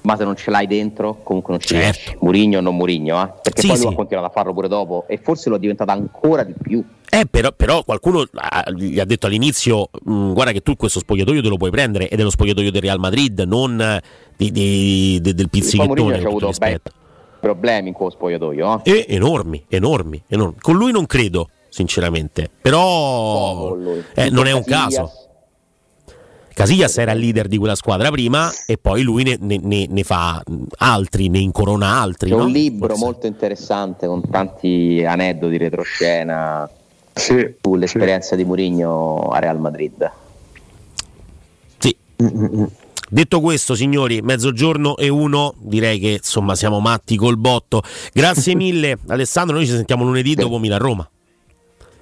ma se non ce l'hai dentro comunque non ci certo. riesci. Mourinho o non Mourinho, eh? Perché sì, poi lui sì. ha continuato a farlo pure dopo, e forse lo è diventato ancora di più. Eh, però, però qualcuno ah, gli ha detto all'inizio, mh, guarda che tu questo spogliatoio te lo puoi prendere, ed è lo spogliatoio del Real Madrid, non di, di, di, del pizzichettone. C'ha avuto problemi in quello spogliatoio, eh? E enormi, enormi, enormi. Con lui non credo sinceramente, però no, eh, non è un caso. Casillas era il leader di quella squadra prima, e poi lui ne, ne, ne, ne fa altri, ne incorona altri. C'è no? un libro Forse. molto interessante con tanti aneddoti retroscena sì, sull'esperienza sì. di Mourinho a Real Madrid. Sì. Mm-hmm. Detto questo, signori, mezzogiorno e uno, direi che insomma siamo matti col botto. Grazie mille Alessandro, noi ci sentiamo lunedì sì. dopo Milan-Roma.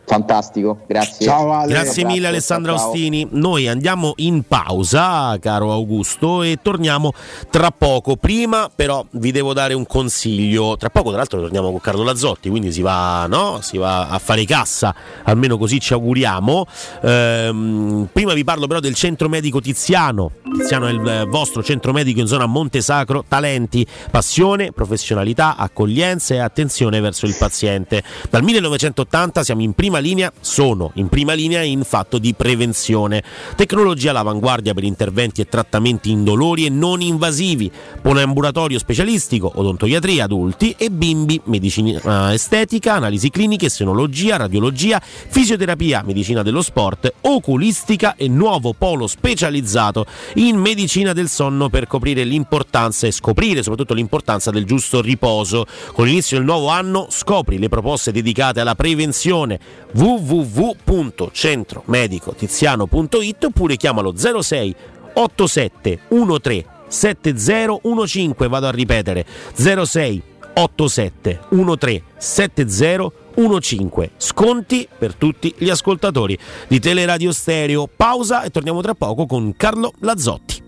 Fantastico, grazie. Ciao Ale. Grazie mille Alessandro Austini. Noi andiamo in pausa, caro Augusto, e torniamo tra poco. Prima però vi devo dare un consiglio. Tra poco tra l'altro torniamo con Carlo Lazzotti, quindi si va, no? Si va a fare cassa, almeno così ci auguriamo. Ehm, prima vi parlo però del centro medico Tiziano. Tiziano è il vostro centro medico in zona Montesacro. Talenti, passione, professionalità, accoglienza e attenzione verso il paziente. Dal millenovecentottanta siamo in prima linea, sono in prima linea in fatto di prevenzione. Tecnologia all'avanguardia per interventi e trattamenti indolori e non invasivi, poliambulatorio specialistico, odontoiatria adulti e bimbi, medicina estetica, analisi cliniche, senologia, radiologia, fisioterapia, medicina dello sport, oculistica e nuovo polo specializzato in medicina del sonno per coprire l'importanza e scoprire soprattutto l'importanza del giusto riposo. Con l'inizio del nuovo anno scopri le proposte dedicate alla prevenzione w w w punto centromedicotiziano punto i t oppure chiamalo zero sei otto sette uno tre sette zero uno cinque. Vado a ripetere zero sei otto sette uno tre sette zero uno cinque. Sconti per tutti gli ascoltatori di Teleradio Stereo. Pausa e torniamo tra poco con Carlo Lazzotti.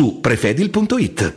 su prefedil punto it.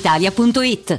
punto it. Italia punto it.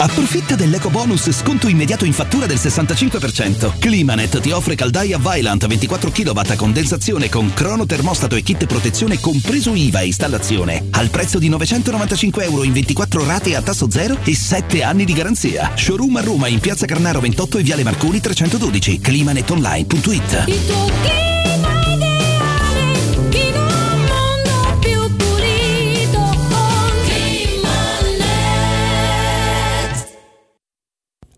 Approfitta dell'eco bonus sconto immediato in fattura del sessantacinque per cento. Climanet ti offre caldaia Vaillant ventiquattro chilowatt a condensazione con crono termostato e kit protezione compreso I V A e installazione al prezzo di novecentonovantacinque euro in ventiquattro rate a tasso zero e sette anni di garanzia. Showroom a Roma in piazza Carnaro ventotto e viale Marconi trecentododici. Climanetonline punto it. Il tuo clima ideale in un mondo più pulito con Climanet.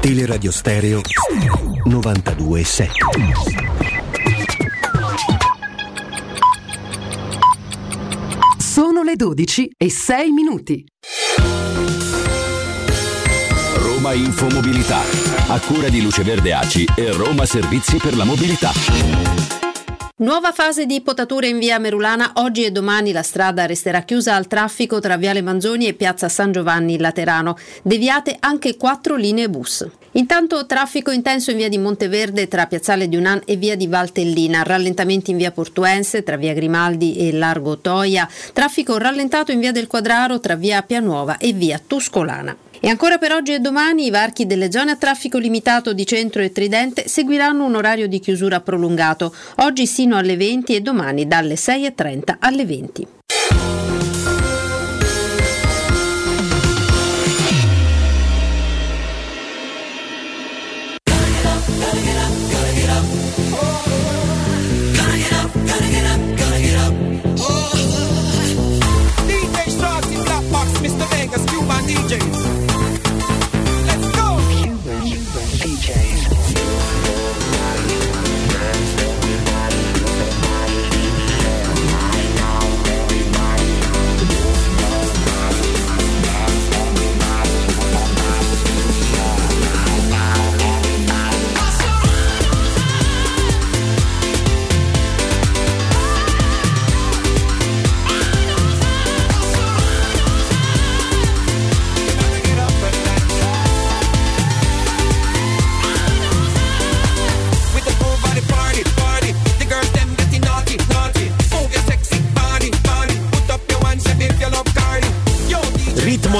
Teleradio Stereo novantadue sette. Sono le dodici e sei minuti. Roma Infomobilità, a cura di Luce Verde A C I e Roma Servizi per la Mobilità. Nuova fase di potature in via Merulana. Oggi e domani la strada resterà chiusa al traffico tra viale Manzoni e piazza San Giovanni Laterano. Deviate anche quattro linee bus. Intanto traffico intenso in via di Monteverde tra piazzale Diunan e via di Valtellina, rallentamenti in via Portuense tra via Grimaldi e Largo Toia, traffico rallentato in via del Quadraro tra via Pianuova e via Tuscolana. E ancora per oggi e domani i varchi delle zone a traffico limitato di Centro e Tridente seguiranno un orario di chiusura prolungato, oggi sino alle venti e domani dalle sei e trenta alle venti.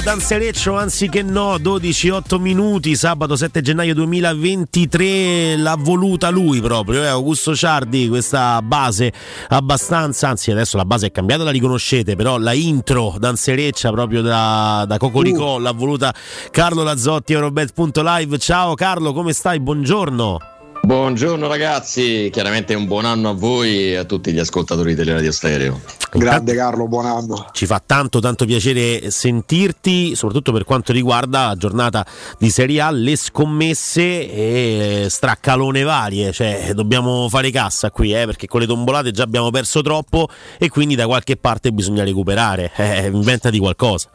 Danzereccio anziché no, dodici e otto minuti, sabato sette gennaio duemilaventitré, l'ha voluta lui proprio, eh, Augusto Ciardi, questa base abbastanza, anzi adesso la base è cambiata, la riconoscete, però la intro danzereccia proprio da, da Cocoricò, uh. l'ha voluta Carlo Lazzotti, Eurobet punto live, ciao Carlo, come stai? Buongiorno. Buongiorno ragazzi, chiaramente un buon anno a voi e a tutti gli ascoltatori delle Radio Stereo. Grande Carlo, buon anno. Ci fa tanto tanto piacere sentirti, soprattutto per quanto riguarda la giornata di Serie A, le scommesse e straccalone varie, cioè dobbiamo fare cassa qui, eh, perché con le tombolate già abbiamo perso troppo e quindi da qualche parte bisogna recuperare, eh, inventati qualcosa.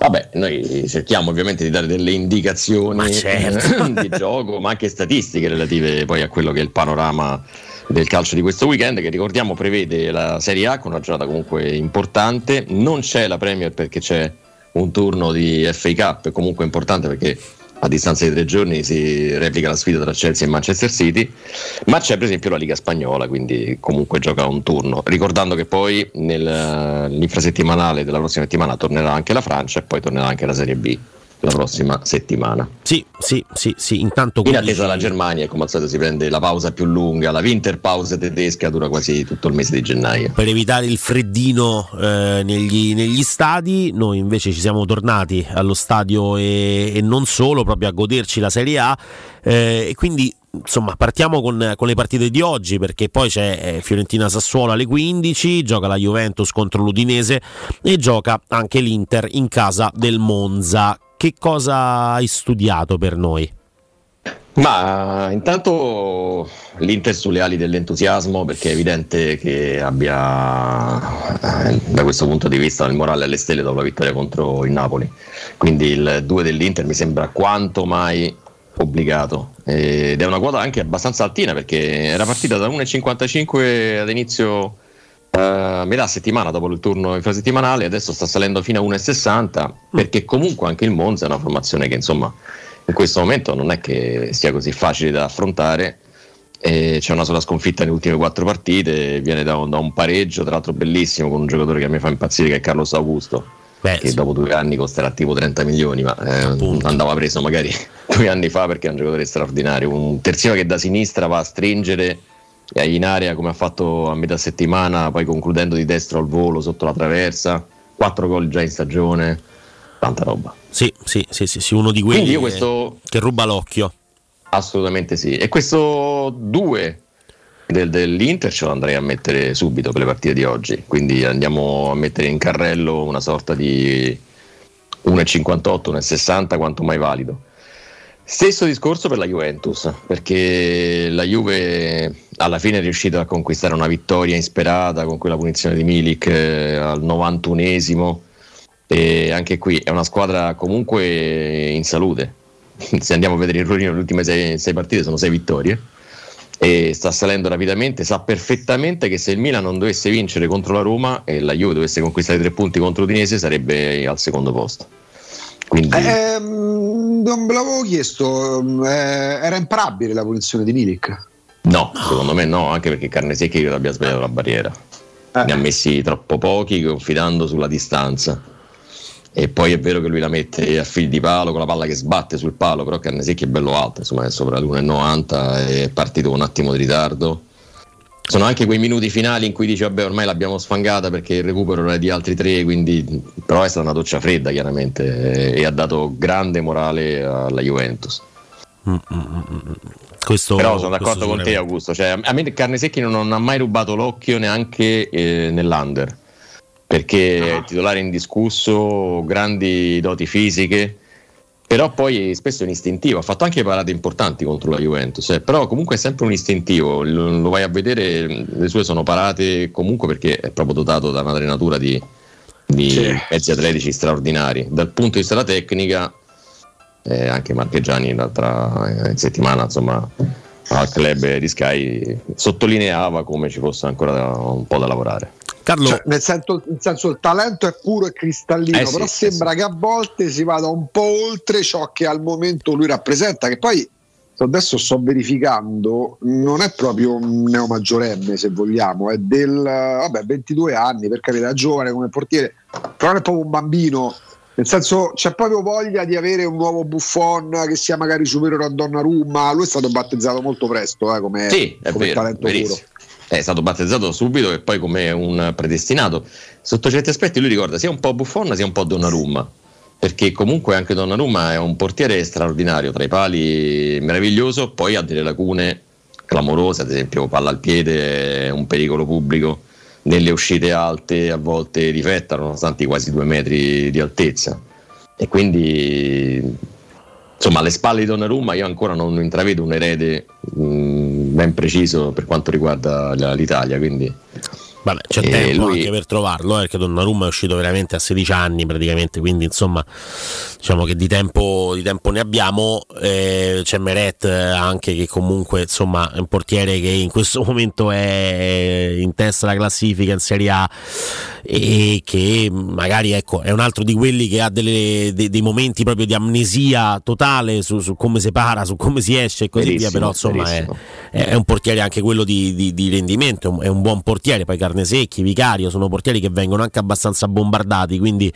Vabbè, noi cerchiamo ovviamente di dare delle indicazioni, certo, di gioco, ma anche statistiche relative poi a quello che è il panorama del calcio di questo weekend, che ricordiamo prevede la Serie A con una giornata comunque importante. Non c'è la Premier perché c'è un turno di F A Cup comunque importante, perché a distanza di tre giorni si replica la sfida tra Chelsea e Manchester City, ma c'è per esempio la Liga Spagnola, quindi comunque gioca un turno, ricordando che poi nell'infrasettimanale della prossima settimana tornerà anche la Francia e poi tornerà anche la Serie B la prossima settimana. Sì, sì, sì, sì. Intanto in attesa la Germania, come al solito si prende la pausa più lunga, la winterpause tedesca dura quasi tutto il mese di gennaio. Per evitare il freddino eh, negli, negli stadi, noi invece ci siamo tornati allo stadio e, e non solo, proprio a goderci la Serie A, eh, e quindi insomma partiamo con, con le partite di oggi, perché poi c'è eh, Fiorentina-Sassuolo alle quindici, gioca la Juventus contro l'Udinese e gioca anche l'Inter in casa del Monza. Che cosa hai studiato per noi? Ma intanto l'Inter sulle ali dell'entusiasmo, perché è evidente che abbia eh, da questo punto di vista il morale alle stelle dopo la vittoria contro il Napoli, quindi il due dell'Inter mi sembra quanto mai obbligato ed è una quota anche abbastanza altina, perché era partita da uno virgola cinquantacinque ad inizio Uh, metà settimana dopo il turno infrasettimanale, adesso sta salendo fino a uno virgola sessanta, perché comunque anche il Monza è una formazione che insomma in questo momento non è che sia così facile da affrontare, eh, c'è una sola sconfitta nelle ultime quattro partite, viene da un, da un pareggio tra l'altro bellissimo con un giocatore che a me fa impazzire, che è Carlos Augusto. Beh, che sì, dopo due anni costerà tipo trenta milioni, ma eh, andava preso magari due anni fa, perché è un giocatore straordinario, un terzino che da sinistra va a stringere in area come ha fatto a metà settimana, poi concludendo di destro al volo sotto la traversa, quattro gol già in stagione, tanta roba. Sì, sì, sì, sì, uno di quelli io questo... che ruba l'occhio. Assolutamente sì. E questo due del, dell'Inter ce lo andrei a mettere subito per le partite di oggi, quindi andiamo a mettere in carrello una sorta di uno virgola cinquantotto, uno virgola sessanta, quanto mai valido. Stesso discorso per la Juventus, perché la Juve alla fine è riuscita a conquistare una vittoria insperata con quella punizione di Milik eh, al novantunesimo, e anche qui è una squadra comunque in salute. Se andiamo a vedere il ruolino, le ultime sei, sei partite sono sei vittorie e sta salendo rapidamente, sa perfettamente che se il Milan non dovesse vincere contro la Roma e la Juve dovesse conquistare tre punti contro l'Udinese sarebbe al secondo posto. Quindi... Eh, non ve l'avevo chiesto, eh, era imparabile la punizione di Milik? No, secondo me no, anche perché Carnesecchi abbia sbagliato la barriera, eh. ne ha messi troppo pochi confidando sulla distanza, e poi è vero che lui la mette a fil di palo con la palla che sbatte sul palo, però Carnesecchi è bello alto, insomma è sopra l'uno e novanta, è partito con un attimo di ritardo. Sono anche quei minuti finali in cui dice vabbè ormai l'abbiamo sfangata perché il recupero era di altri tre, quindi però è stata una doccia fredda chiaramente e ha dato grande morale alla Juventus. Questo, però sono d'accordo con te Augusto, cioè, a me Carnesecchi non, non ha mai rubato l'occhio neanche eh, nell'Under, perché ah. è titolare indiscusso, grandi doti fisiche, però poi spesso è un istintivo, ha fatto anche parate importanti contro la Juventus, eh. però comunque è sempre un istintivo, lo, lo vai a vedere, le sue sono parate comunque perché è proprio dotato da una trenatura di, di sì. mezzi atletici straordinari. Dal punto di vista della tecnica eh, anche Marchegiani l'altra eh, settimana insomma al club di Sky sottolineava come ci fosse ancora da, un po' da lavorare. Carlo. Cioè, nel, senso, nel senso il talento è puro e cristallino, eh sì, però sì, sembra sì. che a volte si vada un po' oltre ciò che al momento lui rappresenta, che poi adesso sto verificando non è proprio un neomaggiorenne se vogliamo, è del vabbè, ventidue anni, per carità, giovane come portiere, però non è proprio un bambino, nel senso c'è proprio voglia di avere un nuovo Buffon che sia magari superiore a Donnarumma. Lui è stato battezzato molto presto eh, come, sì, come vero, talento verissimo. puro. È stato battezzato subito e poi come un predestinato. Sotto certi aspetti lui ricorda sia un po' Buffon sia un po' Donnarumma, perché comunque anche Donnarumma è un portiere straordinario, tra i pali meraviglioso, poi ha delle lacune clamorose, ad esempio palla al piede è un pericolo pubblico, nelle uscite alte a volte difetta nonostante i quasi due metri di altezza, e quindi insomma alle spalle di Donnarumma io ancora non intravedo un erede mh, ben preciso per quanto riguarda la, l'Italia, quindi vabbè c'è e tempo lui... anche per trovarlo eh, perché Donnarumma è uscito veramente a sedici anni praticamente, quindi insomma diciamo che di tempo, di tempo ne abbiamo. eh, c'è Meret anche che comunque insomma è un portiere che in questo momento è in testa alla classifica in Serie A e che magari ecco è un altro di quelli che ha delle, de, dei momenti proprio di amnesia totale su, su come si para, su come si esce e così bellissimo, via, però insomma è, è un portiere anche quello di, di, di rendimento, è un buon portiere. Poi Carnesecchi, Vicario sono portieri che vengono anche abbastanza bombardati, quindi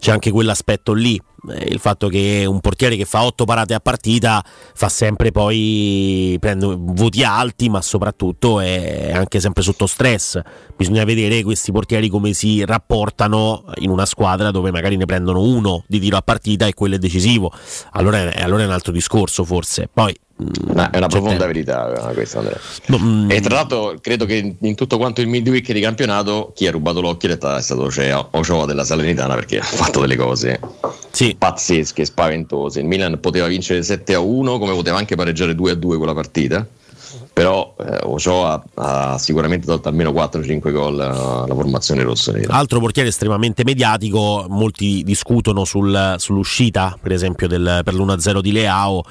c'è anche quell'aspetto lì, il fatto che un portiere che fa otto parate a partita fa sempre poi prende voti alti, ma soprattutto è anche sempre sotto stress. Bisogna vedere questi portieri come si rapportano in una squadra dove magari ne prendono uno di tiro a partita e quello è decisivo, allora è, allora è un altro discorso forse. Poi No, è una profonda verità questa, Andrea. No, e tra l'altro credo che in tutto quanto il midweek di campionato chi ha rubato l'occhio è stato Ochoa della Salernitana, perché ha fatto delle cose sì. pazzesche, spaventose. Il Milan poteva vincere sette a uno come poteva anche pareggiare due a due quella partita, però eh, Ochoa ha, ha sicuramente tolto almeno quattro cinque gol alla formazione rossonera. Altro portiere estremamente mediatico, molti discutono sul, sull'uscita per esempio del, per l'uno a zero di Leao,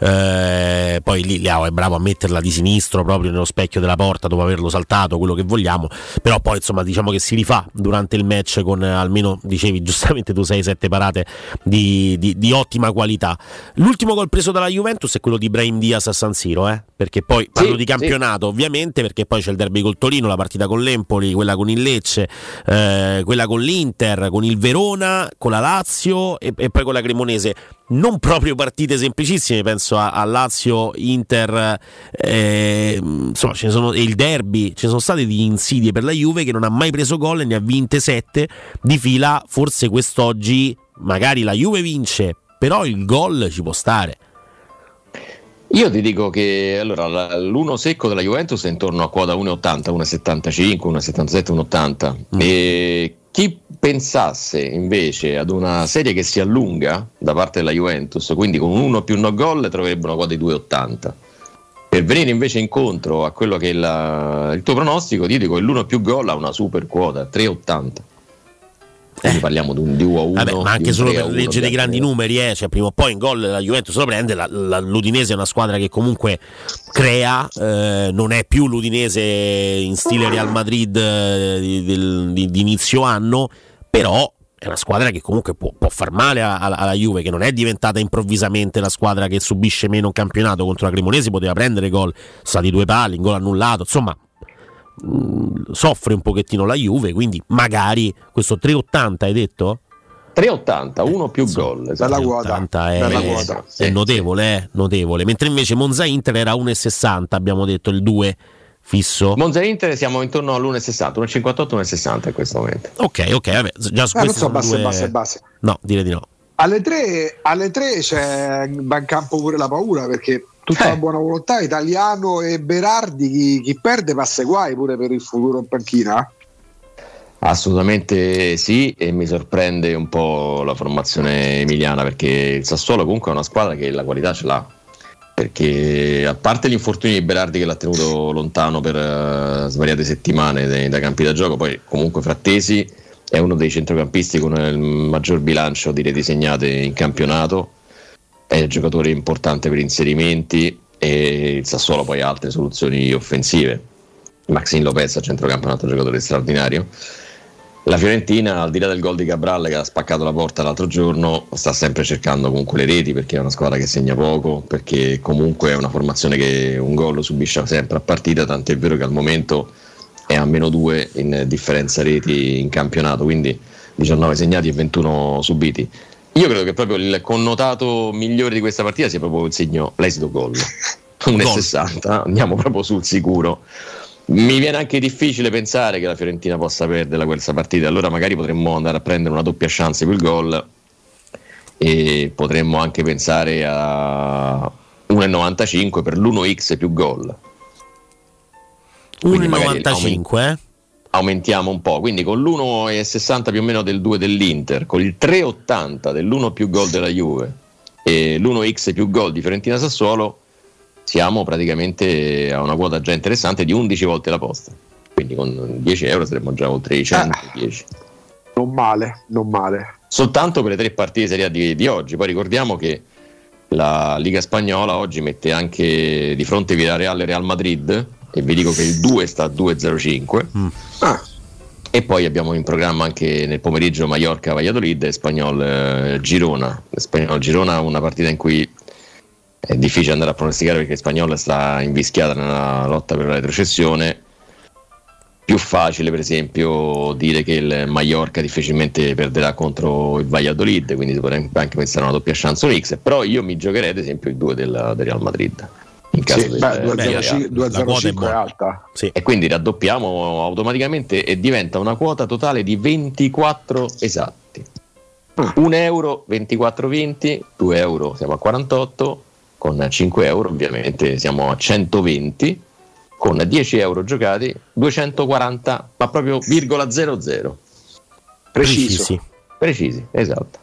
eh, poi lì Leao è bravo a metterla di sinistro proprio nello specchio della porta dopo averlo saltato, quello che vogliamo, però poi insomma diciamo che si rifà durante il match con eh, almeno dicevi giustamente tu sei sette parate di, di, di ottima qualità. L'ultimo gol preso dalla Juventus è quello di Brahim Diaz a San Siro, eh, perché poi parlo sì, di campionato sì. ovviamente, perché poi c'è il derby col Torino, la partita con l'Empoli, quella con il Lecce, eh, quella con l'Inter, con il Verona, con la Lazio e, e poi con la Cremonese. Non proprio partite semplicissime, penso a, a Lazio, Inter, eh, insomma ce ne sono, e il derby, ce ne sono state di insidie per la Juve che non ha mai preso gol e ne ha vinte sette di fila. Forse quest'oggi magari la Juve vince, però il gol ci può stare. Io ti dico che allora l'uno secco della Juventus è intorno a quota uno e ottanta, uno e settantacinque, uno e settantasette, uno e ottanta. Mm. E chi pensasse invece ad una serie che si allunga da parte della Juventus, quindi con uno più no gol, troverebbero quota di due e ottanta. Per venire invece incontro a quello che è la, il tuo pronostico, ti dico che l'uno più gol ha una super quota, tre e ottanta. Quindi parliamo di un due a uno, vabbè, ma anche solo per legge dei grandi numeri eh, cioè prima o poi in gol la Juventus lo prende. la, la, l'Udinese è una squadra che comunque crea, eh, non è più l'Udinese in stile Real Madrid eh, di, di, di inizio anno, però è una squadra che comunque può, può far male alla, alla Juve, che non è diventata improvvisamente la squadra che subisce meno un campionato. Contro la Cremonese poteva prendere gol, stati due pali, un gol annullato, insomma soffre un pochettino la Juve, quindi magari questo tre e ottanta hai detto? tre virgola ottanta, uno più gol, esatto. Dalla quota è, sì, è notevole, eh? Notevole. Mentre invece Monza Inter era uno virgola sessanta, abbiamo detto il due fisso. Monza Inter siamo intorno all'uno virgola sessanta, uno virgola cinquantotto, uno virgola sessanta in questo momento. Ok, ok, vabbè, già su eh, questo non so, basse, due... basse, basse. No, dire di no. Alle tre, alle tre c'è in campo pure la paura, perché tutta eh. la buona volontà, Italiano e Berardi, chi, chi perde passa guai pure per il futuro in panchina. Assolutamente sì, e mi sorprende un po' la formazione emiliana, perché il Sassuolo comunque è una squadra che la qualità ce l'ha, perché a parte gli infortuni di Berardi che l'ha tenuto lontano per uh, svariate settimane dai, dai campi da gioco, poi comunque Frattesi è uno dei centrocampisti con il maggior bilancio di reti segnate in campionato, è un giocatore importante per inserimenti, e il Sassuolo poi ha altre soluzioni offensive. Maxine Lopez a centrocampo è un altro giocatore straordinario. La Fiorentina, al di là del gol di Cabral che ha spaccato la porta l'altro giorno, sta sempre cercando comunque le reti, perché è una squadra che segna poco, perché comunque è una formazione che un gol subisce sempre a partita, tant'è vero che al momento è a meno due in differenza reti in campionato, quindi diciannove segnati e ventuno subiti. Io credo che proprio il connotato migliore di questa partita sia proprio il segno, l'esito gol, uno virgola sessanta, andiamo proprio sul sicuro. Mi viene anche difficile pensare che la Fiorentina possa perdere questa partita, allora magari potremmo andare a prendere una doppia chance col gol, e potremmo anche pensare a uno virgola novantacinque per l'uno x più gol. uno virgola novantacinque? Aumentiamo un po', quindi con l'uno virgola sessanta più o meno del due dell'Inter, con il tre virgola ottanta dell'uno più gol della Juve e l'uno x più gol di Fiorentina Sassuolo, siamo praticamente a una quota già interessante di undici volte la posta, quindi con dieci euro saremmo già oltre i centodieci. Ah, non male, non male. Soltanto per le tre partite Serie A di, di oggi. Poi ricordiamo che la Liga Spagnola oggi mette anche di fronte Villarreal e Real Madrid, e vi dico che il due sta a due zero cinque. Mm. Ah. E poi abbiamo in programma anche nel pomeriggio Mallorca-Valladolid e Espanyol-Girona. Espanyol-Girona, una partita in cui è difficile andare a pronosticare, perché Spagnola sta invischiata nella lotta per la retrocessione. Più facile per esempio dire che il Mallorca difficilmente perderà contro il Valladolid, quindi dovremmo anche pensare a una doppia chance X, però io mi giocherei ad esempio il due del, del Real Madrid in caso sì, del, beh, due zero cinque è alta, sì. E quindi raddoppiamo automaticamente e diventa una quota totale di ventiquattro esatti. Un euro ventiquattro venti, due euro siamo a quarantotto, con cinque euro ovviamente siamo a centoventi, con dieci euro giocati duecentoquaranta, ma proprio virgola zero zero. Precisi. Precisi, esatto.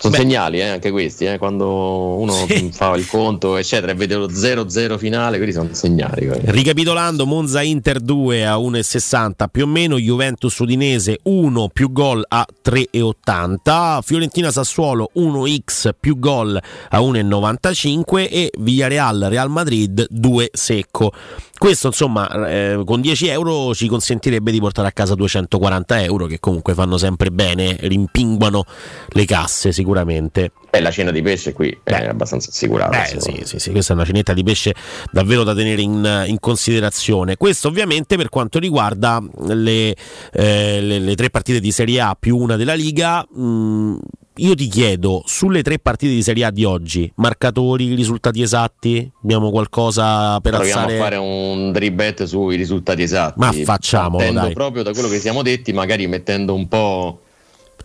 Sono Beh. segnali eh, anche questi, eh, quando uno sì. fa il conto eccetera e vede lo zero zero finale, quindi sono segnali. Quindi. Ricapitolando, Monza Inter due a uno virgola sessanta più o meno, Juventus Udinese uno più gol a tre virgola ottanta, Fiorentina Sassuolo uno x più gol a uno virgola novantacinque e Villarreal Real Madrid due secco. Questo insomma eh, con dieci euro ci consentirebbe di portare a casa duecentoquaranta euro, che comunque fanno sempre bene, rimpinguano le casse sicuramente. Beh, la cena di pesce qui Beh. è abbastanza assicurata. Beh, sì, sì, sì, questa è una cenetta di pesce davvero da tenere in, in considerazione. Questo ovviamente per quanto riguarda le, eh, le, le tre partite di Serie A più una della Liga. Mh, io ti chiedo, sulle tre partite di Serie A di oggi, marcatori, risultati esatti, abbiamo qualcosa per Proviamo alzare? Proviamo a fare un dribbetto sui risultati esatti. Ma facciamolo, dai. Proprio da quello che siamo detti, magari mettendo un po'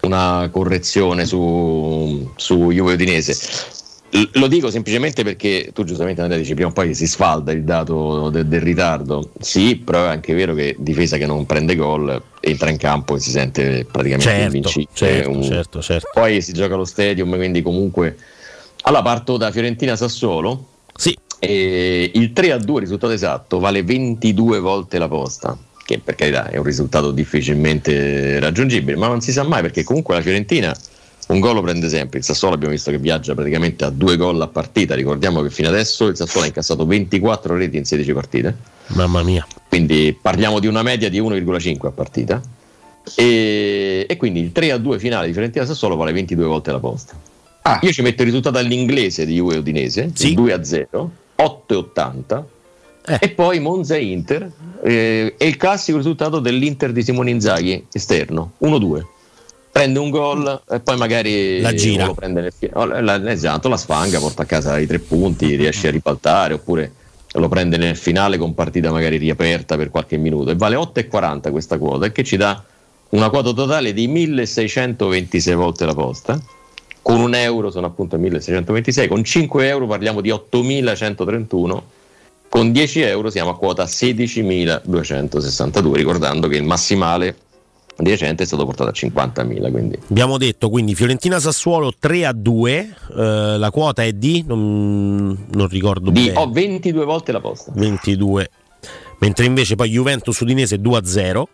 una correzione su, su Juve Udinese. L- lo dico semplicemente perché tu giustamente, Andrea, dici prima o poi che si sfalda il dato de- del ritardo. Sì, però è anche vero che difesa che non prende gol entra in campo e si sente praticamente certo, invincibile. Certo, un... certo, certo. Poi si gioca allo Stadium, quindi comunque. Allora parto da Fiorentina-Sassuolo. Sì. E il tre a due risultato esatto vale ventidue volte la posta, che per carità è un risultato difficilmente raggiungibile, ma non si sa mai, perché comunque la Fiorentina un gol lo prende sempre, il Sassuolo abbiamo visto che viaggia praticamente a due gol a partita, ricordiamo che fino adesso il Sassuolo ha incassato ventiquattro reti in sedici partite, mamma mia, quindi parliamo di una media di uno virgola cinque a partita, e, e quindi il tre a due finale di Fiorentina-Sassuolo vale ventidue volte la posta. Ah. Io ci metto il risultato all'inglese di Juve Udinese, sì. due a zero, otto virgola ottanta. Eh. E poi Monza e Inter, eh, è il classico risultato dell'Inter di Simone Inzaghi esterno, uno due. prende un gol e poi magari la gira. Lo prende nel fianco, esatto, la sfanga, porta a casa i tre punti, riesce a ribaltare, oppure lo prende nel finale con partita magari riaperta per qualche minuto, e vale otto e quaranta questa quota, che ci dà una quota totale di milleseicentoventisei volte la posta. Con un euro sono appunto milleseicentoventisei, con cinque euro parliamo di ottomilacentotrentuno, con dieci euro siamo a quota sedicimiladuecentosessantadue, ricordando che il massimale di recente è stato portato a cinquantamila. Quindi abbiamo detto, quindi Fiorentina-Sassuolo tre a due, eh, la quota è di non, non ricordo di, bene, ho ventidue volte la posta, ventidue, mentre invece poi Juventus-Udinese due a zero,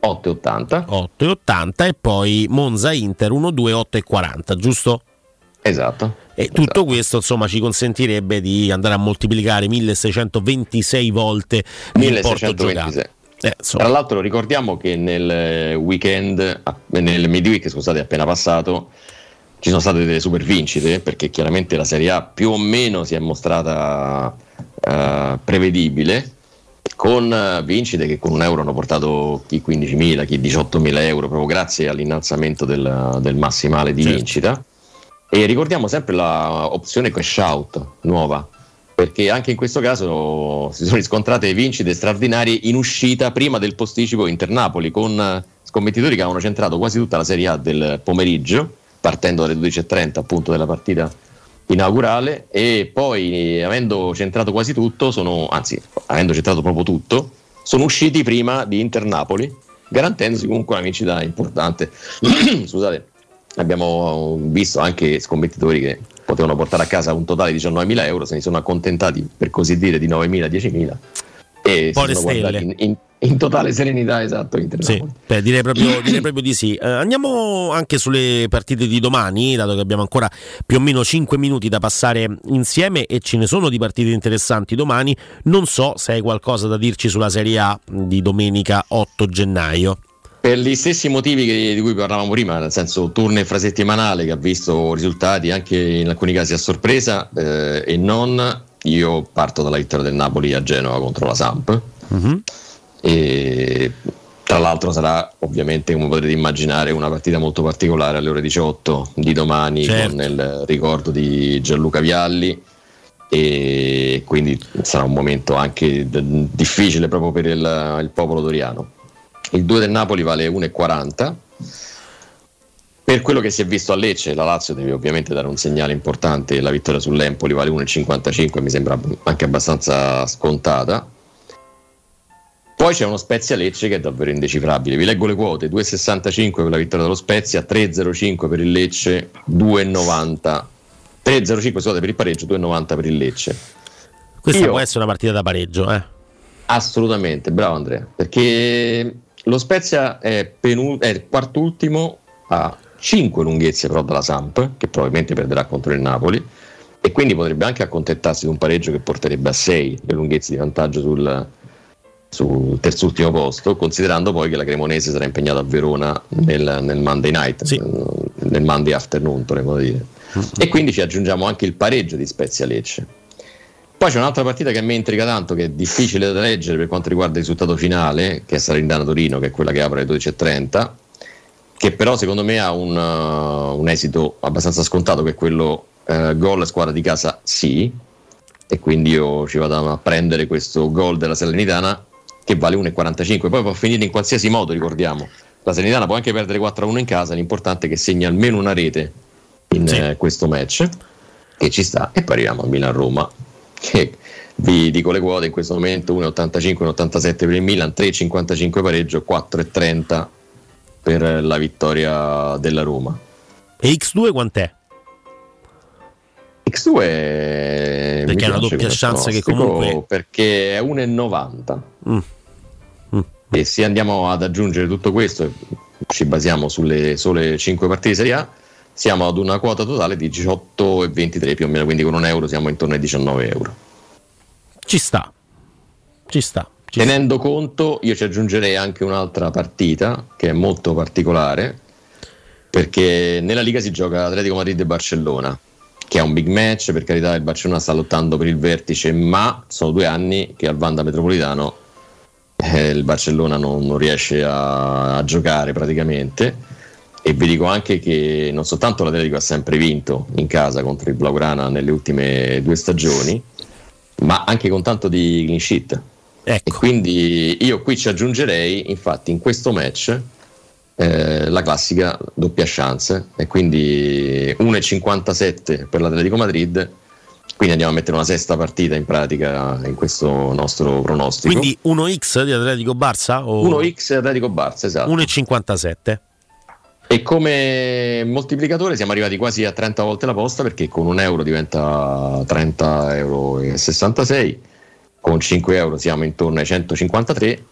otto e ottanta, otto e ottanta, e poi Monza-Inter uno a due, otto e quaranta, giusto? Esatto. E tutto esatto. Questo insomma ci consentirebbe di andare a moltiplicare milleseicentoventisei volte l'importo giocato. Eh, Tra l'altro ricordiamo che nel weekend, nel midweek scusate, appena passato, ci sono state delle super vincite, perché chiaramente la Serie A più o meno si è mostrata uh, prevedibile, con vincite che con un euro hanno portato chi quindicimila, chi diciottomila euro, proprio grazie all'innalzamento del, del massimale di certo. vincita. E ricordiamo sempre la opzione cash out nuova, perché anche in questo caso si sono riscontrate vincite straordinarie in uscita prima del posticipo Inter-Napoli, con scommettitori che avevano centrato quasi tutta la Serie A del pomeriggio, partendo dalle dodici e trenta appunto della partita inaugurale, e poi avendo centrato quasi tutto, sono anzi avendo centrato proprio tutto, sono usciti prima di Inter-Napoli, garantendosi comunque una vincita importante. Scusate, abbiamo visto anche scommettitori che potevano portare a casa un totale di diciannovemila euro, se ne sono accontentati per così dire di novemila diecimila, e si sono guardati in, in, in totale serenità. Esatto, sì, beh, direi, proprio, direi proprio di sì. Eh, andiamo anche sulle partite di domani, dato che abbiamo ancora più o meno cinque minuti da passare insieme, e ce ne sono di partite interessanti domani. Non so se hai qualcosa da dirci sulla Serie A di domenica otto gennaio. Per gli stessi motivi che, di cui parlavamo prima, nel senso turno infrasettimanale che ha visto risultati anche in alcuni casi a sorpresa eh, e non, io parto dalla vittoria del Napoli a Genova contro la Samp. Mm-hmm. E tra l'altro sarà ovviamente, come potrete immaginare, una partita molto particolare alle ore diciotto di domani, certo, con il ricordo di Gianluca Vialli, e quindi sarà un momento anche d- difficile proprio per il, il popolo doriano. Il due del Napoli vale uno e quaranta. Per quello che si è visto a Lecce, la Lazio deve ovviamente dare un segnale importante, la vittoria sull'Empoli vale uno e cinquantacinque, mi sembra anche abbastanza scontata. Poi c'è uno Spezia Lecce che è davvero indecifrabile. Vi leggo le quote: due e sessantacinque per la vittoria dello Spezia, tre e zero cinque per il Lecce, due e novanta, tre e zero cinque scusate per il pareggio, due e novanta per il Lecce. Questa Io... può essere una partita da pareggio, eh? Assolutamente, bravo Andrea, perché lo Spezia è, penu- è il quart'ultimo a cinque lunghezze però dalla Samp, che probabilmente perderà contro il Napoli, e quindi potrebbe anche accontentarsi di un pareggio che porterebbe a sei le lunghezze di vantaggio sul, sul terzultimo posto, considerando poi che la Cremonese sarà impegnata a Verona nel, nel Monday night, sì, nel Monday afternoon, potremmo dire. Mm-hmm. E quindi ci aggiungiamo anche il pareggio di Spezia Lecce. Poi c'è un'altra partita che a me intriga tanto, che è difficile da leggere per quanto riguarda il risultato finale, che è Salernitana-Torino, che è quella che apre alle dodici e trenta, che però secondo me ha un, uh, un esito abbastanza scontato, che è quello uh, gol squadra di casa sì, e quindi io ci vado a prendere questo gol della Salernitana che vale uno e quarantacinque. Poi può finire in qualsiasi modo, ricordiamo, la Salernitana può anche perdere quattro a uno in casa, l'importante è che segni almeno una rete in sì. uh, questo match, che ci sta. E poi arriviamo a Milan-Roma, che vi dico le quote in questo momento: uno e ottantacinque, uno e ottantasette per il Milan, tre e cinquantacinque pareggio, quattro e trenta per la vittoria della Roma. E X due quant'è? X due è... perché è una doppia chance che comunque, perché è uno e novanta. Mm. Mm. E se andiamo ad aggiungere tutto questo, ci basiamo sulle sole cinque partite di Serie A, siamo ad una quota totale di diciotto e ventitré più o meno, quindi con un euro siamo intorno ai diciannove euro. Ci sta, ci sta. Ci Tenendo sta. conto, io ci aggiungerei anche un'altra partita che è molto particolare, perché nella Liga si gioca Atletico Madrid e Barcellona, che è un big match, per carità, il Barcellona sta lottando per il vertice, ma sono due anni che al Wanda Metropolitano eh, il Barcellona non, non riesce a, a giocare praticamente. e vi dico anche che non soltanto l'Atletico ha sempre vinto in casa contro il Blaugrana nelle ultime due stagioni, ma anche con tanto di clean sheet, ecco. E quindi io qui ci aggiungerei infatti in questo match eh, la classica doppia chance, e quindi uno virgola cinquantasette per l'Atletico Madrid. Quindi andiamo a mettere una sesta partita in pratica in questo nostro pronostico. Quindi uno x di Atletico Barça? O... uno x di Atletico Barça, esatto. uno virgola cinquantasette. E come moltiplicatore siamo arrivati quasi a trenta volte la posta, perché con un euro diventa trenta euro e sessantasei, con cinque euro siamo intorno ai centocinquantatré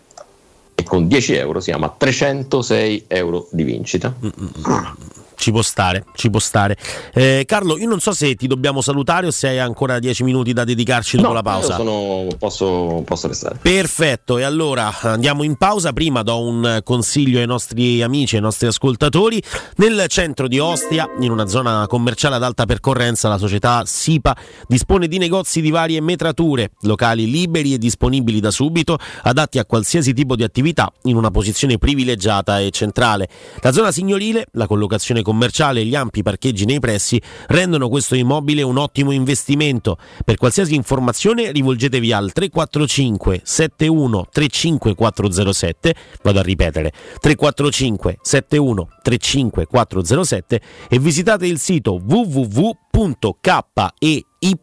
e con dieci euro siamo a trecentosei euro di vincita. Mm-mm. Ci può stare, ci può stare. Eh, Carlo, io non so se ti dobbiamo salutare o se hai ancora dieci minuti da dedicarci dopo no, la pausa. No, sono, posso, posso restare. Perfetto, e allora andiamo in pausa. Prima do un consiglio ai nostri amici, ai nostri ascoltatori. Nel centro di Ostia, in una zona commerciale ad alta percorrenza, la società SIPA dispone di negozi di varie metrature, locali liberi e disponibili da subito, adatti a qualsiasi tipo di attività, in una posizione privilegiata e centrale. La zona signorile, la collocazione commerciale e gli ampi parcheggi nei pressi rendono questo immobile un ottimo investimento. Per qualsiasi informazione rivolgetevi al tre quattro cinque sette uno tre cinque quattro zero sette, vado a ripetere tre quattro cinque sette uno tre cinque quattro zero sette, e visitate il sito w w w punto k e y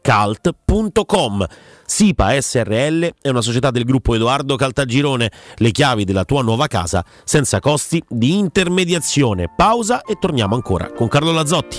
cult punto com. SIPA S R L è una società del gruppo Edoardo Caltagirone. Le chiavi della tua nuova casa senza costi di intermediazione. Pausa e torniamo ancora con Carlo Lazzotti.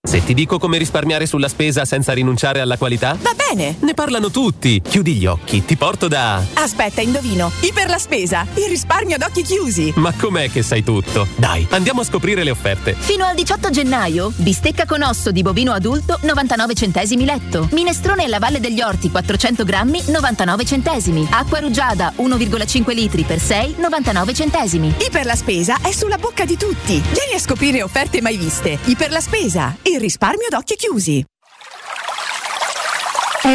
Se ti dico come risparmiare sulla spesa senza rinunciare alla qualità? Va bene! Ne parlano tutti! Chiudi gli occhi, ti porto da... Aspetta, indovino! Iper la spesa! Il risparmio ad occhi chiusi! Ma com'è che sai tutto? Dai, andiamo a scoprire le offerte! Fino al diciotto gennaio, bistecca con osso di bovino adulto novantanove centesimi letto, minestrone alla Valle degli Orti quattrocento grammi novantanove centesimi, acqua rugiada uno virgola cinque litri per sei novantanove centesimi. Iper la spesa è sulla bocca di tutti! Vieni a scoprire offerte mai viste! Iper la spesa! Il risparmio ad occhi chiusi. È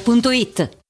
punto it.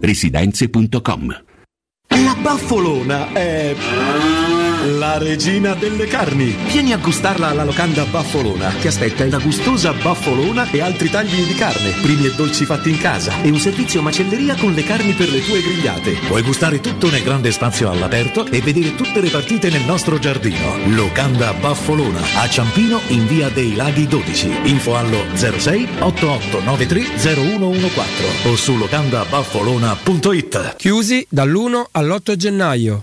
residenze punto com. La Baffolona è la regina delle carni. Vieni a gustarla alla Locanda Baffolona. Ti aspetta una gustosa Baffolona e altri tagli di carne, primi e dolci fatti in casa e un servizio macelleria con le carni per le tue grigliate. Puoi gustare tutto nel grande spazio all'aperto e vedere tutte le partite nel nostro giardino. Locanda Baffolona a Ciampino in via dei Laghi dodici. Info allo zero sei ottantotto novantatré zero uno quattordici o su locandabaffolona punto it. Chiusi dall'primo all'otto gennaio.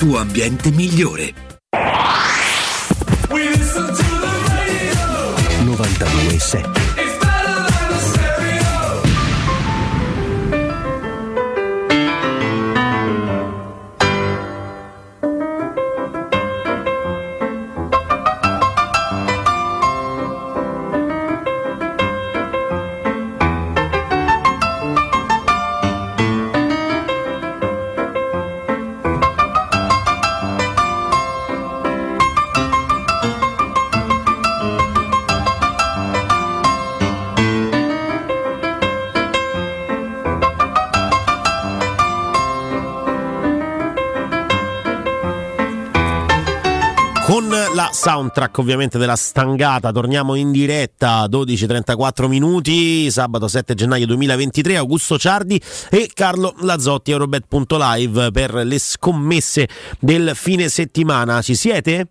tuo ambiente migliore. novantadue sette. Soundtrack ovviamente della stangata, torniamo in diretta. Dodici e trentaquattro minuti, sabato sette gennaio duemilaventitré. Augusto Ciardi e Carlo Lazzotti, Eurobet.live per le scommesse del fine settimana. Ci siete?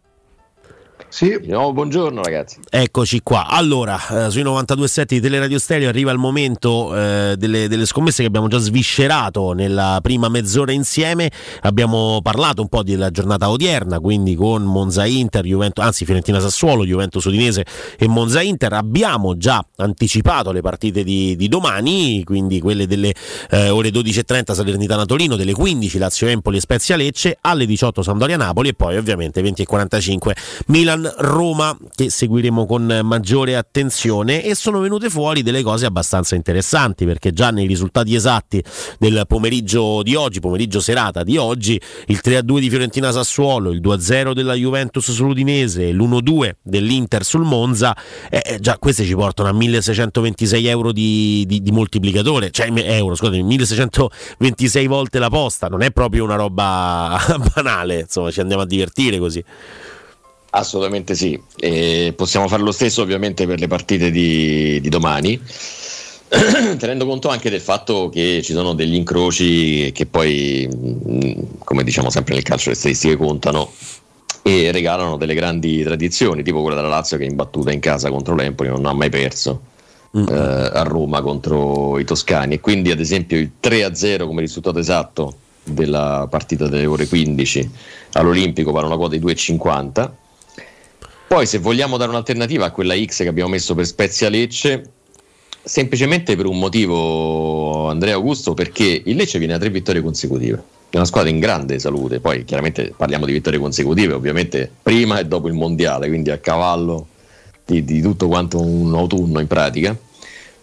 Sì, no, buongiorno ragazzi. Eccoci qua. Allora, eh, sui novantadue sette di Teleradio Stereo arriva il momento eh, delle, delle scommesse che abbiamo già sviscerato nella prima mezz'ora insieme. Abbiamo parlato un po' della giornata odierna, quindi con Monza Inter, Juventus, anzi Fiorentina Sassuolo, Juventus Udinese e Monza Inter. Abbiamo già anticipato le partite di, di domani, quindi quelle delle eh, ore dodici e trenta Salernitana Torino, delle quindici Lazio Empoli e Spezia Lecce, alle diciotto Sampdoria Napoli e poi ovviamente venti e quarantacinque Milan Roma, che seguiremo con maggiore attenzione. E sono venute fuori delle cose abbastanza interessanti, perché già nei risultati esatti del pomeriggio di oggi, pomeriggio serata di oggi, il tre a due di Fiorentina Sassuolo, il due a zero della Juventus sull'Udinese, l'uno a due dell'Inter sul Monza, eh, già queste ci portano a milleseicentoventisei euro di, di, di moltiplicatore, cioè euro, scusate, milleseicentoventisei volte la posta. Non è proprio una roba banale, insomma, ci andiamo a divertire così. Assolutamente sì, e possiamo fare lo stesso ovviamente per le partite di, di domani, tenendo conto anche del fatto che ci sono degli incroci che poi, come diciamo sempre nel calcio, le statistiche contano e regalano delle grandi tradizioni, tipo quella della Lazio che è imbattuta in casa contro l'Empoli non ha mai perso mm. eh, a Roma contro i toscani, e quindi ad esempio il tre a zero come risultato esatto della partita delle ore quindici all'Olimpico vale una quota di due e cinquanta. Poi se vogliamo dare un'alternativa a quella X che abbiamo messo per Spezia Lecce, semplicemente per un motivo, Andrea Augusto, perché il Lecce viene a tre vittorie consecutive, è una squadra in grande salute, poi chiaramente parliamo di vittorie consecutive ovviamente prima e dopo il mondiale, quindi a cavallo di, di tutto quanto un autunno in pratica,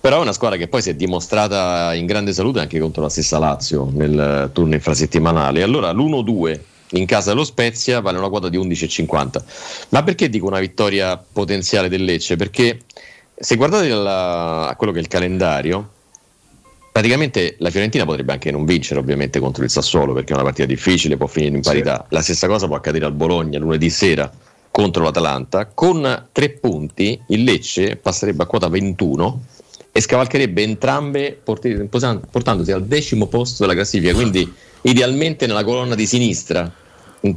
però è una squadra che poi si è dimostrata in grande salute anche contro la stessa Lazio nel turno infrasettimanale. Allora l'uno a due in casa dello Spezia vale una quota di undici e cinquanta. Ma perché dico una vittoria potenziale del Lecce? Perché se guardate la, a quello che è il calendario, praticamente la Fiorentina potrebbe anche non vincere ovviamente contro il Sassuolo, perché è una partita difficile, può finire in parità, sì. La stessa cosa può accadere al Bologna lunedì sera contro l'Atalanta. Con tre punti il Lecce passerebbe a quota ventuno e scavalcherebbe entrambe portandosi al decimo posto della classifica, quindi idealmente nella colonna di sinistra,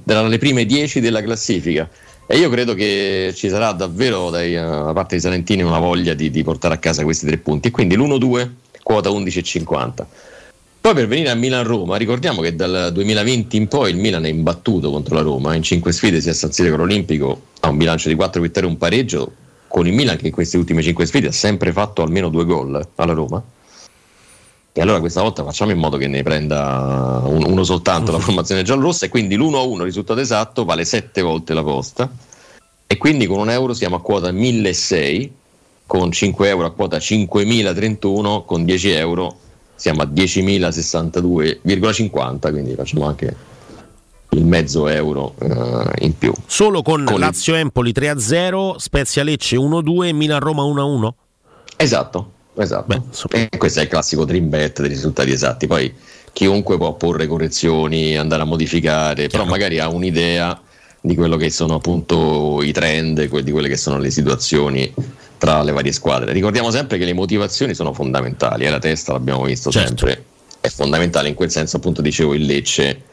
tra le prime dieci della classifica. E io credo che ci sarà davvero dai, da parte dei Salentini una voglia di, di portare a casa questi tre punti, e quindi l'uno a due quota undici e cinquanta. Poi per venire a Milan-Roma, ricordiamo che dal duemilaventi in poi il Milan è imbattuto contro la Roma, in cinque sfide sia a San Siro che all'Olimpico, ha un bilancio di quattro vittorie e un pareggio, con il Milan che in queste ultime cinque sfide ha sempre fatto almeno due gol alla Roma. E allora questa volta facciamo in modo che ne prenda un, uno soltanto la formazione giallorossa, e quindi l'uno a uno risultato esatto vale sette volte la posta, e quindi con un euro siamo a quota milleseicento, con cinque euro a quota cinquemilatrentuno, con dieci euro siamo a diecimilasessantadue virgola cinquanta, quindi facciamo anche il mezzo euro uh, in più. Solo con, con Lazio il... Empoli tre a zero, Spezia Lecce uno a due, Milan Roma uno a uno. Esatto, esatto. Beh, so. E questo è il classico dream bet dei risultati esatti. Poi chiunque può porre correzioni, andare a modificare, chiaro, però magari ha un'idea di quello che sono appunto i trend, di quelle che sono le situazioni tra le varie squadre. Ricordiamo sempre che le motivazioni sono fondamentali, e la testa l'abbiamo visto, certo, sempre è fondamentale. In quel senso appunto dicevo il Lecce.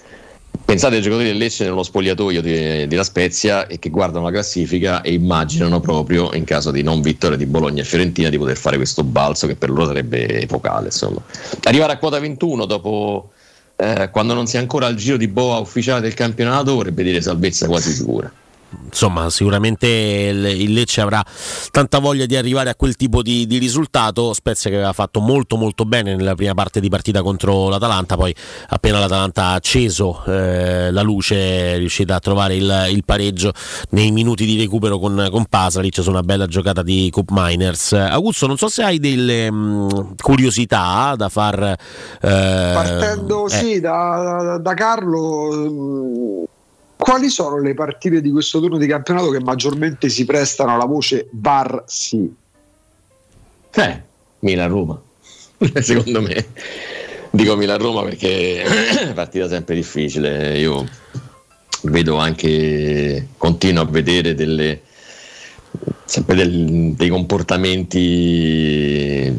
Pensate ai giocatori del Lecce nello spogliatoio di, della Spezia, e che guardano la classifica e immaginano proprio, in caso di non vittoria di Bologna e Fiorentina, di poter fare questo balzo che per loro sarebbe epocale, insomma. Arrivare a quota ventuno dopo, eh, quando non si è ancora al giro di boa ufficiale del campionato, vorrebbe dire salvezza quasi sicura. Insomma, sicuramente il Lecce avrà tanta voglia di arrivare a quel tipo di, di risultato. Spezia che aveva fatto molto molto bene nella prima parte di partita contro l'Atalanta, poi appena l'Atalanta ha acceso eh, la luce è riuscita a trovare il, il pareggio nei minuti di recupero con, con Pasalic su una bella giocata di Cup Miners. Augusto, non so se hai delle mh, curiosità da far eh, partendo eh. sì da, da Carlo. Quali sono le partite di questo turno di campionato che maggiormente si prestano alla voce V A R sì? Eh, Milan-Roma, secondo me. Dico Milan-Roma perché è partita sempre difficile. Io vedo anche, continuo a vedere delle, sempre del, dei comportamenti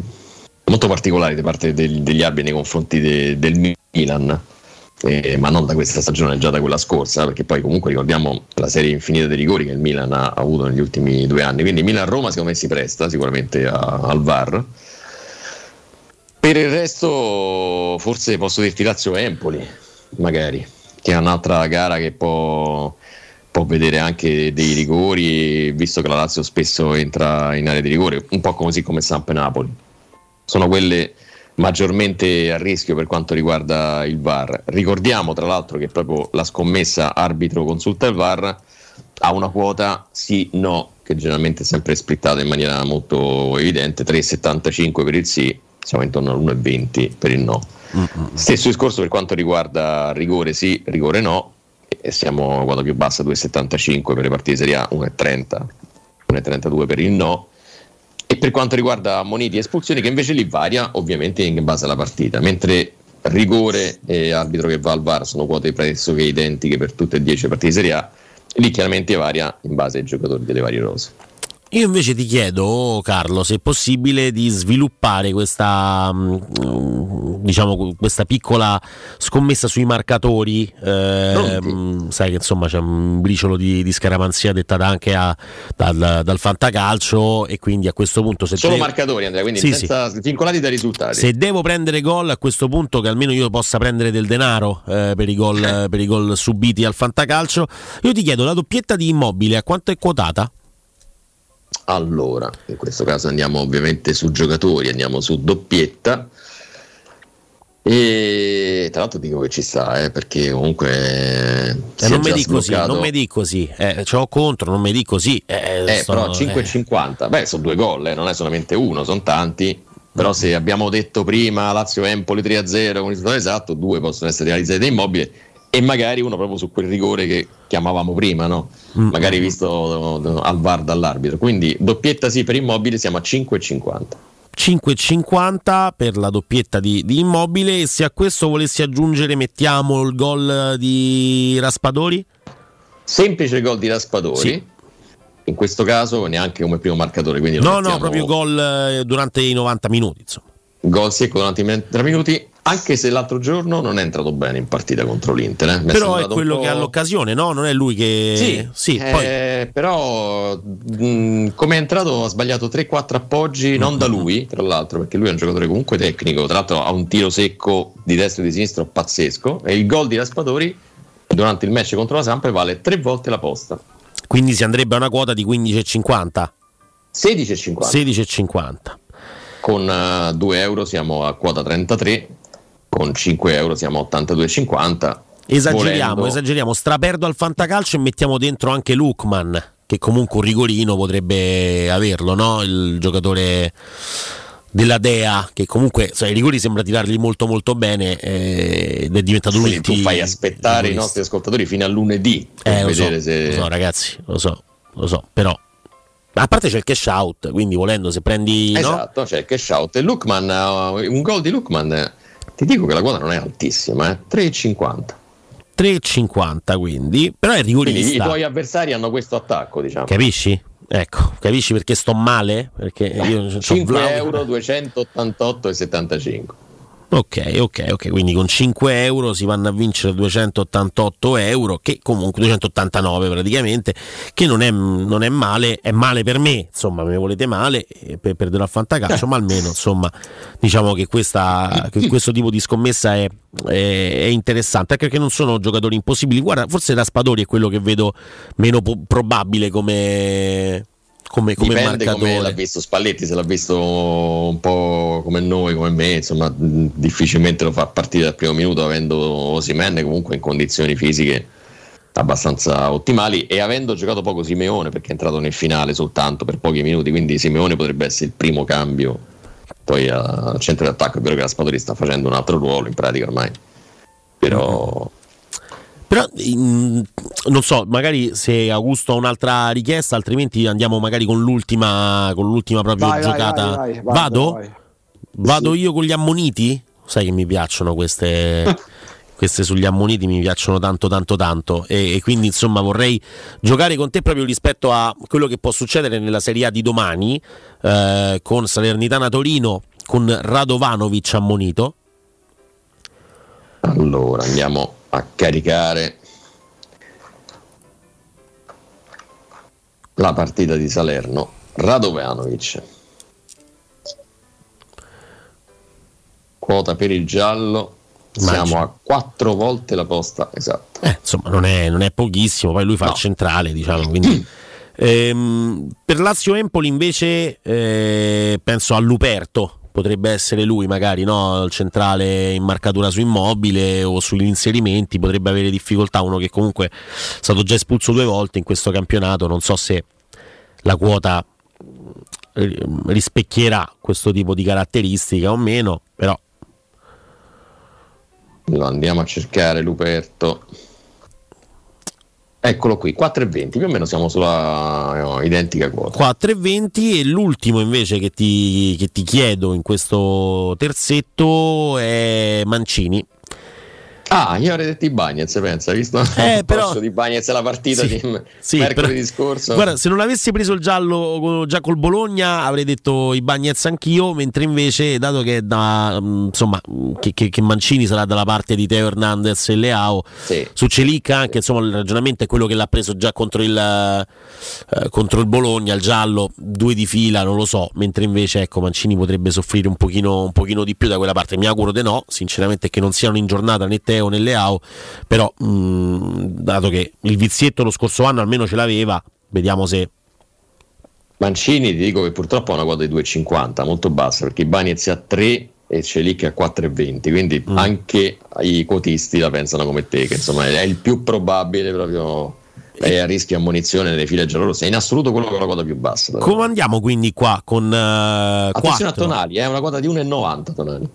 molto particolari da parte del, degli arbitri nei confronti de, del Milan. Eh, ma non da questa stagione, già da quella scorsa, perché poi comunque ricordiamo la serie infinita di rigori che il Milan ha avuto negli ultimi due anni. Quindi Milan-Roma secondo me si presta sicuramente a, al V A R. Per il resto forse posso dirti Lazio-Empoli magari, che è un'altra gara che può, può vedere anche dei rigori, visto che la Lazio spesso entra in area di rigore, un po' così come Samp-Napoli. Sono quelle maggiormente a rischio per quanto riguarda il V A R. Ricordiamo tra l'altro che proprio la scommessa arbitro consulta il V A R ha una quota sì no che generalmente è sempre splittata in maniera molto evidente: tre virgola settantacinque per il sì, siamo intorno all'uno virgola venti per il no. Mm-hmm. Stesso discorso per quanto riguarda rigore sì, rigore no, e siamo a quota più bassa due virgola settantacinque per le partite di Serie A, uno virgola trenta, uno virgola trentadue per il no. E per quanto riguarda ammoniti e espulsioni, che invece li varia ovviamente in base alla partita, mentre rigore e arbitro che va al V A R sono quote pressoché identiche per tutte e dieci le partite di Serie A, lì chiaramente varia in base ai giocatori delle varie rose. Io invece ti chiedo, Carlo, se è possibile di sviluppare questa, diciamo, questa piccola scommessa sui marcatori. Eh, sai che insomma c'è un briciolo di, di scaramanzia dettata anche a, dal, dal fantacalcio, e quindi a questo punto se solo devo... marcatori, Andrea, quindi sì, senza sì. vincolati dai risultati. Se devo prendere gol a questo punto, che almeno io possa prendere del denaro eh, per i gol eh. per i gol subiti al fantacalcio, io ti chiedo la doppietta di Immobile a quanto è quotata? Allora, in questo caso andiamo ovviamente su giocatori, andiamo su doppietta, e tra l'altro dico che ci sta, eh, perché comunque eh, non mi dico così, non mi dico così, eh, c'ho contro, non mi dico così. Eh, eh, sono, però cinque virgola cinquanta, eh. Beh, sono due gol, eh, non è solamente uno, sono tanti. Però se abbiamo detto prima Lazio-Empoli tre a zero con il risultato esatto, due possono essere realizzati da Immobile, e magari uno proprio su quel rigore che chiamavamo prima, no? Mm. Magari visto al V A R dall'arbitro. Quindi doppietta sì per Immobile, siamo a cinque virgola cinquanta. cinque virgola cinquanta per la doppietta di, di Immobile. E se a questo volessi aggiungere, mettiamo il gol di Raspadori? Semplice gol di Raspadori. Sì. In questo caso neanche come primo marcatore. Quindi no, no, proprio gol durante i novanta minuti, insomma. Gol secco durante i novanta minuti, anche se l'altro giorno non è entrato bene in partita contro l'Inter. Eh. Però è, è quello che ha l'occasione, no? Non è lui che... Sì, sì eh, poi... però come è entrato ha sbagliato tre quattro appoggi, mm-hmm. non da lui, tra l'altro, perché lui è un giocatore comunque tecnico, tra l'altro ha un tiro secco di destra e di sinistra pazzesco, e il gol di Raspadori durante il match contro la Samp vale tre volte la posta. Quindi si andrebbe a una quota di quindici virgola cinquanta? sedici virgola cinquanta. sedici virgola cinquanta. con due euro siamo a quota trentatré, con cinque euro siamo a ottantadue e cinquanta. Esageriamo, volendo... esageriamo, straperdo al fantacalcio e mettiamo dentro anche Lookman, che comunque un rigolino potrebbe averlo, no? Il giocatore della Dea, che comunque sai, i rigori sembra tirarli molto molto bene, eh, ed è diventato lui. Tu fai aspettare i nostri ascoltatori fino a lunedì per eh, vedere lo so, se... lo so ragazzi, lo so, lo so, però a parte c'è il cash out, quindi volendo se prendi... Esatto, no? C'è il cash out e Lookman, un gol di Lookman, ti dico che la quota non è altissima, eh? tre e cinquanta quindi, però è rigorista. Quindi i tuoi avversari hanno questo attacco, diciamo. Capisci? Ecco, capisci perché sto male? Perché io cinque euro duecentottantotto e settantacinque. Ok, ok, ok, quindi con cinque euro si vanno a vincere duecentottantotto euro, che comunque duecentottantanove praticamente, che non è, non è male, è male per me, insomma, me volete male per perdere a fantacalcio, ma almeno insomma diciamo che questa che questo tipo di scommessa è, è, è interessante, anche perché non sono giocatori impossibili. Guarda, forse Raspadori è quello che vedo meno po- probabile come... Come, come dipende marcatore. Come l'ha visto Spalletti, se l'ha visto un po' come noi, come me, insomma difficilmente lo fa partire dal primo minuto, avendo Osimhen comunque in condizioni fisiche abbastanza ottimali e avendo giocato poco Simeone, perché è entrato nel finale soltanto per pochi minuti, quindi Simeone potrebbe essere il primo cambio poi al centro d'attacco. È vero che la Spadori sta facendo un altro ruolo in pratica ormai, però... Però mh, non so, magari se Augusto ha un'altra richiesta, altrimenti andiamo magari con l'ultima con l'ultima proprio vai, giocata. Vai, vai, vai, vado? Vai. Vado sì. Io con gli ammoniti? Sai che mi piacciono queste queste sugli ammoniti, mi piacciono tanto tanto tanto e, e quindi insomma vorrei giocare con te proprio rispetto a quello che può succedere nella Serie A di domani, eh, con Salernitana Torino, con Radovanovic ammonito. Allora andiamo a caricare la partita di Salerno. Radovanovic, quota per il giallo, siamo Mancini. A quattro volte la posta esatta, eh, insomma non è, non è pochissimo, poi lui fa no. il centrale, diciamo, quindi ehm, per Lazio Empoli invece eh, penso a Luperto. Potrebbe essere lui magari, no? Il centrale in marcatura su Immobile o sugli inserimenti, potrebbe avere difficoltà, uno che comunque è stato già espulso due volte in questo campionato, non so se la quota rispecchierà questo tipo di caratteristica o meno, però... Lo andiamo a cercare Luperto. Eccolo qui, quattro e venti, più o meno siamo sulla no, identica quota. quattro e venti e l'ultimo invece che ti, che ti chiedo in questo terzetto è Mancini. Ah, io avrei detto i Bagnez, pensa, visto eh, il però... di Bagnez la partita sì, di sì, mercoledì però... scorso. Guarda, se non avessi preso il giallo già col Bologna avrei detto i Bagnez anch'io, mentre invece dato che da, insomma che, che, che Mancini sarà dalla parte di Theo Hernandez e Leao sì. su Celik anche sì. insomma il ragionamento è quello che l'ha preso già contro il eh, contro il Bologna, il giallo due di fila, non lo so, mentre invece ecco Mancini potrebbe soffrire un pochino un pochino di più da quella parte. Mi auguro di no, sinceramente, che non siano in giornata né te o nelle A O, però mh, dato che il vizietto lo scorso anno almeno ce l'aveva, vediamo se Mancini. Ti dico che purtroppo ha una quota di due e cinquanta, molto bassa, perché Bagnez ha tre e Celik a quattro e venti, quindi mm. anche i quotisti la pensano come te, che insomma è il più probabile proprio, è a rischio ammonizione nelle file giallorosse, è in assoluto quello con la quota più bassa. Davvero. Come andiamo quindi qua con uh, attenzione a Tonali, è eh, una quota di uno e novanta Tonali.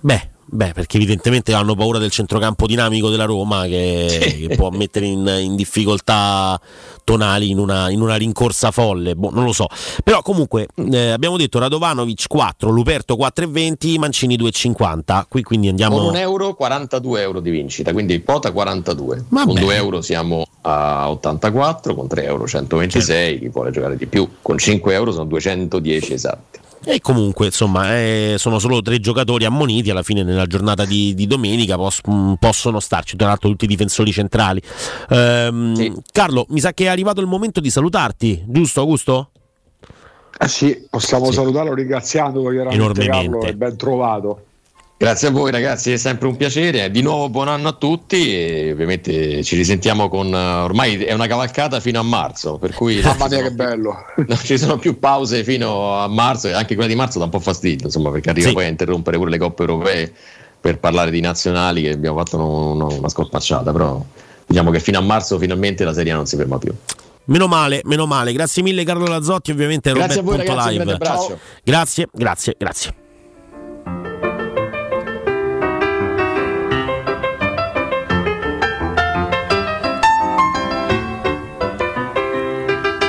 Beh Beh, perché evidentemente hanno paura del centrocampo dinamico della Roma, che, che può mettere in, in difficoltà Tonali in una, in una rincorsa folle, boh, non lo so. Però comunque eh, abbiamo detto Radovanovic quattro, Luperto quattro e venti, Mancini due e cinquanta. Qui quindi andiamo con un euro, quarantadue euro di vincita, quindi quota quarantadue. Vabbè. Con due euro siamo a ottantaquattro, con tre euro centoventisei, certo. Chi vuole giocare di più, con cinque euro sono duecentodieci esatti. E comunque insomma eh, sono solo tre giocatori ammoniti alla fine nella giornata di, di domenica, pos- possono starci tra l'altro tutti i difensori centrali. ehm, sì. Carlo, mi sa che è arrivato il momento di salutarti, giusto Augusto? Eh sì, possiamo sì. salutarlo ringraziando enormemente Carlo, è ben trovato. Grazie a voi ragazzi, è sempre un piacere, di nuovo buon anno a tutti e ovviamente ci risentiamo con, ormai è una cavalcata fino a marzo, per cui mamma mia che bello, non ci sono più pause fino a marzo, e anche quella di marzo dà un po' fastidio, insomma, perché arriva sì. poi a interrompere pure le coppe europee per parlare di nazionali, che abbiamo fatto una, una scorpacciata, però diciamo che fino a marzo finalmente la Serie A non si ferma più. Meno male, meno male, grazie mille Carlo Lazzotti, ovviamente grazie Roberto. A voi ragazzi, un grande abbraccio. Grazie, grazie, grazie.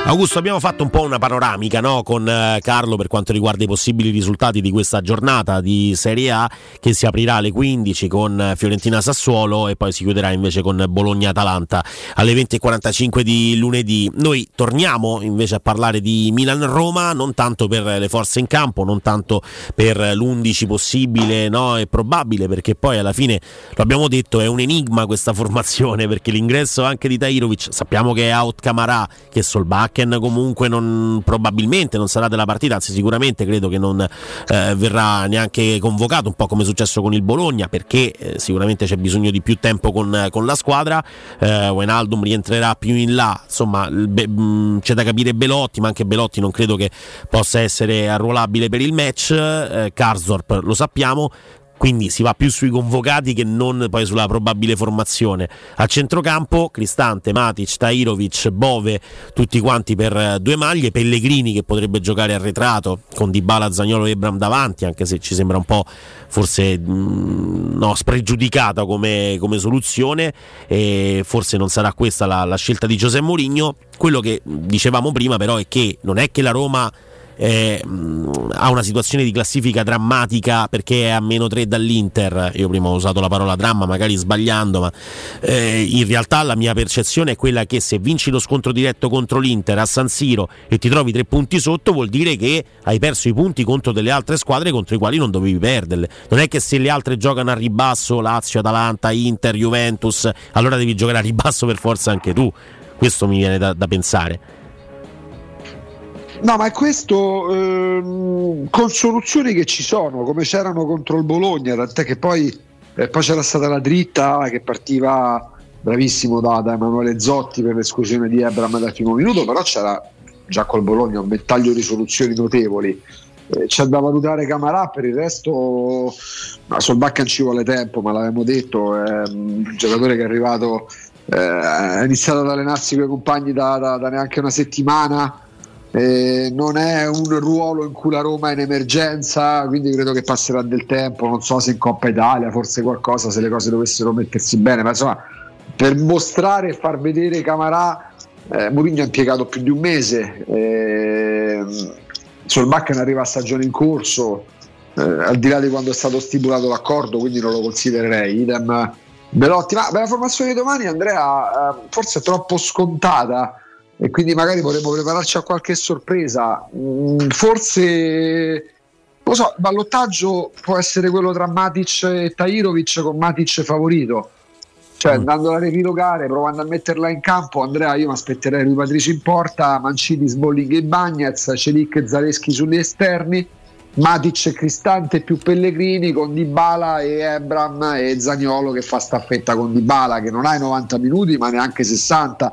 Augusto, abbiamo fatto un po' una panoramica, no? Con eh, Carlo per quanto riguarda i possibili risultati di questa giornata di Serie A che si aprirà alle quindici con eh, Fiorentina-Sassuolo e poi si chiuderà invece con Bologna-Atalanta alle venti e quarantacinque di lunedì. Noi torniamo invece a parlare di Milan-Roma, non tanto per le forze in campo, non tanto per l'undici possibile, no? È probabile, perché poi alla fine, lo abbiamo detto, è un enigma questa formazione, perché l'ingresso anche di Tahirovic, sappiamo che è out Camarà, che è Solbacchi, Ken comunque non, probabilmente non sarà della partita, anzi sicuramente credo che non eh, verrà neanche convocato, un po' come è successo con il Bologna, perché eh, sicuramente c'è bisogno di più tempo con, con la squadra. eh, Wijnaldum rientrerà più in là, insomma be- mh, c'è da capire Belotti, ma anche Belotti non credo che possa essere arruolabile per il match. eh, Karsdorp lo sappiamo, quindi si va più sui convocati che non poi sulla probabile formazione. A centrocampo Cristante, Matic, Tahirovic, Bove, tutti quanti per due maglie, Pellegrini che potrebbe giocare arretrato con Dybala, Zaniolo e Abraham davanti, anche se ci sembra un po' forse mh, no, spregiudicata come, come soluzione, e forse non sarà questa la, la scelta di José Mourinho. Quello che dicevamo prima però è che non è che la Roma Eh, ha una situazione di classifica drammatica perché è a meno tre dall'Inter. Io prima ho usato la parola dramma, magari sbagliando, ma eh, in realtà la mia percezione è quella che se vinci lo scontro diretto contro l'Inter a San Siro e ti trovi tre punti sotto, vuol dire che hai perso i punti contro delle altre squadre contro i quali non dovevi perderle. Non è che se le altre giocano a ribasso, Lazio, Atalanta, Inter, Juventus, allora devi giocare a ribasso per forza anche tu. Questo mi viene da, da pensare. No, ma è questo, ehm, con soluzioni che ci sono, come c'erano contro il Bologna, tant'è che poi, eh, poi c'era stata la dritta che partiva bravissimo da, da Emanuele Zotti per l'esclusione di Abraham dal primo minuto, però c'era già col Bologna un ventaglio di soluzioni notevoli. Eh, c'è da valutare Camarà, per il resto no, Solbacca ci vuole tempo, ma l'avevamo detto, è un giocatore che è arrivato, eh, ha iniziato ad allenarsi con i compagni da, da, da neanche una settimana. Eh, non è un ruolo in cui la Roma è in emergenza, quindi credo che passerà del tempo, non so se in Coppa Italia forse qualcosa, se le cose dovessero mettersi bene, ma insomma per mostrare e far vedere Camarà, eh, Mourinho ha impiegato più di un mese. eh, Solbakken arriva a stagione in corso, eh, al di là di quando è stato stipulato l'accordo, quindi non lo considererei, idem Belotti. Ma la formazione di domani, Andrea, eh, forse è troppo scontata e quindi magari vorremmo prepararci a qualche sorpresa. Mm, forse non so, il ballottaggio può essere quello tra Matic e Tahirovic, con Matic favorito, cioè mm. andando a ripilogare, provando a metterla in campo, Andrea, io mi aspetterei Rui Patricio in porta, Mancini, Smalling e Bagnez, Celik e Zalewski sugli esterni, Matic e Cristante più Pellegrini, con Dybala e Abraham e Zaniolo che fa staffetta con Dybala, che non ha i novanta minuti ma neanche sessanta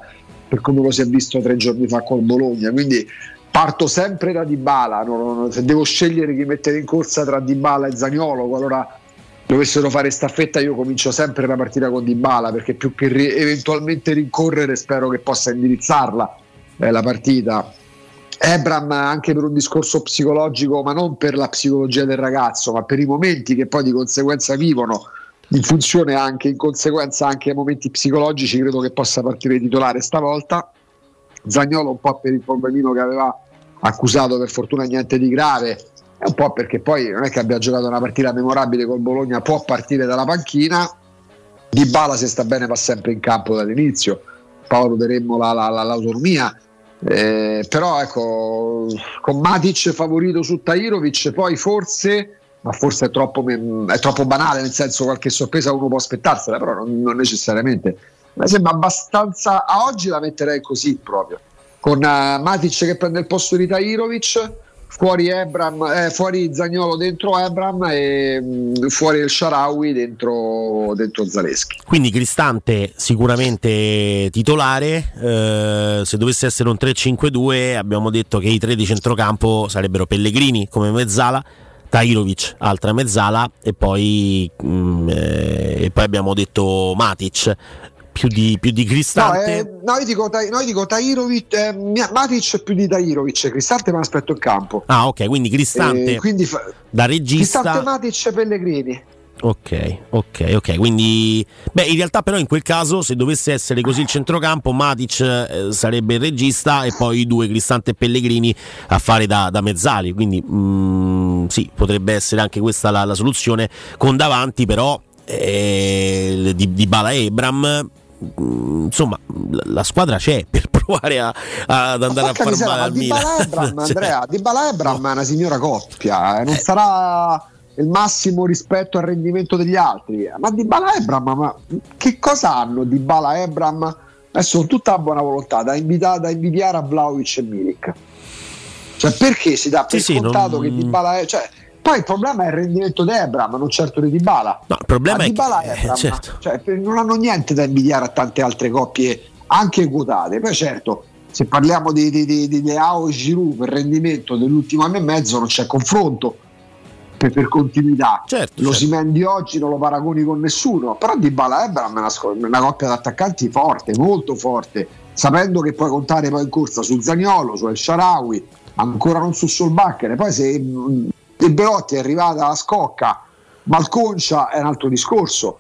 per come lo si è visto tre giorni fa col Bologna, quindi parto sempre da Dybala. Non, non, se devo scegliere chi mettere in corsa tra Dybala e Zaniolo, qualora dovessero fare staffetta, io comincio sempre la partita con Dybala, perché più che ri- eventualmente rincorrere, spero che possa indirizzarla eh, la partita. Ebram anche per un discorso psicologico, ma non per la psicologia del ragazzo, ma per i momenti che poi di conseguenza vivono, in funzione anche, in conseguenza anche ai momenti psicologici, credo che possa partire titolare stavolta. Zaniolo un po' per il problemino che aveva accusato, per fortuna niente di grave, e un po' perché poi non è che abbia giocato una partita memorabile col Bologna, può partire dalla panchina. Dybala, se sta bene, va sempre in campo dall'inizio, valuteremo la, la, la, l'autonomia. Eh, però ecco, con Matic favorito su Tahirovic, poi forse ma forse è troppo, è troppo banale, nel senso, qualche sorpresa uno può aspettarsela, però non, non necessariamente. Mi sembra abbastanza, a oggi la metterei così proprio, con uh, Matic che prende il posto di Tahirovic, fuori Abraham, eh, fuori Zaniolo, dentro Abraham, e mh, fuori il Shaarawy, dentro, dentro Zalewski. Quindi Cristante sicuramente titolare, eh, se dovesse essere un tre cinque due abbiamo detto che i tre di centrocampo sarebbero Pellegrini come mezzala, Tahirovic altra mezzala, e poi, mh, eh, e poi abbiamo detto Matic. Più di, più di Cristante, no, eh, no, io dico, no, io dico Tahirovic, eh, Matic più di Tahirovic, Cristante me l'aspetto in campo. Ah, ok, quindi Cristante, eh, quindi fa... da regista, Cristante, Matic, Pellegrini. Ok, ok, ok. Quindi, beh, in realtà però in quel caso, se dovesse essere così il centrocampo, Matic eh, sarebbe il regista e poi i due, Cristante e Pellegrini, a fare da, da mezzali. Quindi mm, sì, potrebbe essere anche questa la, la soluzione, con davanti però eh, di, di Bala e Ebram. Insomma, la squadra c'è per provare a, a, ad andare a far male al Milan. Dybala, Andrea, Dybala e Ebram è una signora coppia, eh. non eh. sarà il massimo rispetto al rendimento degli altri, ma Dybala e Ebram, ma che cosa hanno Dybala e Ebram? Sono tutta a buona volontà, da, invita, da invidiare a Vlahovic e Milik. Cioè, perché si dà per sì, scontato sì, non... che Dybala è, cioè, poi il problema è il rendimento di Abraham, non certo di Dybala. No, il problema è che eh, certo. cioè, non hanno niente da invidiare a tante altre coppie anche quotate. Poi certo, se parliamo di, di, di, di Leao e Giroud, per rendimento dell'ultimo anno e mezzo non c'è confronto per, per continuità. Certo, lo certo. Osimhen di oggi non lo paragoni con nessuno, però Dybala e Abraham è una, una coppia di attaccanti forte, molto forte, sapendo che puoi contare poi in corsa su Zaniolo, su El Shaarawy, ancora non su Solbakken. Poi se De Belotti è arrivata alla scocca malconcia è un altro discorso,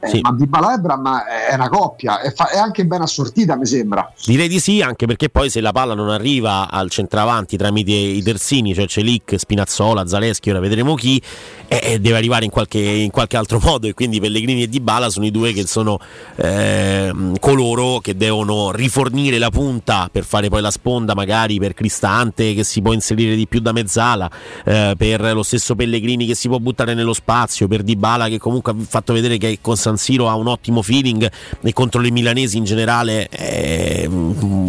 eh, sì. ma Dybala e Abraham è una coppia, è, fa- è anche ben assortita, mi sembra. Direi di sì, anche perché poi se la palla non arriva al centravanti tramite i terzini, cioè Celik, Spinazzola, Zalewski, ora vedremo chi, eh, deve arrivare in qualche, in qualche altro modo, e quindi Pellegrini e Dybala sono i due che sono eh, coloro che devono rifornire la punta per fare poi la sponda, magari per Cristante che si può inserire di più da mezzala, eh, per lo stesso Pellegrini che si può buttare nello spazio, per Dybala che comunque ha fatto vedere che con San Siro ha un ottimo feeling e contro le milanesi in generale è,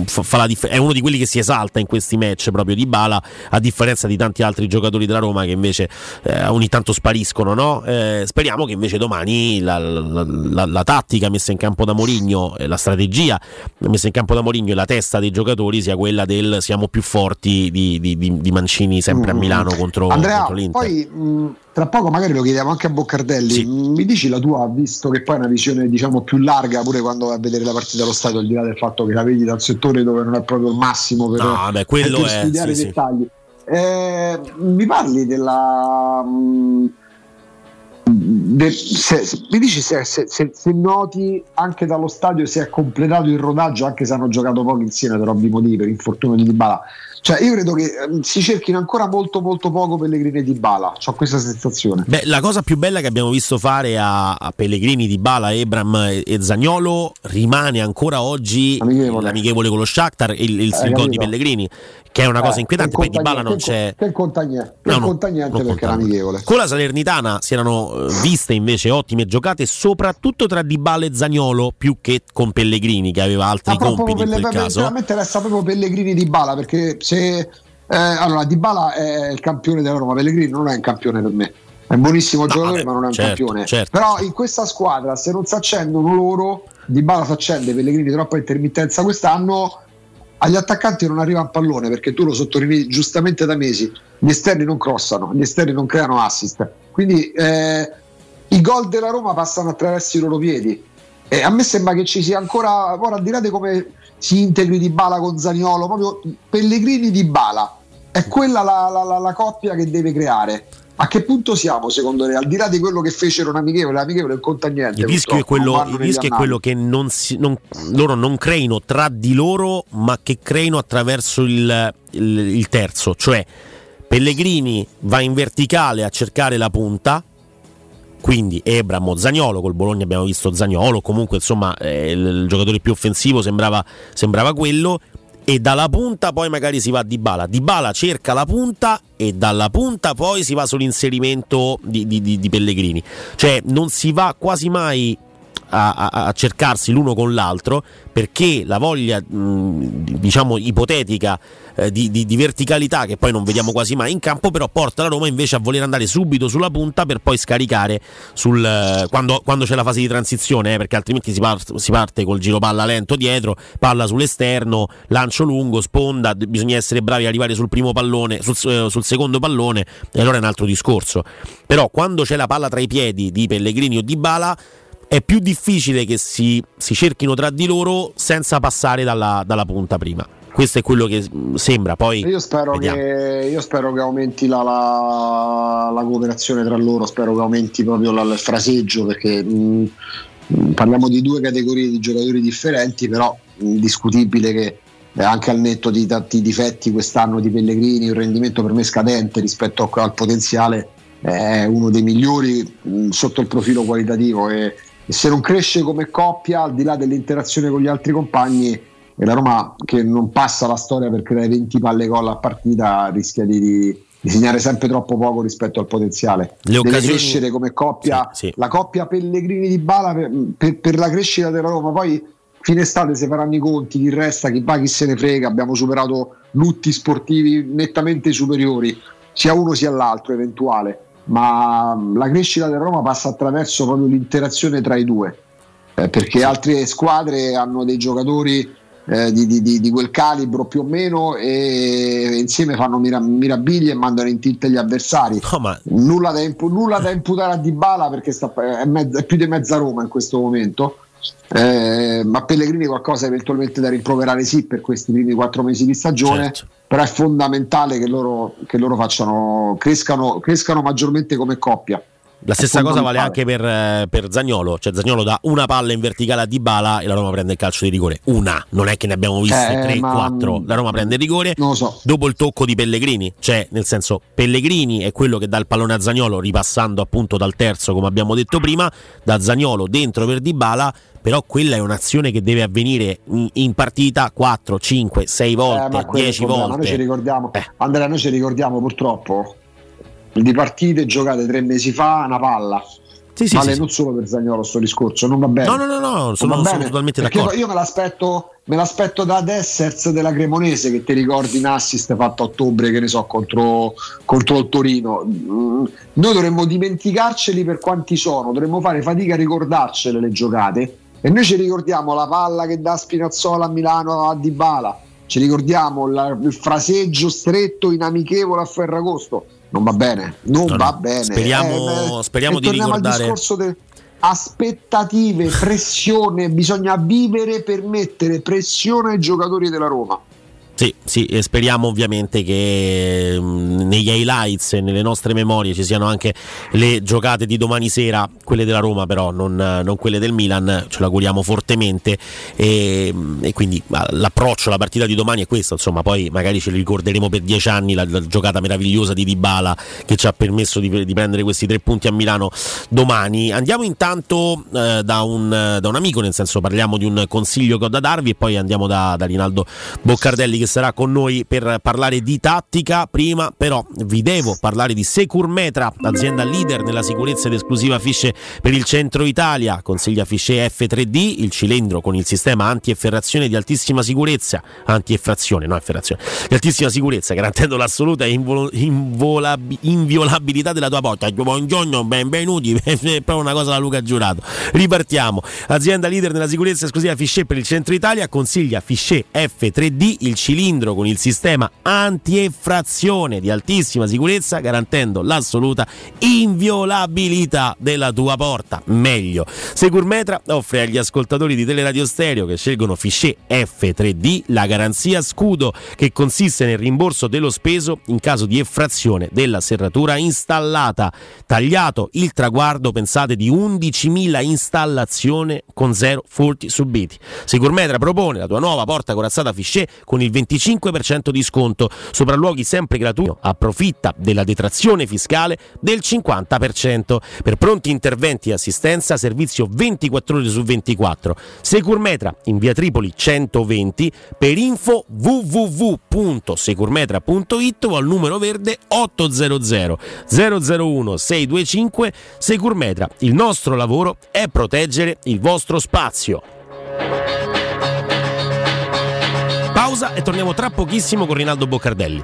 fa la diff- è uno di quelli che si esalta in questi match, proprio Dybala, a differenza di tanti altri giocatori della Roma che invece eh, ogni tanto spariscono, no? Eh, speriamo che invece domani la, la, la, la tattica messa in campo da Mourinho, la strategia messa in campo da Mourinho e la testa dei giocatori sia quella del siamo più forti di, di, di, di Mancini sempre a Milano contro, Andrea, contro l'Inter. Poi mh, tra poco magari lo chiediamo anche a Boccardelli, sì. mi dici la tua, visto che poi è una visione diciamo più larga pure quando vai a vedere la partita allo stadio, al di là del fatto che la vedi dal settore dove non è proprio il massimo per, no, beh, quello per è, studiare sì, i dettagli sì. Eh, mi parli della de, se, se, mi dici se, se, se, se noti anche dallo stadio se è completato il rodaggio, anche se hanno giocato poco insieme per ovvi motivi, per infortunio di Dybala. Cioè io credo che eh, si cerchino ancora molto molto poco Pellegrini e Dybala, ho questa sensazione. Beh, la cosa più bella che abbiamo visto fare a, a Pellegrini, Dybala, Ebram e, e Zaniolo rimane ancora oggi amichevole. l'amichevole con lo Shakhtar, il, il eh, gol di Pellegrini, che è una eh, cosa inquietante. Poi Dybala non c'è, che conta niente, no, non, conta niente non perché era amichevole. Con la Salernitana si erano eh, viste invece ottime giocate, soprattutto tra Dybala e Zaniolo, più che con Pellegrini che aveva altri Ma compiti in quel per, caso. A me interessa proprio Pellegrini e Dybala, perché se Eh, allora Dybala è il campione della Roma, Pellegrini non è un campione per me, è un buonissimo no, giocatore, vabbè, ma non è un certo, campione certo. Però in questa squadra, se non si accendono loro, Dybala si accende, Pellegrini troppa intermittenza quest'anno, agli attaccanti non arriva un pallone, perché tu lo sottolinei giustamente da mesi, gli esterni non crossano, gli esterni non creano assist, quindi eh, i gol della Roma passano attraverso i loro piedi, e a me sembra che ci sia ancora, ora al di là di come si integri Dybala con Zaniolo, proprio Pellegrini Dybala è quella la, la, la, la coppia che deve creare. A che punto siamo secondo te? Al di là di quello che fecero l'amichevole, l'amichevole non conta niente. Il rischio è quello, il rischio è quello che non si, non, loro non creino tra di loro, ma che creino attraverso il, il, il terzo. Cioè Pellegrini va in verticale a cercare la punta, quindi Ebram o Zaniolo, col Bologna abbiamo visto Zaniolo, comunque insomma eh, il giocatore più offensivo sembrava, sembrava quello, e dalla punta poi magari si va a Dybala, Dybala cerca la punta e dalla punta poi si va sull'inserimento di, di, di, di Pellegrini, cioè non si va quasi mai a, a, a cercarsi l'uno con l'altro, perché la voglia mh, diciamo ipotetica eh, di, di, di verticalità, che poi non vediamo quasi mai in campo, però porta la Roma invece a voler andare subito sulla punta per poi scaricare sul, eh, quando, quando c'è la fase di transizione, eh, perché altrimenti si, par- si parte col giro palla lento dietro, palla sull'esterno, lancio lungo, sponda, d- bisogna essere bravi ad arrivare sul primo pallone, sul, eh, sul secondo pallone, e allora è un altro discorso. Però quando c'è la palla tra i piedi di Pellegrini o Dybala è più difficile che si, si cerchino tra di loro senza passare dalla, dalla punta prima. Questo è quello che sembra. Poi io spero, che, io spero che aumenti la, la, la cooperazione tra loro, spero che aumenti proprio la, il fraseggio, perché mh, parliamo di due categorie di giocatori differenti, però indiscutibile che anche al netto di tanti difetti quest'anno di Pellegrini, un rendimento per me scadente rispetto al potenziale, è uno dei migliori mh, sotto il profilo qualitativo, e E se non cresce come coppia, al di là dell'interazione con gli altri compagni, la Roma, che non passa la storia per creare venti palle gol a partita, rischia di, di, di segnare sempre troppo poco rispetto al potenziale. Le occasioni... Deve crescere come coppia, sì, sì. La coppia Pellegrini-Dybala per, per, per la crescita della Roma. Poi fine estate se faranno i conti, chi resta, chi va, chi se ne frega. Abbiamo superato lutti sportivi nettamente superiori, sia uno sia l'altro eventuale. Ma la crescita della Roma passa attraverso proprio l'interazione tra i due, eh, perché altre squadre hanno dei giocatori eh, di, di, di quel calibro più o meno, e insieme fanno mira, mirabiglie e mandano in tilt gli avversari. No, ma... nulla, da impu- nulla da imputare a Dybala, perché sta, è, mezza, è più di mezza Roma in questo momento, eh, ma Pellegrini qualcosa eventualmente da rimproverare sì per questi primi quattro mesi di stagione, certo. Però è fondamentale che loro, che loro facciano, crescano, crescano maggiormente come coppia. La stessa cosa vale anche per, per Zaniolo, cioè Zaniolo dà una palla in verticale a Dybala e la Roma prende il calcio di rigore, una, non è che ne abbiamo viste tre, eh, quattro, la Roma prende il rigore, non lo so. Dopo il tocco di Pellegrini, cioè nel senso Pellegrini è quello che dà il pallone a Zaniolo, ripassando appunto dal terzo come abbiamo detto prima, da Zaniolo dentro per Dybala, però quella è un'azione che deve avvenire in, in partita quattro, cinque, sei volte, eh, dieci volte. Noi ci ricordiamo, eh. Andrea, noi ci ricordiamo purtroppo di partite giocate tre mesi fa, una palla. Sì, sì, vale sì, non sì. Solo per Zaniolo sto discorso, non va bene. No, no, no, no sono, bene, sono totalmente d'accordo. Io me l'aspetto, me l'aspetto da Dessers della Cremonese, che ti ricordi un assist fatto a ottobre, che ne so, contro, contro il Torino. Noi dovremmo dimenticarceli per quanti sono, dovremmo fare fatica a ricordarcele le giocate, e noi ci ricordiamo la palla che dà Spinazzola a Milano a Dybala, ci ricordiamo la, il fraseggio stretto inamichevole a Ferragosto. Non va bene, non no, va no. bene. Speriamo, eh, speriamo di ricordare. Al discorso delle aspettative, pressione, bisogna vivere per mettere pressione ai giocatori della Roma. Sì, sì, e speriamo ovviamente che mh, negli highlights e nelle nostre memorie ci siano anche le giocate di domani sera, quelle della Roma però, non, non quelle del Milan, ce l'auguriamo fortemente, e, e quindi l'approccio alla partita di domani è questo, insomma, poi magari ce li ricorderemo per dieci anni la, la giocata meravigliosa di Dybala che ci ha permesso di, di prendere questi tre punti a Milano domani. Andiamo intanto eh, da, un, da un amico, nel senso parliamo di un consiglio che ho da darvi e poi andiamo da, da Rinaldo Boccardelli che sarà con noi per parlare di tattica. Prima però vi devo parlare di Securmetra, azienda leader nella sicurezza ed esclusiva fisce per il centro Italia. Consiglia fisce F tre D, il cilindro con il sistema anti-efferrazione di altissima sicurezza, anti-efferrazione, no efferrazione, di altissima sicurezza, garantendo l'assoluta invol- involab- inviolabilità della tua porta. Buongiorno, benvenuti, è proprio una cosa da Luca Giurato. Ripartiamo. Azienda leader nella sicurezza esclusiva fisce per il centro Italia, Consiglia fisce F tre D, il cilindro cilindro con il sistema anti-effrazione di altissima sicurezza, garantendo l'assoluta inviolabilità della tua porta. Meglio, Securmetra offre agli ascoltatori di Teleradio Stereo che scelgono Fichet F tre D la garanzia scudo, che consiste nel rimborso dello speso in caso di effrazione della serratura installata. Tagliato il traguardo, pensate, di undicimila installazioni con zero furti subiti. Securmetra propone la tua nuova porta corazzata Fichet con il venticinque per cento di sconto, sopralluoghi sempre gratuito, approfitta della detrazione fiscale del cinquanta per cento. Per pronti interventi e assistenza, servizio ventiquattro ore su ventiquattro. Securmetra in via Tripoli centoventi, per info vu vu vu punto securmetra punto it o al numero verde ottocento zero zero uno sei due cinque. Securmetra, il nostro lavoro è proteggere il vostro spazio. Pausa e torniamo tra pochissimo con Rinaldo Boccardelli.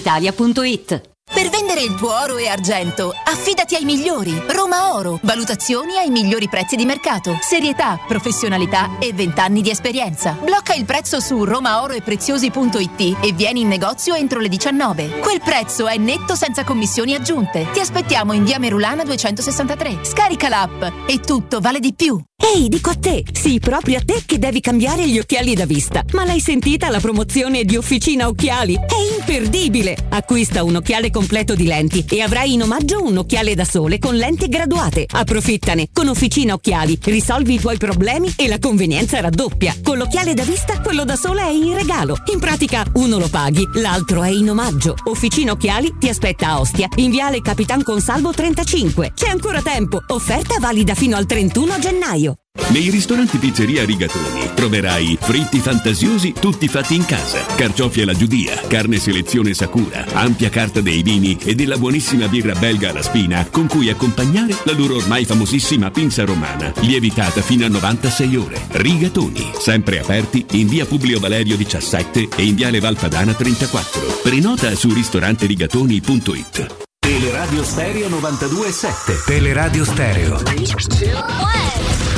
Italia punto it. Per vendere il tuo oro e argento, affidati ai migliori. Roma Oro. Valutazioni ai migliori prezzi di mercato. Serietà, professionalità e vent'anni di esperienza. Blocca il prezzo su romaoroepreziosi punto it e vieni in negozio entro le diciannove. Quel prezzo è netto senza commissioni aggiunte. Ti aspettiamo in via Merulana duecentosessantatré. Scarica l'app e tutto vale di più. Ehi, dico a te, sì, proprio a te che devi cambiare gli occhiali da vista. Ma l'hai sentita la promozione di Officina Occhiali? È imperdibile! Acquista un occhiale completo di lenti e avrai in omaggio un occhiale da sole con lenti graduate. Approfittane, con Officina Occhiali risolvi i tuoi problemi e la convenienza raddoppia. Con l'occhiale da vista, quello da sole è in regalo. In pratica, uno lo paghi, l'altro è in omaggio. Officina Occhiali ti aspetta a Ostia, in viale Capitan Consalvo trentacinque. C'è ancora tempo, offerta valida fino al trentuno gennaio. Nei ristoranti Pizzeria Rigatoni troverai fritti fantasiosi tutti fatti in casa, carciofi alla giudia, carne selezione Sakura, ampia carta dei vini e della buonissima birra belga alla spina con cui accompagnare la loro ormai famosissima pinza romana, lievitata fino a novantasei ore. Rigatoni, sempre aperti in via Publio Valerio diciassette e in viale Valpadana trentaquattro. Prenota su ristoranterigatoni punto it. Teleradio Stereo novantadue e sette. Teleradio Stereo.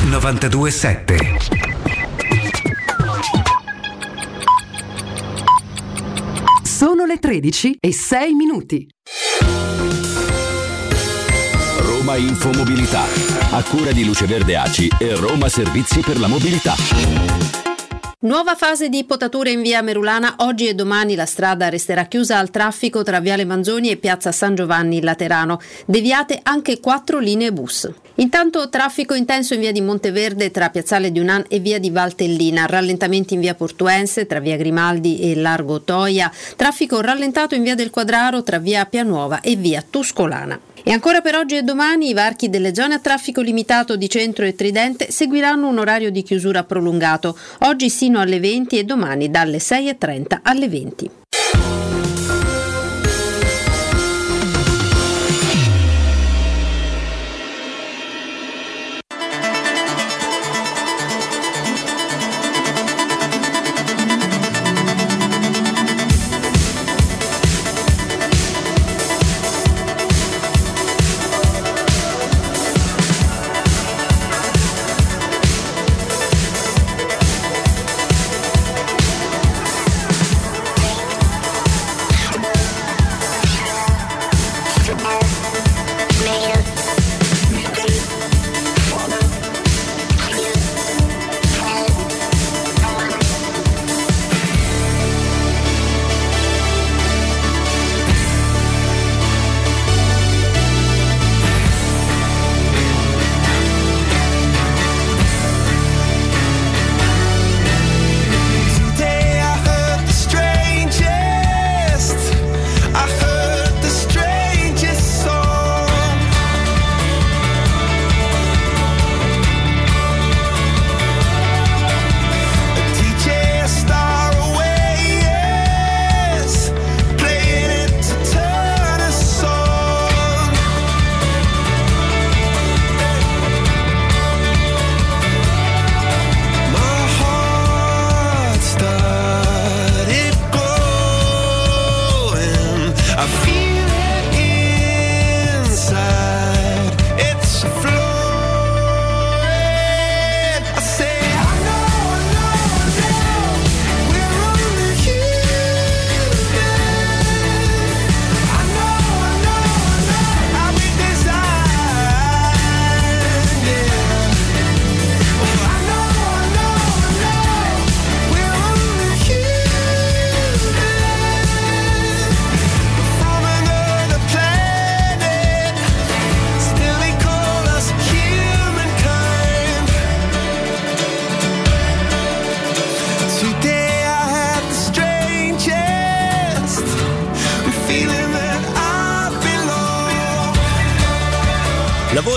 novantadue sette. Sono le tredici e sei minuti. Roma Infomobilità, a cura di Luce Verde A C I e Roma Servizi per la Mobilità. Nuova fase di potature in via Merulana. Oggi e domani la strada resterà chiusa al traffico tra Viale Manzoni e Piazza San Giovanni Laterano. Deviate anche quattro linee bus. Intanto traffico intenso in via di Monteverde tra Piazzale di Unan e via di Valtellina. Rallentamenti in via Portuense tra via Grimaldi e Largo Toia. Traffico rallentato in via del Quadraro tra via Pianuova e via Tuscolana. E ancora per oggi e domani i varchi delle zone a traffico limitato di Centro e Tridente seguiranno un orario di chiusura prolungato, oggi sino alle venti e domani dalle sei e trenta alle venti.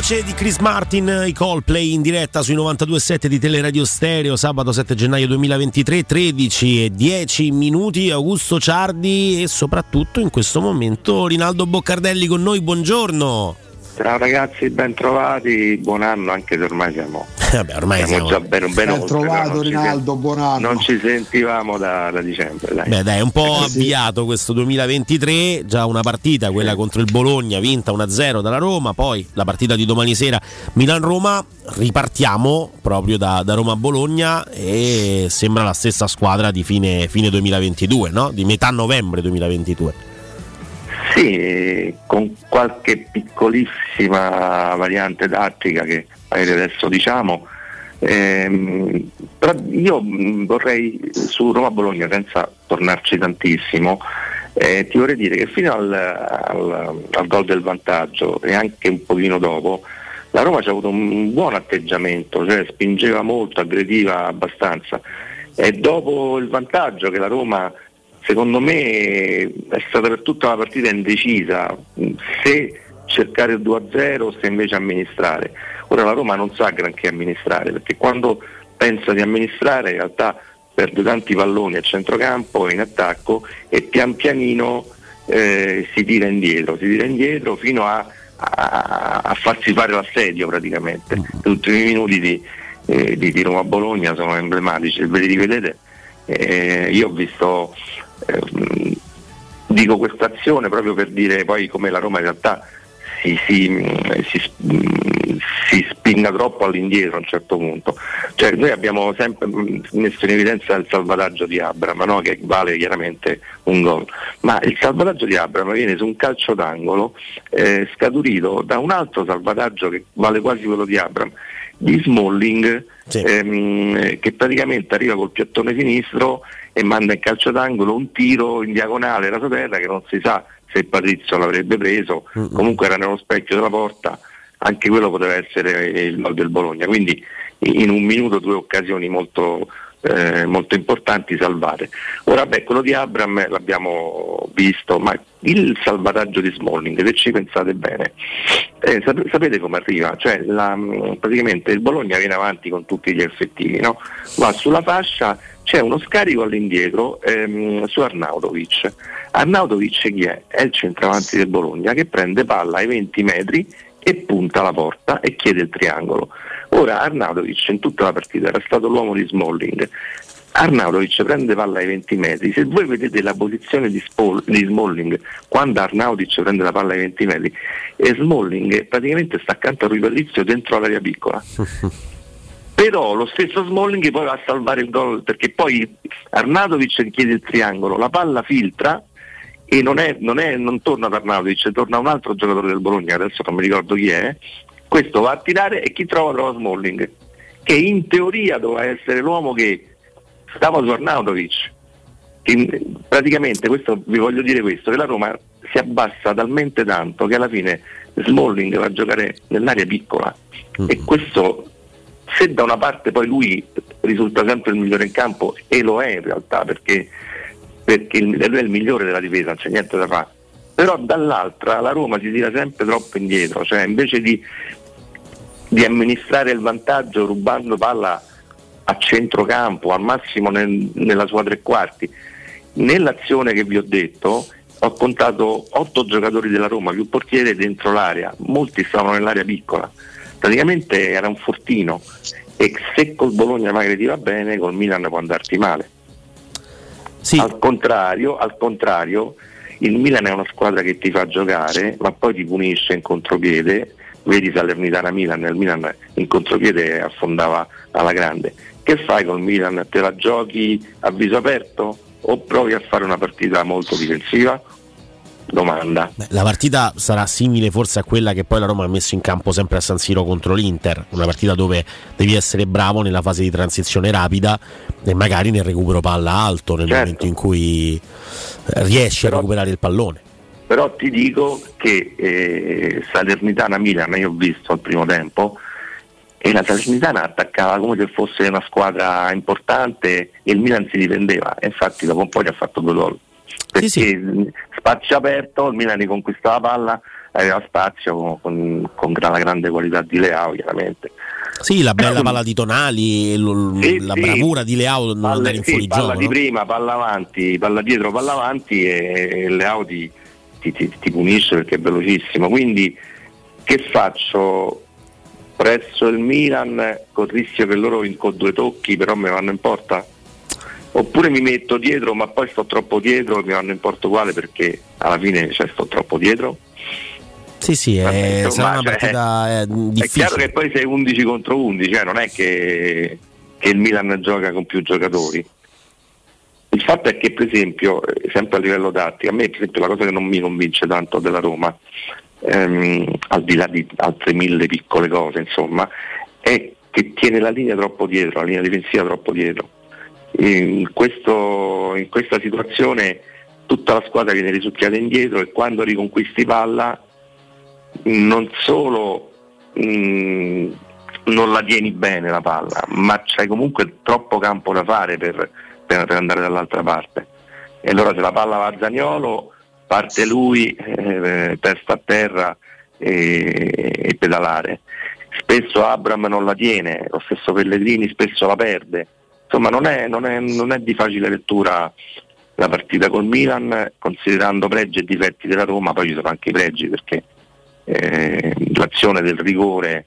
Di Chris Martin, i Coldplay in diretta sui novantadue sette di Teleradio Stereo, sabato sette gennaio duemilaventitré, tredici e dieci minuti. Augusto Ciardi e soprattutto in questo momento Rinaldo Boccardelli con noi. Buongiorno. Ciao ragazzi, ben trovati, buon anno, anche se ormai siamo, Vabbè, ormai siamo, siamo già ben, ben oltre, trovato Rinaldo, sen- buon anno. Non ci sentivamo da, da dicembre, dai. Beh dai, è un po' eh, avviato sì. Questo duemilaventitré, già una partita, quella sì. contro il Bologna, vinta uno a zero dalla Roma, poi la partita di domani sera Milan-Roma, ripartiamo proprio da, da Roma-Bologna e sembra la stessa squadra di fine, fine duemilaventidue, no? Di metà novembre duemilaventidue. Sì, con qualche piccolissima variante tattica che adesso diciamo, ehm, però io vorrei su Roma-Bologna, senza tornarci tantissimo, eh, ti vorrei dire che fino al, al, al gol del vantaggio e anche un pochino dopo la Roma ci ha avuto un buon atteggiamento, cioè spingeva molto, aggrediva abbastanza, e dopo il vantaggio che la Roma secondo me è stata per tutta la partita indecisa se cercare il due a zero o se invece amministrare. Ora la Roma non sa granché amministrare, perché quando pensa di amministrare in realtà perde tanti palloni a centrocampo e in attacco, e pian pianino eh, si tira indietro, si tira indietro fino a, a, a farsi fare l'assedio praticamente. Gli ultimi minuti di, eh, di, di Roma-Bologna sono emblematici, ve li rivedete? Eh, io ho visto eh, dico questa azione proprio per dire poi come la Roma in realtà si, si, si, si, si spinga trascina troppo all'indietro a un certo punto. Cioè noi abbiamo sempre messo in evidenza il salvataggio di Abraham, no? Che vale chiaramente un gol, ma il salvataggio di Abraham viene su un calcio d'angolo eh, scaturito da un altro salvataggio che vale quasi quello di Abraham, di Smalling, sì. ehm, che praticamente arriva col piattone sinistro e manda in calcio d'angolo un tiro in diagonale alla terra che non si sa se Patrizio l'avrebbe preso, mm-hmm. comunque era nello specchio della porta, anche quello poteva essere il gol del Bologna, quindi in un minuto due occasioni molto, eh, molto importanti salvate. Ora beh, quello di Abraham l'abbiamo visto, ma il salvataggio di Smalling, se ci pensate bene, eh, sap- sapete come arriva? Cioè la, praticamente il Bologna viene avanti con tutti gli effettivi, no? Va sulla fascia, c'è uno scarico all'indietro ehm, su Arnautovic. Arnautovic chi è? È il centravanti del Bologna che prende palla ai venti metri e punta la porta e chiede il triangolo. Ora Arnautovic in tutta la partita era stato l'uomo di Smalling. Arnautovic prende palla ai venti metri, se voi vedete la posizione di, Spall- di Smalling quando Arnautovic prende la palla ai venti metri, e Smalling praticamente sta accanto a Rui Patricio dentro l'area piccola. Però lo stesso Smalling poi va a salvare il gol, perché poi Arnautovic chiede il triangolo, la palla filtra e non, è, non, è, non torna ad Arnautovic, torna un altro giocatore del Bologna, adesso non mi ricordo chi è, questo va a tirare e chi trova trova Smalling, che in teoria doveva essere l'uomo che stava su Arnautovic. Praticamente questo, vi voglio dire questo, che la Roma si abbassa talmente tanto che alla fine Smalling va a giocare nell'area piccola, mm-hmm. e questo, se da una parte poi lui risulta sempre il migliore in campo, e lo è in realtà, perché perché lui è il migliore della difesa, non c'è niente da fare, però dall'altra la Roma si tira sempre troppo indietro, cioè invece di, di amministrare il vantaggio rubando palla a centrocampo, al massimo nel, nella sua tre quarti. Nell'azione che vi ho detto ho contato otto giocatori della Roma più portiere dentro l'area, molti stavano nell'area piccola, praticamente era un fortino, e se col Bologna magari ti va bene, col Milan può andarti male. Sì. Al contrario, al contrario, il Milan è una squadra che ti fa giocare, ma poi ti punisce in contropiede. Vedi Salernitana-Milan, il Milan in contropiede affondava alla grande. Che fai col Milan? Te la giochi a viso aperto o provi a fare una partita molto difensiva? Domanda. Beh, la partita sarà simile forse a quella che poi la Roma ha messo in campo sempre a San Siro contro l'Inter, una partita dove devi essere bravo nella fase di transizione rapida e magari nel recupero palla alto nel certo. momento in cui riesci però, a recuperare il pallone. Però ti dico che eh, Salernitana-Milan io ho visto al primo tempo e la Salernitana attaccava come se fosse una squadra importante e il Milan si difendeva, e infatti dopo un po' gli ha fatto due gol. Perché sì, sì. spazio aperto, il Milan riconquistava la palla, aveva spazio con, con la grande qualità di Leao chiaramente. Sì, la bella palla di Tonali, l- sì, la sì. bravura di Leao non Palle, andare in sì, fuorigioco. Palla no? di prima, palla avanti, palla dietro, palla avanti e, e Leao ti, ti, ti, ti punisce perché è velocissimo. Quindi che faccio presso il Milan col rischio che loro con due tocchi però me vanno in porta? Oppure mi metto dietro, ma poi sto troppo dietro e mi vanno in Portogallo perché alla fine cioè, sto troppo dietro. Sì, sì, è sarà una partita cioè, difficile. È chiaro che poi sei undici contro undici, cioè non è che, che il Milan gioca con più giocatori. Il fatto è che, per esempio, sempre a livello tattico, a me per esempio la cosa che non mi convince tanto della Roma, ehm, al di là di altre mille piccole cose, insomma, è che tiene la linea troppo dietro, la linea difensiva troppo dietro. In, questo, in questa situazione tutta la squadra viene risucchiata indietro e quando riconquisti palla non solo mh, non la tieni bene la palla, ma c'è comunque troppo campo da fare per, per, per andare dall'altra parte, e allora se la palla va a Zaniolo parte lui eh, testa a terra e, e pedalare. Spesso Abraham non la tiene, lo stesso Pellegrini spesso la perde. Insomma non è, non, è, non è di facile lettura la partita col Milan, considerando pregi e difetti della Roma. Poi ci sono anche i pregi, perché eh, l'azione del rigore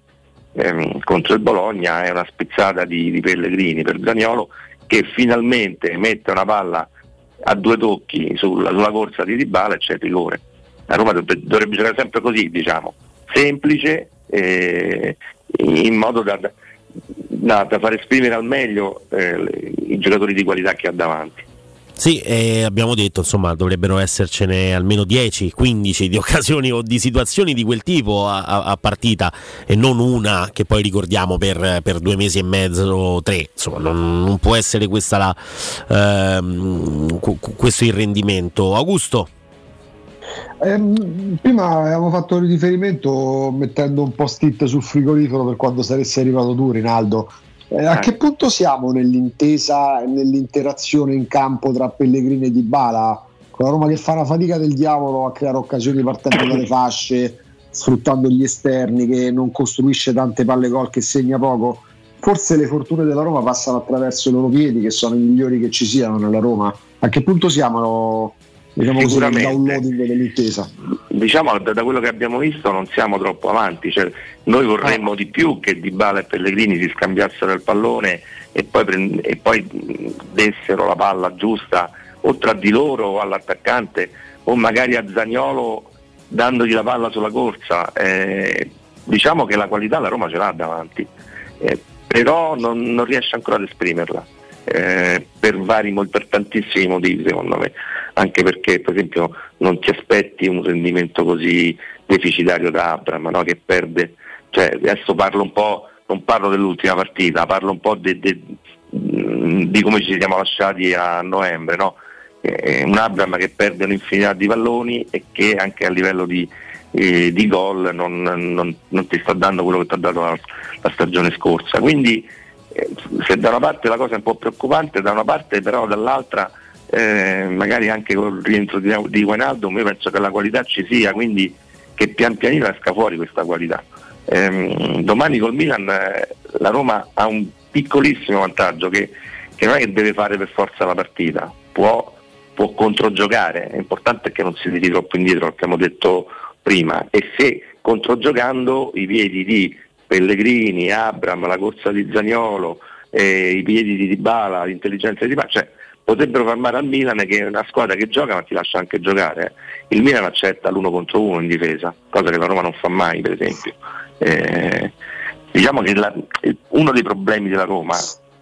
eh, contro il Bologna è una spizzata di, di Pellegrini per Zaniolo, che finalmente mette una palla a due tocchi sulla, sulla corsa di Dybala e c'è il rigore. La Roma dovrebbe, dovrebbe giocare sempre così, diciamo, semplice, eh, in modo da, da, da far esprimere al meglio eh, i giocatori di qualità che ha davanti. Sì, eh, abbiamo detto, insomma, dovrebbero essercene almeno dieci quindici di occasioni o di situazioni di quel tipo a, a, a partita, e non una che poi ricordiamo per, per due mesi e mezzo, tre, insomma, non, non può essere questa la, ehm, questo il rendimento. Augusto? Eh, prima avevamo fatto un riferimento mettendo un post-it sul frigorifero per quando saresti arrivato tu, Rinaldo. Eh, a che punto siamo nell'intesa, nell'interazione in campo tra Pellegrini e Dybala, con la Roma che fa una fatica del diavolo a creare occasioni partendo dalle fasce, sfruttando gli esterni, che non costruisce tante palle gol, che segna poco? Forse le fortune della Roma passano attraverso i loro piedi, che sono i migliori che ci siano nella Roma. A che punto siamo, diciamo, così, nel downloading dell'intesa? Diciamo, da, da quello che abbiamo visto non siamo troppo avanti, cioè noi vorremmo di più che Dybala e Pellegrini si scambiassero il pallone e poi, prend- e poi dessero la palla giusta o tra di loro o all'attaccante, o magari a Zaniolo dandogli la palla sulla corsa. Eh, diciamo che la qualità la Roma ce l'ha davanti, eh, però non, non riesce ancora ad esprimerla, eh, per vari, per tantissimi motivi secondo me, anche perché per esempio non ti aspetti un rendimento così deficitario da Abraham, no? Che perde, cioè adesso parlo un po', non parlo dell'ultima partita, parlo un po' de, de, di come ci siamo lasciati a novembre, no? Eh, un Abraham che perde un'infinità di palloni e che anche a livello di, eh, di gol non, non, non ti sta dando quello che ti ha dato la, la stagione scorsa, quindi eh, se da una parte la cosa è un po' preoccupante, da una parte però dall'altra eh, magari anche con il rientro di, di Wijnaldum io penso che la qualità ci sia, quindi che pian pianino esca fuori questa qualità. Ehm, domani col Milan eh, la Roma ha un piccolissimo vantaggio, che, che non è che deve fare per forza la partita, può, può controgiocare, l'importante è che non si tiri troppo indietro, come abbiamo detto prima, e se controgiocando i piedi di Pellegrini, Abraham, la corsa di Zaniolo, eh, i piedi di Dybala, l'intelligenza di Dybala, cioè potrebbero far male al Milan, che è una squadra che gioca ma ti lascia anche giocare. Il Milan accetta l'uno contro uno in difesa, cosa che la Roma non fa mai per esempio. Eh, diciamo che la, uno dei problemi della Roma,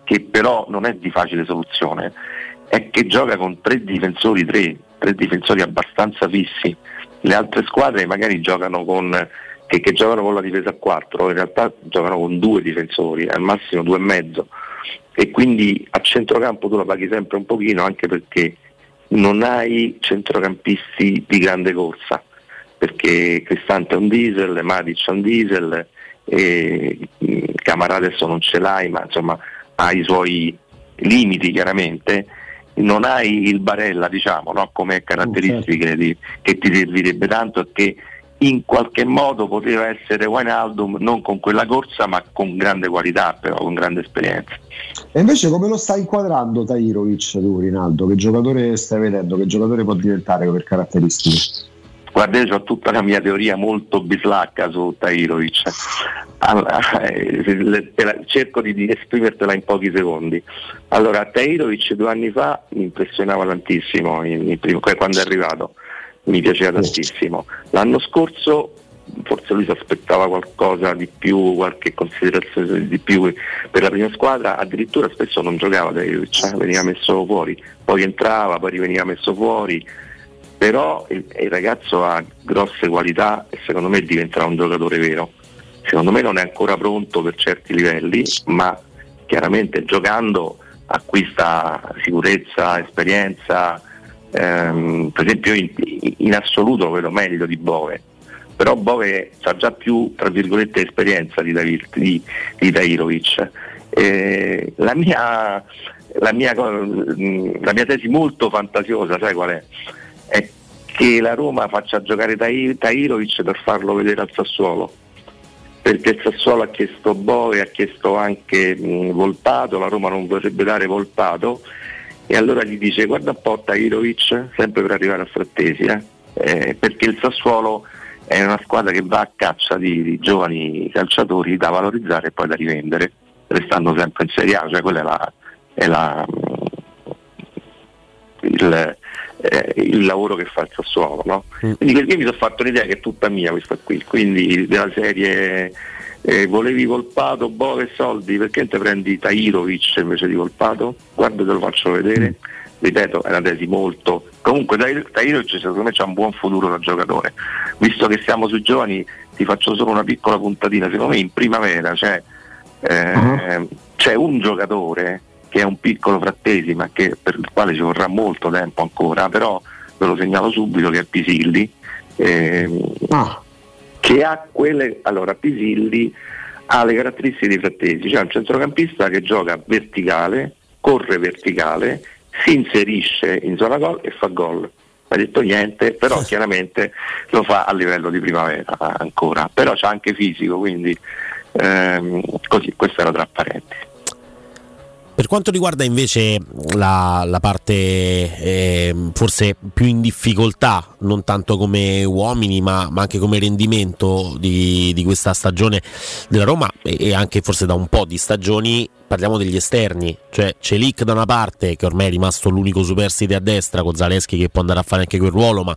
che però non è di facile soluzione, è che gioca con tre difensori, tre, tre difensori abbastanza fissi. Le altre squadre magari giocano con, che, che giocano con la difesa a quattro, in realtà giocano con due difensori, al massimo due e mezzo. E quindi a centrocampo tu la paghi sempre un pochino, anche perché non hai centrocampisti di grande corsa, perché Cristante è un diesel, Matic è un diesel, e Camara adesso non ce l'hai, ma insomma ha i suoi limiti chiaramente, non hai il Barella, diciamo, no? Come caratteristiche di, che ti servirebbe tanto, e che in qualche modo poteva essere Wijnaldum, non con quella corsa ma con grande qualità, però con grande esperienza. E invece come lo sta inquadrando Tahirovic tu, Rinaldo? Che giocatore stai vedendo? Che giocatore può diventare per caratteristiche? Guarda, io ho tutta la mia teoria molto bislacca su Tahirovic, allora, cerco di esprimertela in pochi secondi. Allora, Tahirovic due anni fa mi impressionava tantissimo, in primo, quando è arrivato mi piaceva tantissimo. L'anno scorso forse lui si aspettava qualcosa di più, qualche considerazione di più per la prima squadra, addirittura spesso non giocava, cioè veniva messo fuori, poi entrava, poi riveniva messo fuori, però il, il ragazzo ha grosse qualità e secondo me diventerà un giocatore vero. Secondo me non è ancora pronto per certi livelli, ma chiaramente giocando acquista sicurezza, esperienza. Um, per esempio in, in assoluto lo vedo meglio di Bove, però Bove ha già più, tra virgolette, esperienza di, David, di, di Tahirovic. Eh, la, mia, la, mia, la mia tesi molto fantasiosa, sai qual è? È che la Roma faccia giocare Tahirovic per farlo vedere al Sassuolo, perché il Sassuolo ha chiesto Bove, ha chiesto anche mh, Volpato, la Roma non vorrebbe dare Volpato, e allora gli dice: guarda un po' Tahirovic, sempre per arrivare a Frattesi, eh? Eh, perché il Sassuolo è una squadra che va a caccia di, di giovani calciatori da valorizzare e poi da rivendere, restando sempre in Serie A, cioè quella è la, è la, il, eh, il lavoro che fa il Sassuolo, no? Quindi perché mi sono fatto un'idea che è tutta mia questa qui, quindi della serie eh, volevi Volpato, Bove, soldi, perché non te prendi Tahirovic invece di Volpato? Guarda, te lo faccio vedere. Ripeto, è una tesi molto, comunque Tahirovic secondo me c'ha un buon futuro da giocatore, visto che siamo sui giovani. Ti faccio solo una piccola puntatina, secondo me in primavera c'è, eh, uh-huh. c'è un giocatore che è un piccolo Frattesi, ma che, per il quale ci vorrà molto tempo ancora, però ve lo segnalo subito, che è Pisilli, eh, uh. che ha quelle, allora Pisilli ha le caratteristiche di Frattesi, cioè un centrocampista che gioca verticale, corre verticale, si inserisce in zona gol e fa gol. Non ha detto niente, però chiaramente lo fa a livello di primavera ancora, però c'ha anche fisico, quindi ehm, così, questo era tra parentesi. Per quanto riguarda invece la, la parte eh, forse più in difficoltà, non tanto come uomini ma, ma anche come rendimento di, di questa stagione della Roma, e, e anche forse da un po' di stagioni, parliamo degli esterni, cioè Celik da una parte, che ormai è rimasto l'unico superstite a destra, con Zalewski che può andare a fare anche quel ruolo, ma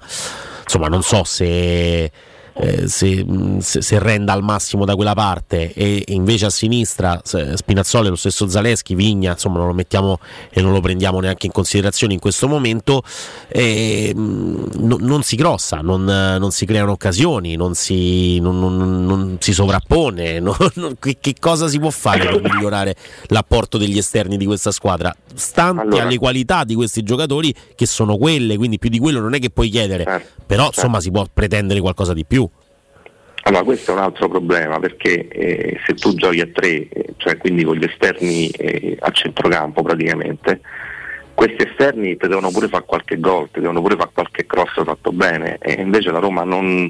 insomma non so se... Eh, se, se, se renda al massimo da quella parte, e invece a sinistra Spinazzola, lo stesso Zalewski, Vigna, insomma non lo mettiamo e non lo prendiamo neanche in considerazione in questo momento, eh, no, non si grossa, non, non si creano occasioni, non si, non, non, non si sovrappone, non, non, che, che cosa si può fare per migliorare l'apporto degli esterni di questa squadra, stanti allora. alle qualità di questi giocatori, che sono quelle, quindi più di quello non è che puoi chiedere, eh, però eh. insomma si può pretendere qualcosa di più. Allora, questo è un altro problema, perché eh, se tu giochi a tre, eh, cioè quindi con gli esterni eh, a centrocampo praticamente, questi esterni ti devono pure fare qualche gol, ti devono pure fare qualche cross fatto bene, e invece la Roma non,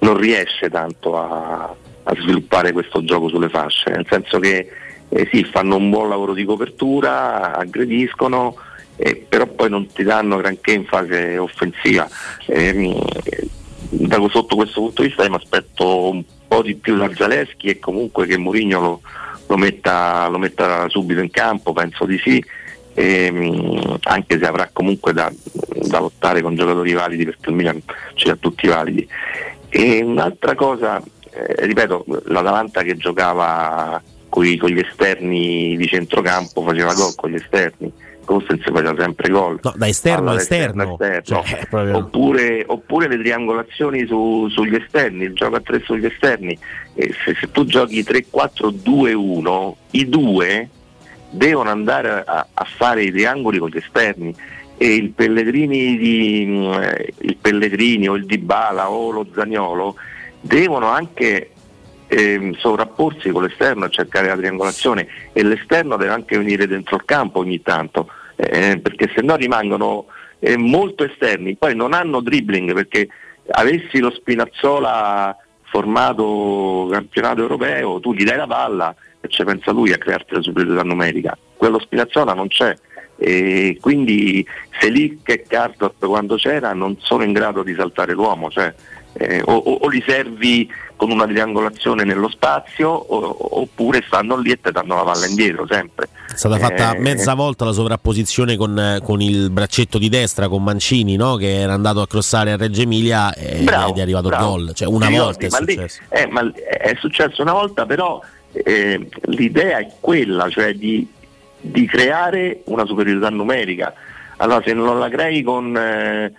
non riesce tanto a, a sviluppare questo gioco sulle fasce, nel senso che eh, sì, fanno un buon lavoro di copertura, aggrediscono, eh, però poi non ti danno granché in fase offensiva. Eh, eh, Da sotto questo punto di vista mi aspetto un po' di più da Zalewski, e comunque che Mourinho lo, lo, metta, lo metta subito in campo, penso di sì, e, anche se avrà comunque da, da lottare con giocatori validi, perché il Milan ce l'ha tutti validi. E un'altra cosa, eh, ripeto, l'Atalanta che giocava coi, con gli esterni di centrocampo faceva gol con gli esterni, Costanzo si faceva sempre gol, no, da esterno a esterno, esterno. Cioè, no. oppure, oppure le triangolazioni su, sugli esterni, il gioco a tre sugli esterni, eh, se, se tu giochi tre quattro due uno i due devono andare a, a fare i triangoli con gli esterni, e il Pellegrini di, eh, il Pellegrini o il Dybala o lo Zaniolo devono anche Ehm, sovrapporsi con l'esterno a cercare la triangolazione, e l'esterno deve anche venire dentro il campo ogni tanto, eh, perché se no rimangono eh, molto esterni, poi non hanno dribbling, perché avessi lo Spinazzola formato campionato europeo, tu gli dai la palla e ci pensa lui a crearti la superiorità numerica, quello Spinazzola non c'è, e quindi Celik e Cardot quando c'era non sono in grado di saltare l'uomo, cioè Eh, o, o li servi con una triangolazione nello spazio, o, oppure stanno lì e ti danno la palla indietro sempre. È stata fatta eh, mezza volta la sovrapposizione con, con il braccetto di destra con Mancini, no? Che era andato a crossare a Reggio Emilia e bravo, ed è arrivato il gol, cioè una sì, volta ricordi, è successo. Lì, eh, ma è successo una volta, però eh, l'idea è quella, cioè di, di creare una superiorità numerica. Allora se non la crei con... Eh,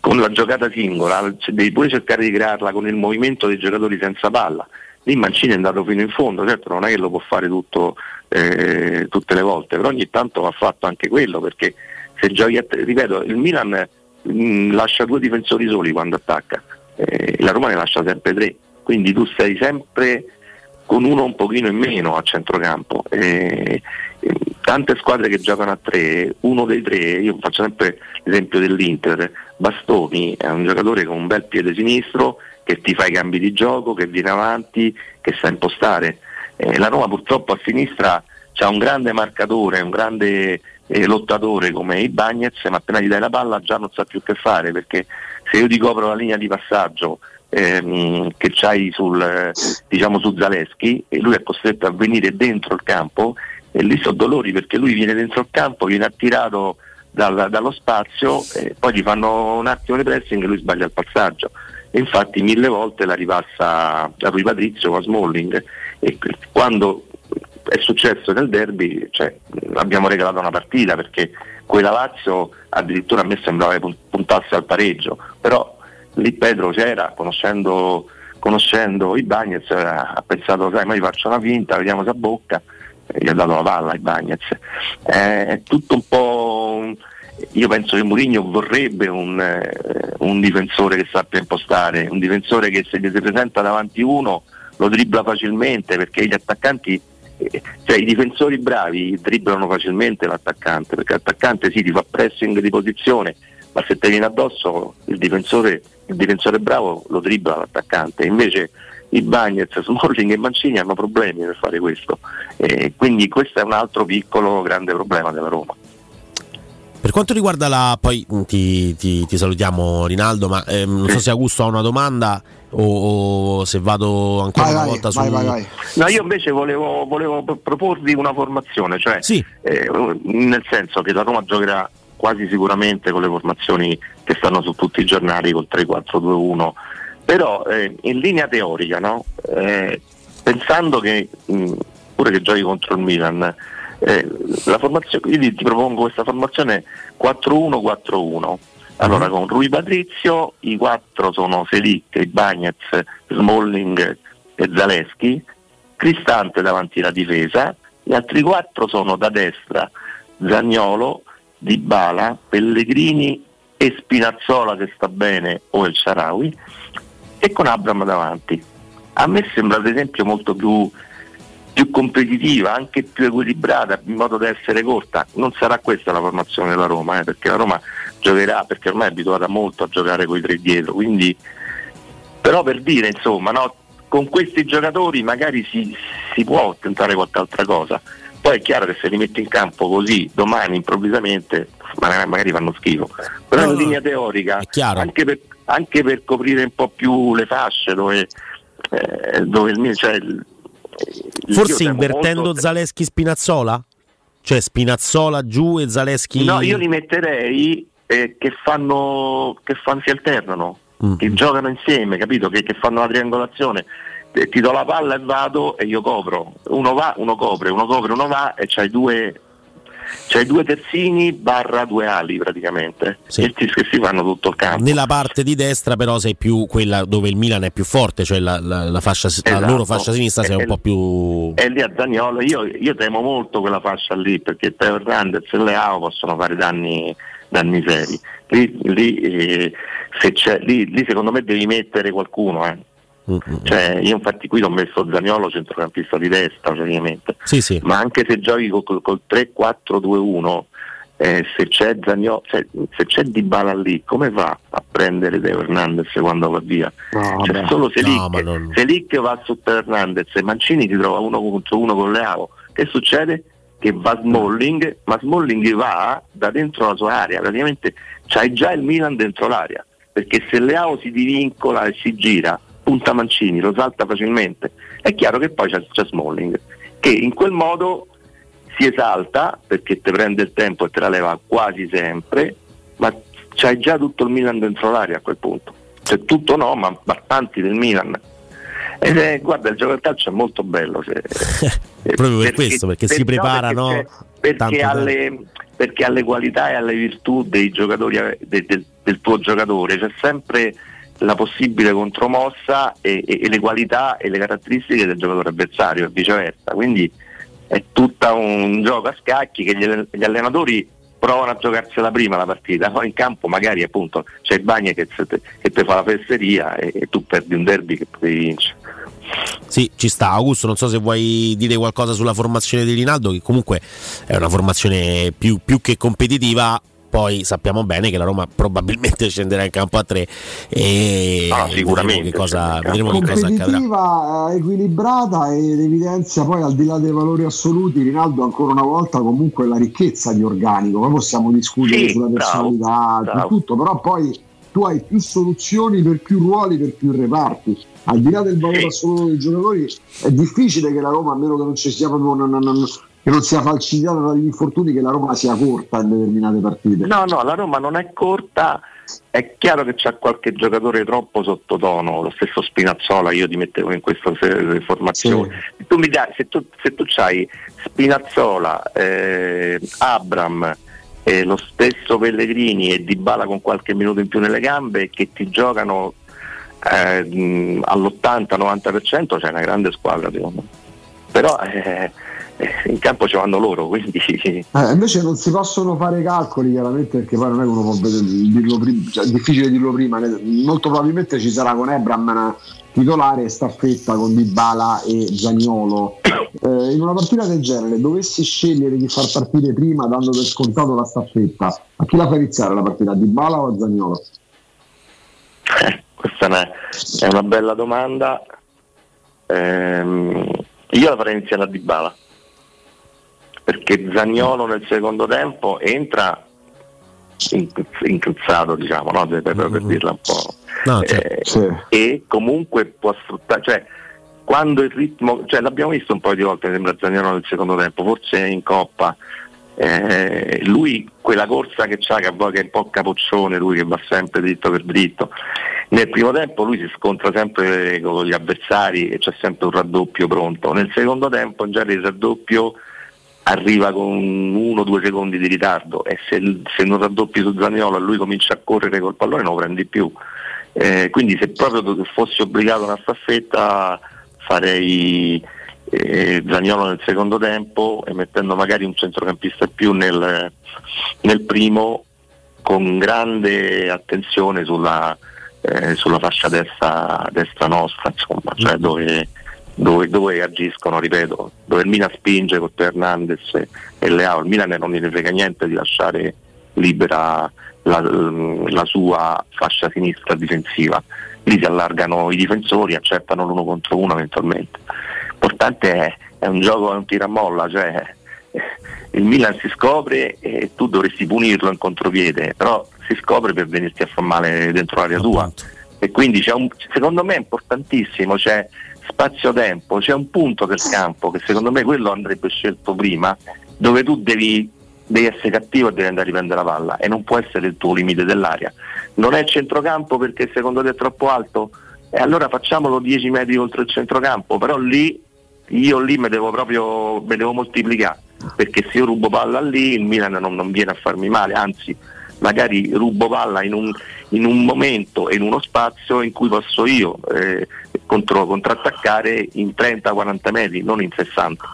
con la giocata singola, devi pure cercare di crearla con il movimento dei giocatori senza palla. Lì Mancini è andato fino in fondo, certo non è che lo può fare tutto eh, tutte le volte, però ogni tanto va fatto anche quello, perché se giochi a tre, ripeto, il Milan mh, lascia due difensori soli quando attacca, eh, la Roma ne lascia sempre tre, quindi tu sei sempre con uno un pochino in meno a centrocampo. eh, Tante squadre che giocano a tre, uno dei tre, io faccio sempre l'esempio dell'Inter, Bastoni è un giocatore con un bel piede sinistro che ti fa i cambi di gioco, che viene avanti, che sa impostare. Eh, la Roma purtroppo a sinistra c'ha un grande marcatore, un grande eh, lottatore come Ibañez, ma appena gli dai la palla già non sa più che fare, perché se io ti copro la linea di passaggio ehm, che c'hai sul, diciamo, su Zalewski, e lui è costretto a venire dentro il campo, e lì sono dolori, perché lui viene dentro il campo, viene attirato dal, dallo spazio, eh, poi gli fanno un attimo di pressing e lui sbaglia il passaggio. E infatti mille volte la ripassa a Rui Patricio, a Smalling, e quando è successo nel derby, cioè, abbiamo regalato una partita, perché quella Lazio addirittura a me sembrava che puntasse al pareggio, però lì Pedro c'era, conoscendo, conoscendo Ibañez, ha pensato, sai, ma gli faccio una finta, vediamo se abbocca, gli ha dato la palla Ibañez. È tutto un po', io penso che Mourinho vorrebbe un, eh, un difensore che sappia impostare, un difensore che se gli si presenta davanti uno lo dribbla facilmente, perché gli attaccanti, cioè i difensori bravi dribblano facilmente l'attaccante, perché l'attaccante sì, ti fa pressing di posizione, ma se te viene addosso il difensore, il difensore bravo lo dribbla l'attaccante. Invece Ibañez, Smalling e Mancini hanno problemi per fare questo, eh, quindi questo è un altro piccolo grande problema della Roma. Per quanto riguarda la, poi ti, ti, ti salutiamo Rinaldo, ma ehm, non so se Augusto ha una domanda o, o se vado ancora vai, una vai, volta vai, su vai, vai. No, io invece volevo, volevo proporvi una formazione, cioè sì. eh, nel senso che la Roma giocherà quasi sicuramente con le formazioni che stanno su tutti i giornali, col tre quattro due uno, però eh, in linea teorica, no? Eh, pensando che mh, pure che giochi contro il Milan, Eh, la formazione, io ti propongo questa formazione quattro uno quattro uno, allora con Rui Patricio i quattro sono Celik, Ibañez, Smalling e Zalewski, Cristante davanti alla difesa, gli altri quattro sono da destra Zaniolo, Dybala, Pellegrini e Spinazzola se sta bene o El Shaarawy, e con Abraham davanti. A me sembra ad esempio molto più più competitiva, anche più equilibrata, in modo da essere corta. Non sarà questa la formazione della Roma, eh, perché la Roma giocherà, perché ormai è abituata molto a giocare coi tre dietro, quindi però per dire insomma, no, con questi giocatori magari si, si può tentare qualche altra cosa. Poi è chiaro che se li metti in campo così domani improvvisamente magari fanno schifo, però no, in linea teorica anche per, anche per coprire un po' più le fasce dove, eh, dove il, cioè, il forse invertendo molto... Zalewski Spinazzola? Cioè Spinazzola giù e Zalewski... No, io li metterei eh, che fanno che fan, si alternano, mm. che giocano insieme, capito? Che, che fanno la triangolazione, eh, ti do la palla e vado e io copro, uno va, uno copre, uno copre, uno va, e c'hai due c'hai due terzini barra due ali praticamente, sì. e ti, che si fanno tutto il campo. Nella parte di destra però sei più quella dove il Milan è più forte, cioè la, la, la, fascia, esatto. la loro fascia sinistra sei e, un po' più... E lì a Zaniolo io, io temo molto quella fascia lì, perché Teo Hernandez e Leao possono fare danni, danni seri lì, lì, eh, se c'è, lì, lì secondo me devi mettere qualcuno, eh. Mm-hmm. Cioè, io infatti qui l'ho messo Zaniolo centrocampista di destra praticamente, sì, sì. ma anche se giochi col, col tre quattro due uno, eh, se c'è Zaniolo, cioè, se c'è Dybala lì, come va a prendere Teo Hernandez quando va via? No, cioè, solo Selic, no, non... Selic va su Teo Hernandez e Mancini ti trova uno contro uno con Leao. Che succede? Che va Smalling, ma Smalling va da dentro la sua area, praticamente c'hai già il Milan dentro l'area, perché se Leao si divincola e si gira punta Mancini, lo salta facilmente. È chiaro che poi c'è, c'è Smalling che in quel modo si esalta, perché te prende il tempo e te la leva quasi sempre, ma c'hai già tutto il Milan dentro l'area a quel punto, c'è tutto, no, ma tanti del Milan. Ed è, guarda, il gioco del calcio è molto bello se, proprio per perché, questo, perché per si preparano, perché, perché, perché, alle, perché alle qualità e alle virtù dei giocatori, de, de, del tuo giocatore c'è sempre la possibile contromossa e, e, e le qualità e le caratteristiche del giocatore avversario e viceversa, quindi è tutto un gioco a scacchi che gli, gli allenatori provano a giocarsela prima la partita, poi in campo magari appunto c'è il Bagna che, che te fa la fesseria e, e tu perdi un derby che poi vinci. Sì, ci sta. Augusto, non so se vuoi dire qualcosa sulla formazione di Rinaldo, che comunque è una formazione più, più che competitiva. Poi sappiamo bene che la Roma probabilmente scenderà in campo a tre e ah, sicuramente, vedremo che cosa, vedremo che cosa accadrà. Competitiva, equilibrata, ed evidenzia poi, al di là dei valori assoluti, Rinaldo, ancora una volta comunque la ricchezza di organico. Poi possiamo discutere sì, sulla personalità, bravo, bravo. tutto, però poi tu hai più soluzioni per più ruoli, per più reparti. Al di là del valore sì. assoluto dei giocatori è difficile che la Roma, a meno che non ci sia proprio una, una, che non sia falcidiata dagli infortuni, che la Roma sia corta in determinate partite. No, no, la Roma non è corta, è chiaro che c'è qualche giocatore troppo sottotono, lo stesso Spinazzola io ti mettevo in questa formazione. Sì. Se tu mi dai, se tu, se tu c'hai Spinazzola, eh, Abraham, eh, lo stesso Pellegrini e Dybala con qualche minuto in più nelle gambe, che ti giocano eh, all'ottanta novanta per cento, c'è una grande squadra secondo me. Però eh, in campo ci vanno loro, quindi eh, invece non si possono fare calcoli chiaramente, perché poi non è che uno può dirlo prima, cioè, è difficile dirlo prima, molto probabilmente ci sarà con Abraham titolare e staffetta con Dybala e Zaniolo. Eh, in una partita del genere dovessi scegliere di far partire prima, dando per scontato la staffetta, a chi la fa iniziare la partita, a Dybala o a Zaniolo? Eh, questa è una bella domanda. ehm Io la farei iniziare a Dybala, perché Zaniolo nel secondo tempo entra incruzzato, diciamo, no? per, per dirla un po', no, certo, eh, sì. E comunque può sfruttare, cioè quando il ritmo, cioè l'abbiamo visto un paio di volte, sembra Zaniolo nel secondo tempo, forse in Coppa, eh, lui quella corsa che c'ha, che è un po' capoccione, lui che va sempre dritto per dritto. Nel primo tempo lui si scontra sempre con gli avversari e c'è sempre un raddoppio pronto. Nel secondo tempo già il raddoppio arriva con uno o due secondi di ritardo, e se, se non raddoppi su Zaniolo e lui comincia a correre col pallone non lo prendi più. Eh, quindi se proprio fossi obbligato a una staffetta farei eh, Zaniolo nel secondo tempo, e mettendo magari un centrocampista in più nel, nel primo, con grande attenzione sulla... Eh, sulla fascia destra, destra nostra, insomma, cioè dove, dove, dove agiscono, ripeto, dove il Milan spinge con Hernandez e Leao. Il Milan non gli frega niente di lasciare libera la, la sua fascia sinistra difensiva, lì si allargano i difensori, accettano l'uno contro uno eventualmente. L'importante è, è un gioco, è un tiramolla, cioè il Milan si scopre e tu dovresti punirlo in contropiede, però si scopre per venirti a far male dentro l'area tua, e quindi c'è un, secondo me è importantissimo, c'è spazio-tempo, c'è un punto del campo che secondo me quello andrebbe scelto prima, dove tu devi, devi essere cattivo e devi andare a riprendere la palla, e non può essere il tuo limite dell'area. Non è centrocampo perché secondo te è troppo alto, e allora facciamolo dieci metri oltre il centrocampo, però lì io lì mi devo proprio me devo moltiplicare, perché se io rubo palla lì il Milan non, non viene a farmi male, anzi magari rubo palla in un, in un momento e in uno spazio in cui posso io eh, contro, contrattaccare in trenta quaranta metri, non in sessanta.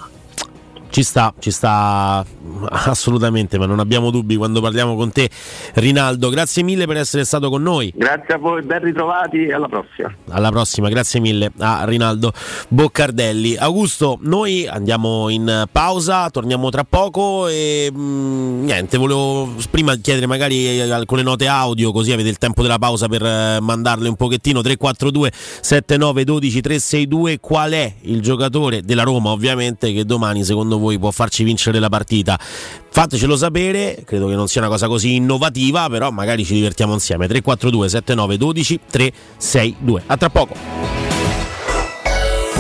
Ci sta, ci sta assolutamente, ma non abbiamo dubbi quando parliamo con te, Rinaldo. Grazie mille per essere stato con noi. Grazie a voi, ben ritrovati e alla prossima. Alla prossima, grazie mille a Rinaldo Boccardelli. Augusto, noi andiamo in pausa, torniamo tra poco e mh, niente, volevo prima chiedere magari alcune note audio, così avete il tempo della pausa per eh, mandarle un pochettino. Tre quattro due sette nove uno due tre sei due, qual è il giocatore della Roma ovviamente che domani secondo voi può farci vincere la partita? Fatecelo sapere, credo che non sia una cosa così innovativa, però magari ci divertiamo insieme. Tre quattro due sette nove uno due tre sei due. A tra poco.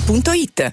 punto it.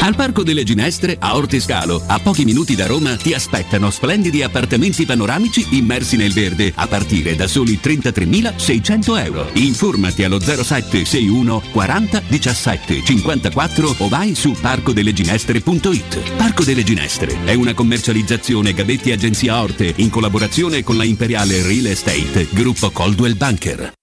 Al Parco delle Ginestre a Ortiscalo, a pochi minuti da Roma, ti aspettano splendidi appartamenti panoramici immersi nel verde a partire da soli trentatremilaseicento euro. Informati allo zero sette sei uno quaranta diciassette cinquantaquattro o vai su parco delle ginestre punto it. Parco delle Ginestre è una commercializzazione Gabetti Agenzia Orte in collaborazione con la Imperiale Real Estate, gruppo Coldwell Banker.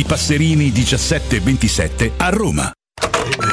Passerini diciassette ventisette a Roma.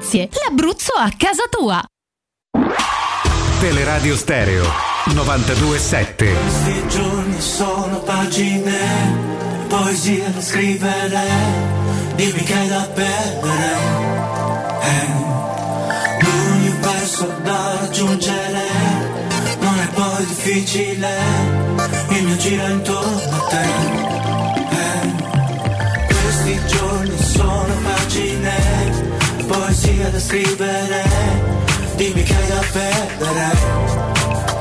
l'Abruzzo a casa tua. Teleradio Stereo novantadue sette. Questi giorni sono pagine, poesie da scrivere, dimmi che hai da perdere, eh. Un universo da raggiungere, non è poi difficile, il mio giro è intorno a te, eh. Questi giorni sono pagine, poesia da scrivere, dimmi che hai da perdere,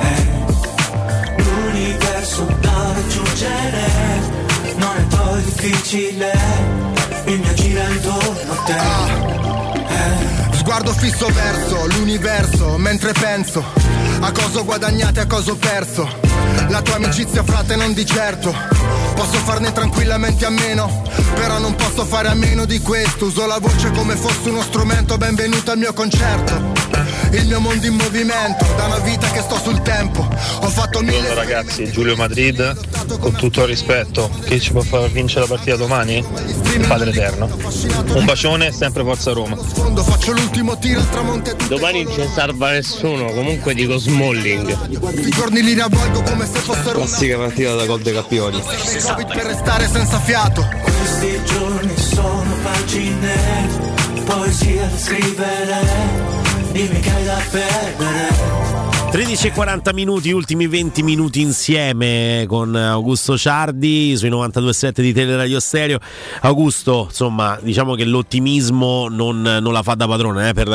eh. L'universo da raggiungere, non è poi difficile, il mio gira intorno a te, eh. Sguardo fisso verso l'universo mentre penso a cosa ho guadagnato e a cosa ho perso. La tua amicizia, frate, non di certo posso farne tranquillamente a meno, però non posso fare a meno di questo. Uso la voce come fosse uno strumento, benvenuto al mio concerto. Il mio mondo in movimento, da una vita che sto sul tempo. Ho fatto mille... Buongiorno ragazzi, Giulio Madrid, con tutto il rispetto, che ci può far vincere la partita domani? Il Padre Eterno. Un bacione, sempre forza Roma. Domani non ci salva nessuno, comunque dico Smalling. I corni li riavvolgo come se fossero... Classica partita da gol dei campioni. Per restare senza fiato. Questi giorni sono pagine, poesia da scrivere, dimmi che hai da perdere, tredici e quaranta minuti, ultimi venti minuti insieme con Augusto Ciardi sui novantadue virgola sette di Teleradio Stereo. Augusto, insomma, diciamo che l'ottimismo non, non la fa da padrone eh, per,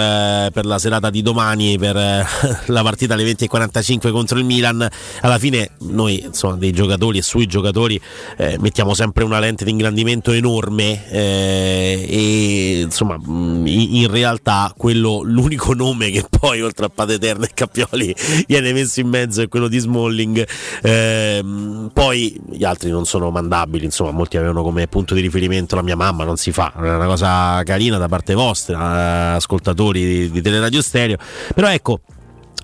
per la serata di domani, per eh, la partita alle venti e quarantacinque contro il Milan. Alla fine noi, insomma, dei giocatori e sui giocatori eh, mettiamo sempre una lente di ingrandimento enorme eh, e insomma in, in realtà quello, l'unico nome che poi oltre a Pateterno e Cappioli viene messo in mezzo è quello di Smalling. Eh, poi gli altri non sono mandabili, insomma molti avevano come punto di riferimento la mia mamma, non si fa, è una cosa carina da parte vostra ascoltatori di, di Teleradio Stereo, però ecco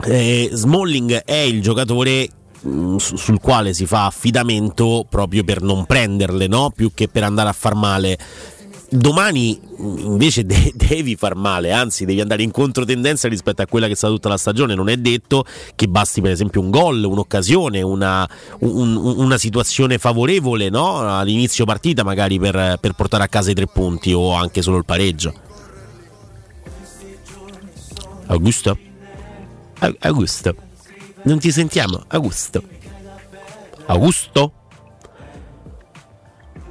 eh, Smalling è il giocatore sul quale si fa affidamento proprio per non prenderle, no? Più che per andare a far male. Domani invece de- devi far male, anzi devi andare in controtendenza rispetto a quella che è stata tutta la stagione. Non è detto che basti per esempio un gol, un'occasione, una, un, una situazione favorevole, no? All'inizio partita magari per, per portare a casa i tre punti o anche solo il pareggio. Augusto? Augusto? Non ti sentiamo? Augusto? Augusto?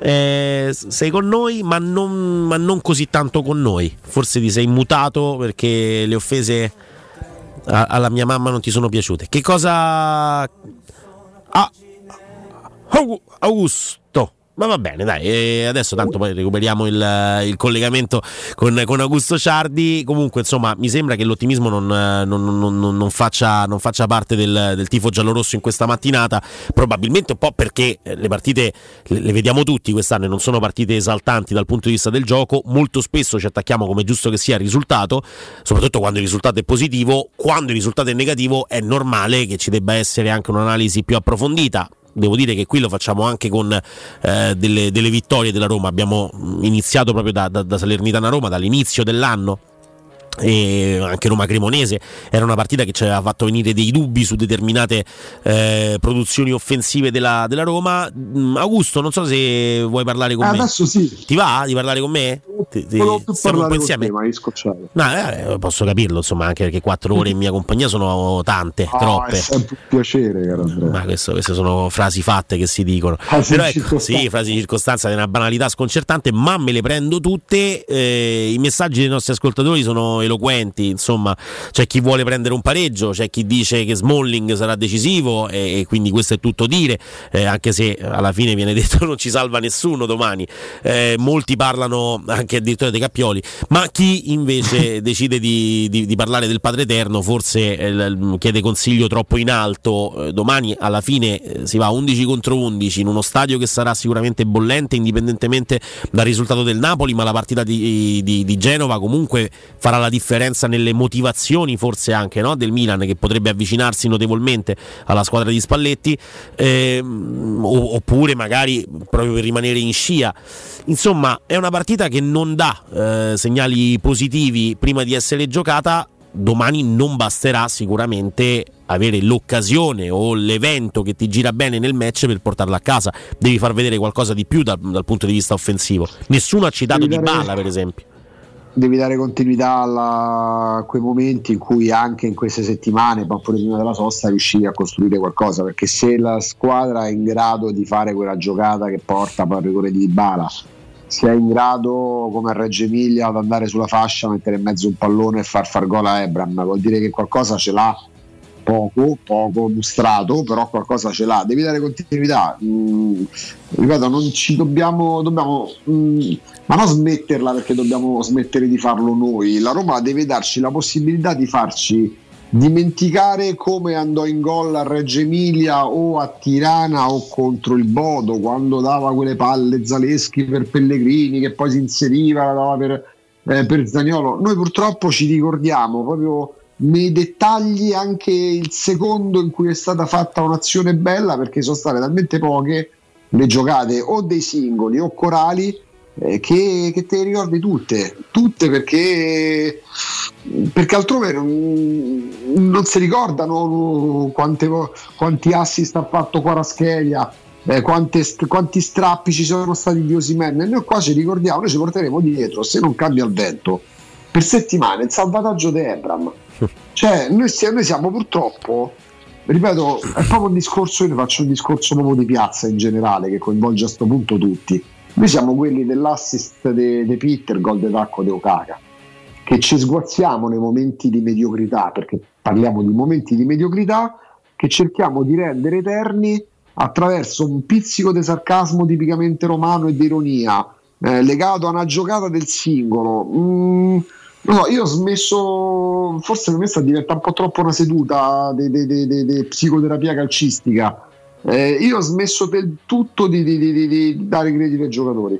Eh, sei con noi ma non, ma non così tanto con noi, forse ti sei mutato perché le offese a, alla mia mamma non ti sono piaciute. Che cosa ah, Augusto, ma va bene dai, e adesso tanto poi recuperiamo il, il collegamento con, con Augusto Ciardi. Comunque insomma mi sembra che l'ottimismo non, non, non, non, non, faccia, non faccia parte del, del tifo giallorosso in questa mattinata, probabilmente un po' perché le partite le vediamo tutti quest'anno e non sono partite esaltanti dal punto di vista del gioco. Molto spesso ci attacchiamo, come giusto che sia, al risultato, soprattutto quando il risultato è positivo. Quando il risultato è negativo è normale che ci debba essere anche un'analisi più approfondita. Devo dire che qui lo facciamo anche con eh, delle, delle vittorie della Roma. Abbiamo iniziato proprio da, da, da Salernitana Roma, dall'inizio dell'anno, e anche Roma Cremonese era una partita che ci aveva fatto venire dei dubbi su determinate eh, produzioni offensive della, della Roma. Augusto, non so se vuoi parlare con eh, me. Adesso sì. Ti va di parlare con me? Ti, ti... Stiamo un po' insieme? Te, ma no, eh, posso capirlo, insomma, anche perché quattro ore in mia compagnia sono tante, ah, troppe. È sempre un piacere, caro Andrea. Ma questo, queste sono frasi fatte che si dicono. Frasi Però ecco, sì, frasi di circostanza, è una banalità sconcertante, ma me le prendo tutte. Eh, I messaggi dei nostri ascoltatori sono eloquenti, insomma c'è chi vuole prendere un pareggio, c'è chi dice che Smalling sarà decisivo e, e quindi questo è tutto dire, eh, anche se alla fine viene detto non ci salva nessuno domani, eh, molti parlano anche addirittura dei Cappioli, ma chi invece decide di, di, di parlare del Padre Eterno forse eh, chiede consiglio troppo in alto. Eh, domani alla fine eh, si va undici contro undici in uno stadio che sarà sicuramente bollente indipendentemente dal risultato del Napoli, ma la partita di, di, di Genova comunque farà la differenza nelle motivazioni forse anche, no? Del Milan, che potrebbe avvicinarsi notevolmente alla squadra di Spalletti, eh, oppure magari proprio per rimanere in scia. Insomma è una partita che non dà eh, segnali positivi prima di essere giocata. Domani non basterà sicuramente avere l'occasione o l'evento che ti gira bene nel match per portarla a casa, devi far vedere qualcosa di più dal, dal punto di vista offensivo. Nessuno ha citato Dybala per esempio. Devi dare continuità alla... a quei momenti in cui anche in queste settimane, ma pure prima della sosta, riuscire a costruire qualcosa, perché se la squadra è in grado di fare quella giocata che porta al rigore di Dybala, se è in grado come a Reggio Emilia ad andare sulla fascia, mettere in mezzo un pallone e far far gol a Abraham, vuol dire che qualcosa ce l'ha, poco, poco mostrato, però qualcosa ce l'ha. Devi dare continuità. Mm, ripeto, non ci dobbiamo, dobbiamo mm, ma non smetterla perché dobbiamo smettere di farlo noi. La Roma deve darci la possibilità di farci dimenticare come andò in gol a Reggio Emilia o a Tirana o contro il Bodo, quando dava quelle palle Zalewski per Pellegrini che poi si inseriva, la dava per, eh, per Zaniolo. Noi purtroppo ci ricordiamo proprio nei dettagli anche il secondo in cui è stata fatta un'azione bella, perché sono state talmente poche le giocate o dei singoli o corali eh, che, che te le ricordi tutte tutte perché perché altrove non, non si ricordano quante, quanti assist ha fatto Kvaratskhelia, eh, quante, quanti strappi ci sono stati di Osimhen. E noi qua ci ricordiamo, noi ci porteremo dietro, se non cambia il vento, per settimane il salvataggio di Abraham. Cioè, noi siamo, noi siamo purtroppo, ripeto, è proprio un discorso, io faccio un discorso proprio di piazza in generale, che coinvolge a sto punto tutti. Noi siamo quelli dell'assist de, de Pitter, gol de tacco de Okaka, che ci sguazziamo nei momenti di mediocrità, perché parliamo di momenti di mediocrità che cerchiamo di rendere eterni attraverso un pizzico di sarcasmo tipicamente romano e di ironia, eh, legato a una giocata del singolo. Mm, non so, io ho smesso, forse per me sta diventando un po' troppo una seduta di psicoterapia calcistica. Eh, io ho smesso del tutto di, di, di, di dare credito ai giocatori.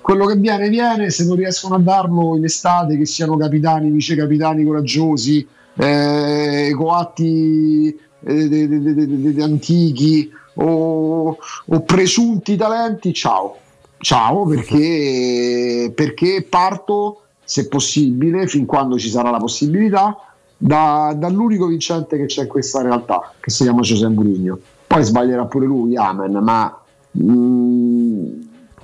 Quello che viene viene, se non riescono a darlo in estate, che siano capitani, vice capitani coraggiosi, eh, coatti eh, de, de, de, de, de antichi o, o presunti talenti, ciao ciao, perché, perché parto, se possibile, fin quando ci sarà la possibilità, da, dall'unico vincente che c'è in questa realtà, che si chiama José Mourinho. Poi sbaglierà pure lui, amen, ma mh,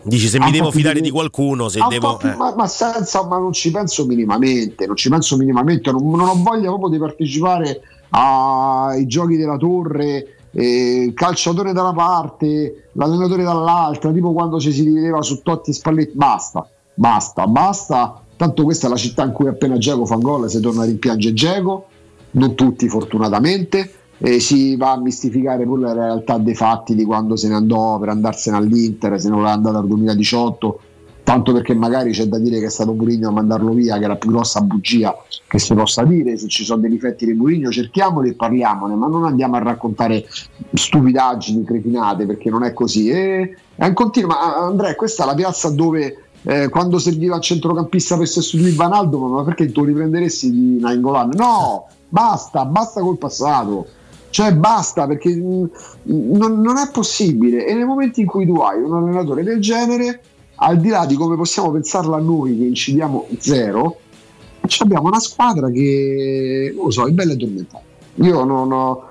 dici, se mi devo fidare di qualcuno, se devo, eh. ma, ma senza, ma non ci penso minimamente, non ci penso minimamente, non, non ho voglia proprio di partecipare ai giochi della torre, eh, calciatore da una parte, l'allenatore dall'altra, tipo quando ci si rileva su Totti e Spalletti. Basta, basta, basta. Tanto questa è la città in cui appena Dzeko fa gol si torna a rimpiangere Dzeko, non tutti fortunatamente, e si va a mistificare pure la realtà dei fatti di quando se ne andò per andarsene all'Inter, se non è andato al duemiladiciotto, tanto perché magari c'è da dire che è stato Mourinho a mandarlo via, che è la più grossa bugia che si possa dire. Se ci sono dei difetti di Mourinho cerchiamoli e parliamone, ma non andiamo a raccontare stupidaggini, cretinate, perché non è così. E è un continuo, ma Andrea, questa è la piazza dove... Eh, quando serviva il centrocampista per sostituire Vanaldo, ma perché tu riprenderesti di Nainggolan? No, basta, basta col passato, cioè basta, perché mh, non, non è possibile. E nei momenti in cui tu hai un allenatore del genere, al di là di come possiamo pensarla noi che incidiamo zero, abbiamo una squadra che non lo so, è bella e tormentata. Io non ho,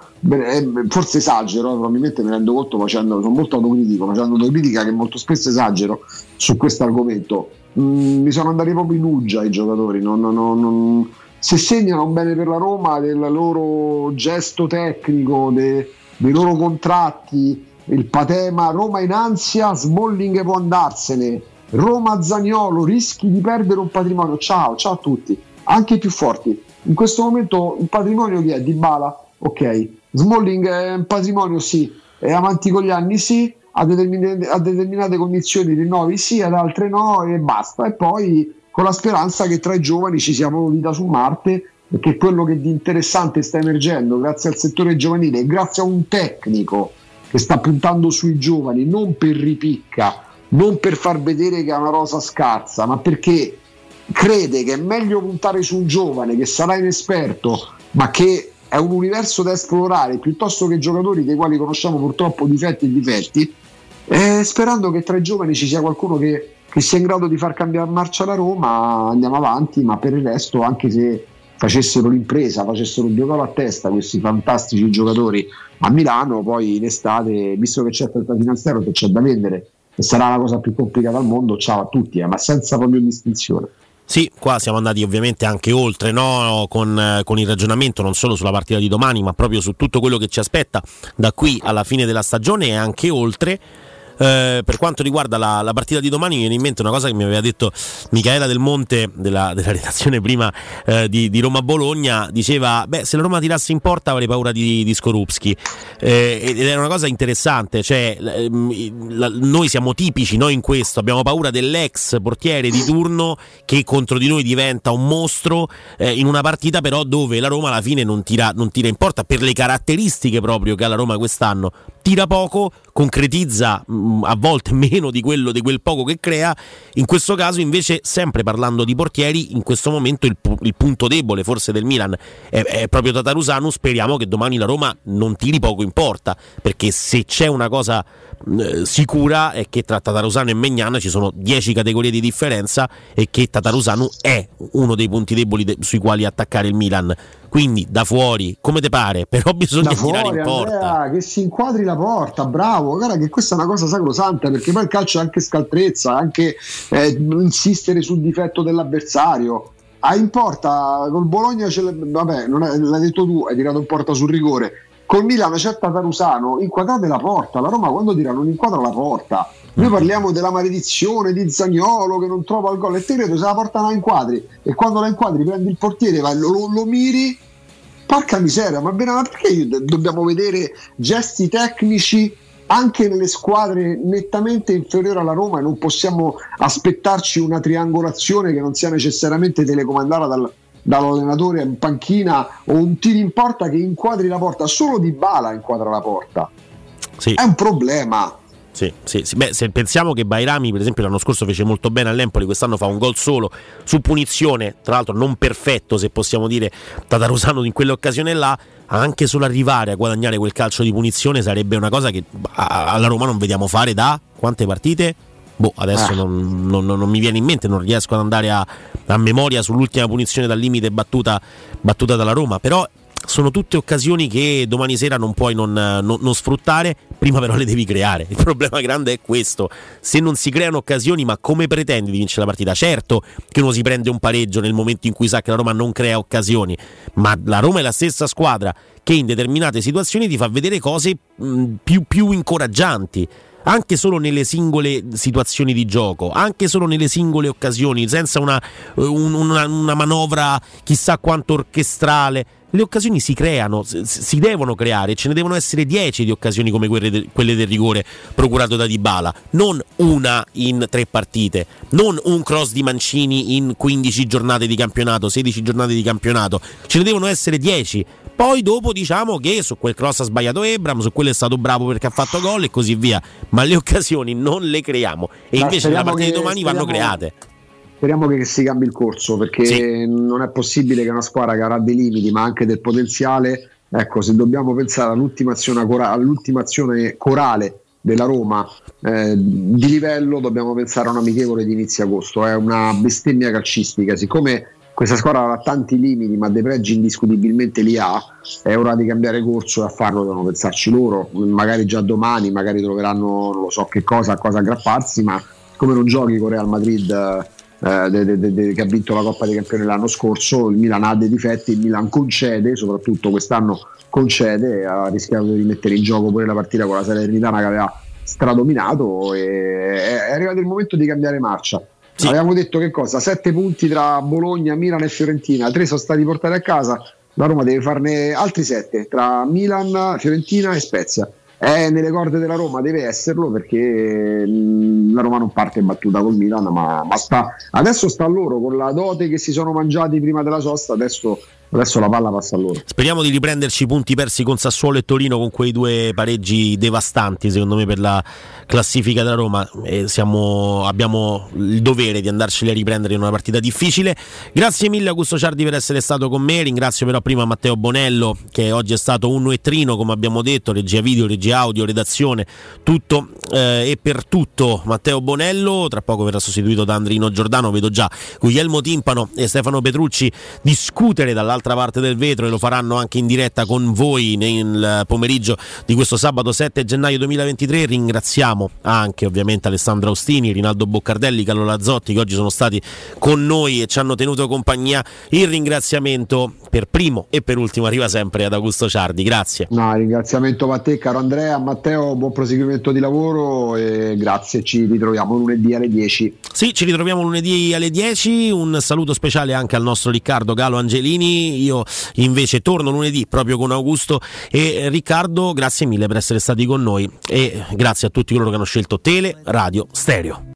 forse esagero, probabilmente mi rendo conto facendo, sono molto autocritico, facendo autocritica che molto spesso esagero su questo argomento. Mm, mi sono andati proprio in uggia i giocatori, non, non, non, se segnano bene per la Roma del loro gesto tecnico, de, dei loro contratti, il patema Roma in ansia, Smalling può andarsene, Roma Zaniolo, rischi di perdere un patrimonio, ciao, ciao a tutti, anche i più forti. In questo momento un patrimonio chi è? Dybala? Ok. Smalling è un patrimonio, sì, è avanti con gli anni, sì, a determinate, a determinate condizioni rinnovi, sì, ad altre no, e basta. E poi con la speranza che tra i giovani ci sia proprio vita su Marte, perché quello che di interessante sta emergendo grazie al settore giovanile e grazie a un tecnico che sta puntando sui giovani, non per ripicca, non per far vedere che ha una rosa scarsa, ma perché crede che è meglio puntare su un giovane che sarà inesperto, ma che è un universo da esplorare, piuttosto che giocatori dei quali conosciamo purtroppo difetti e difetti, eh, sperando che tra i giovani ci sia qualcuno che, che sia in grado di far cambiare marcia la Roma. Andiamo avanti, ma per il resto, anche se facessero l'impresa, facessero due gol a testa questi fantastici giocatori a Milano, poi in estate, visto che c'è il finanziario che c'è da vendere, e sarà la cosa più complicata al mondo, ciao a tutti, eh, ma senza proprio distinzione. Sì, qua siamo andati ovviamente anche oltre, no? con, con il ragionamento non solo sulla partita di domani, ma proprio su tutto quello che ci aspetta da qui alla fine della stagione e anche oltre. Eh, per quanto riguarda la, la partita di domani, mi viene in mente una cosa che mi aveva detto Michela Del Monte della, della redazione prima eh, di, di Roma-Bologna. Diceva, beh, se la Roma tirasse in porta avrei paura di, di Skorupski, eh, ed era una cosa interessante, cioè la, la, noi siamo tipici, noi in questo abbiamo paura dell'ex portiere di turno che contro di noi diventa un mostro, eh, in una partita però dove la Roma alla fine non tira, non tira in porta per le caratteristiche proprio che ha la Roma quest'anno. Tira poco, concretizza a volte meno di quello, di quel poco che crea. In questo caso invece, sempre parlando di portieri, in questo momento il, il punto debole forse del Milan è, è proprio Tatarusanu. Speriamo che domani la Roma non tiri poco in porta, perché se c'è una cosa eh, sicura è che tra Tatarusanu e Maignan ci sono dieci categorie di differenza e che Tatarusanu è uno dei punti deboli de- sui quali attaccare il Milan. Quindi da fuori, come te pare, però bisogna da tirare fuori, in porta. Andrea, che si inquadri la porta, bravo. Guarda che questa è una cosa sacrosanta, perché poi il calcio è anche scaltrezza, anche eh, insistere sul difetto dell'avversario. Ah, in porta col Bologna ce vabbè, non è, l'hai detto tu, hai tirato in porta sul rigore. Col Milano c'è Tatarusano, inquadrate la porta. La Roma quando tira non inquadra la porta. Noi parliamo della maledizione di Zaniolo che non trova il gol, e te credo se la porta la inquadri, e quando la inquadri prendi il portiere, vai, lo, lo miri, porca miseria. Ma bene, ma perché io, dobbiamo vedere gesti tecnici anche nelle squadre nettamente inferiori alla Roma, e non possiamo aspettarci una triangolazione che non sia necessariamente telecomandata dal, dall'allenatore in panchina, o un tiro in porta che inquadri la porta? Solo Dybala inquadra la porta, sì. È un problema. Sì, sì, sì. Beh, se pensiamo che Bairami, per esempio, l'anno scorso fece molto bene all'Empoli, quest'anno fa un gol solo su punizione, tra l'altro non perfetto, se possiamo dire, Tatarusano in quell'occasione là, anche solo arrivare a guadagnare quel calcio di punizione sarebbe una cosa che alla Roma non vediamo fare da quante partite? Boh, adesso ah. non, non, non mi viene in mente, non riesco ad andare a, a memoria sull'ultima punizione dal limite battuta, battuta dalla Roma, però... Sono tutte occasioni che domani sera non puoi non, non, non sfruttare, prima però le devi creare. Il problema grande è questo: se non si creano occasioni, ma come pretendi di vincere la partita? Certo che uno si prende un pareggio nel momento in cui sa che la Roma non crea occasioni, ma la Roma è la stessa squadra che in determinate situazioni ti fa vedere cose mh, più, più incoraggianti, anche solo nelle singole situazioni di gioco, anche solo nelle singole occasioni, senza una, un, una, una manovra chissà quanto orchestrale. Le occasioni si creano, si devono creare, ce ne devono essere dieci di occasioni come quelle del, quelle del rigore procurato da Dybala, non una in tre partite, non un cross di Mancini in quindici giornate di campionato, sedici giornate di campionato, ce ne devono essere dieci. Poi dopo diciamo che su quel cross ha sbagliato Abraham, su quello è stato bravo perché ha fatto gol e così via, ma le occasioni non le creiamo, e ma invece la partita di domani vanno create. Speriamo che si cambi il corso, perché sì. Non è possibile che una squadra che avrà dei limiti ma anche del potenziale, ecco, se dobbiamo pensare all'ultima azione, cora- all'ultima azione corale della Roma eh, di livello, dobbiamo pensare a un amichevole di inizio agosto, è eh, una bestemmia calcistica. Siccome questa squadra ha tanti limiti ma dei pregi indiscutibilmente li ha, è ora di cambiare corso, e a farlo devono pensarci loro, magari già domani, magari troveranno non lo so che cosa, a cosa aggrapparsi, ma come non giochi con Real Madrid eh, De, de, de, de, che ha vinto la Coppa dei Campioni l'anno scorso, il Milan ha dei difetti, il Milan concede, soprattutto quest'anno concede, ha rischiato di mettere in gioco pure la partita con la Salernitana che aveva stradominato, e è arrivato il momento di cambiare marcia. Sì. Abbiamo detto che cosa? sette punti tra Bologna, Milan e Fiorentina, tre sono stati portati a casa, la Roma deve farne altri sette tra Milan, Fiorentina e Spezia. È nelle corde della Roma, deve esserlo, perché la Roma non parte battuta col Milan, ma, ma sta, adesso sta a loro, con la dote che si sono mangiati prima della sosta, adesso, adesso la palla passa a loro. Speriamo di riprenderci i punti persi con Sassuolo e Torino, con quei due pareggi devastanti secondo me per la classifica della Roma, e siamo, abbiamo il dovere di andarceli a riprendere in una partita difficile. Grazie mille Augusto Ciardi per essere stato con me, ringrazio però prima Matteo Bonello che oggi è stato un nuetrino, come abbiamo detto, regia video, regia audio, redazione, tutto eh, e per tutto Matteo Bonello. Tra poco verrà sostituito da Andrino Giordano, vedo già Guglielmo Timpano e Stefano Petrucci discutere dall'altra parte del vetro, e lo faranno anche in diretta con voi nel pomeriggio di questo sabato sette gennaio duemilaventitré. Ringraziamo anche ovviamente Alessandro Austini, Rinaldo Boccardelli, Carlo Lazzotti, che oggi sono stati con noi e ci hanno tenuto compagnia. Il ringraziamento per primo e per ultimo arriva sempre ad Augusto Ciardi, grazie. No, ringraziamento a te caro Andrea, Matteo, buon proseguimento di lavoro e grazie, ci ritroviamo lunedì alle dieci. Sì, ci ritroviamo lunedì alle dieci, un saluto speciale anche al nostro Riccardo Galo Angelini, io invece torno lunedì proprio con Augusto e Riccardo, grazie mille per essere stati con noi e grazie a tutti coloro che hanno scelto Teleradio Stereo.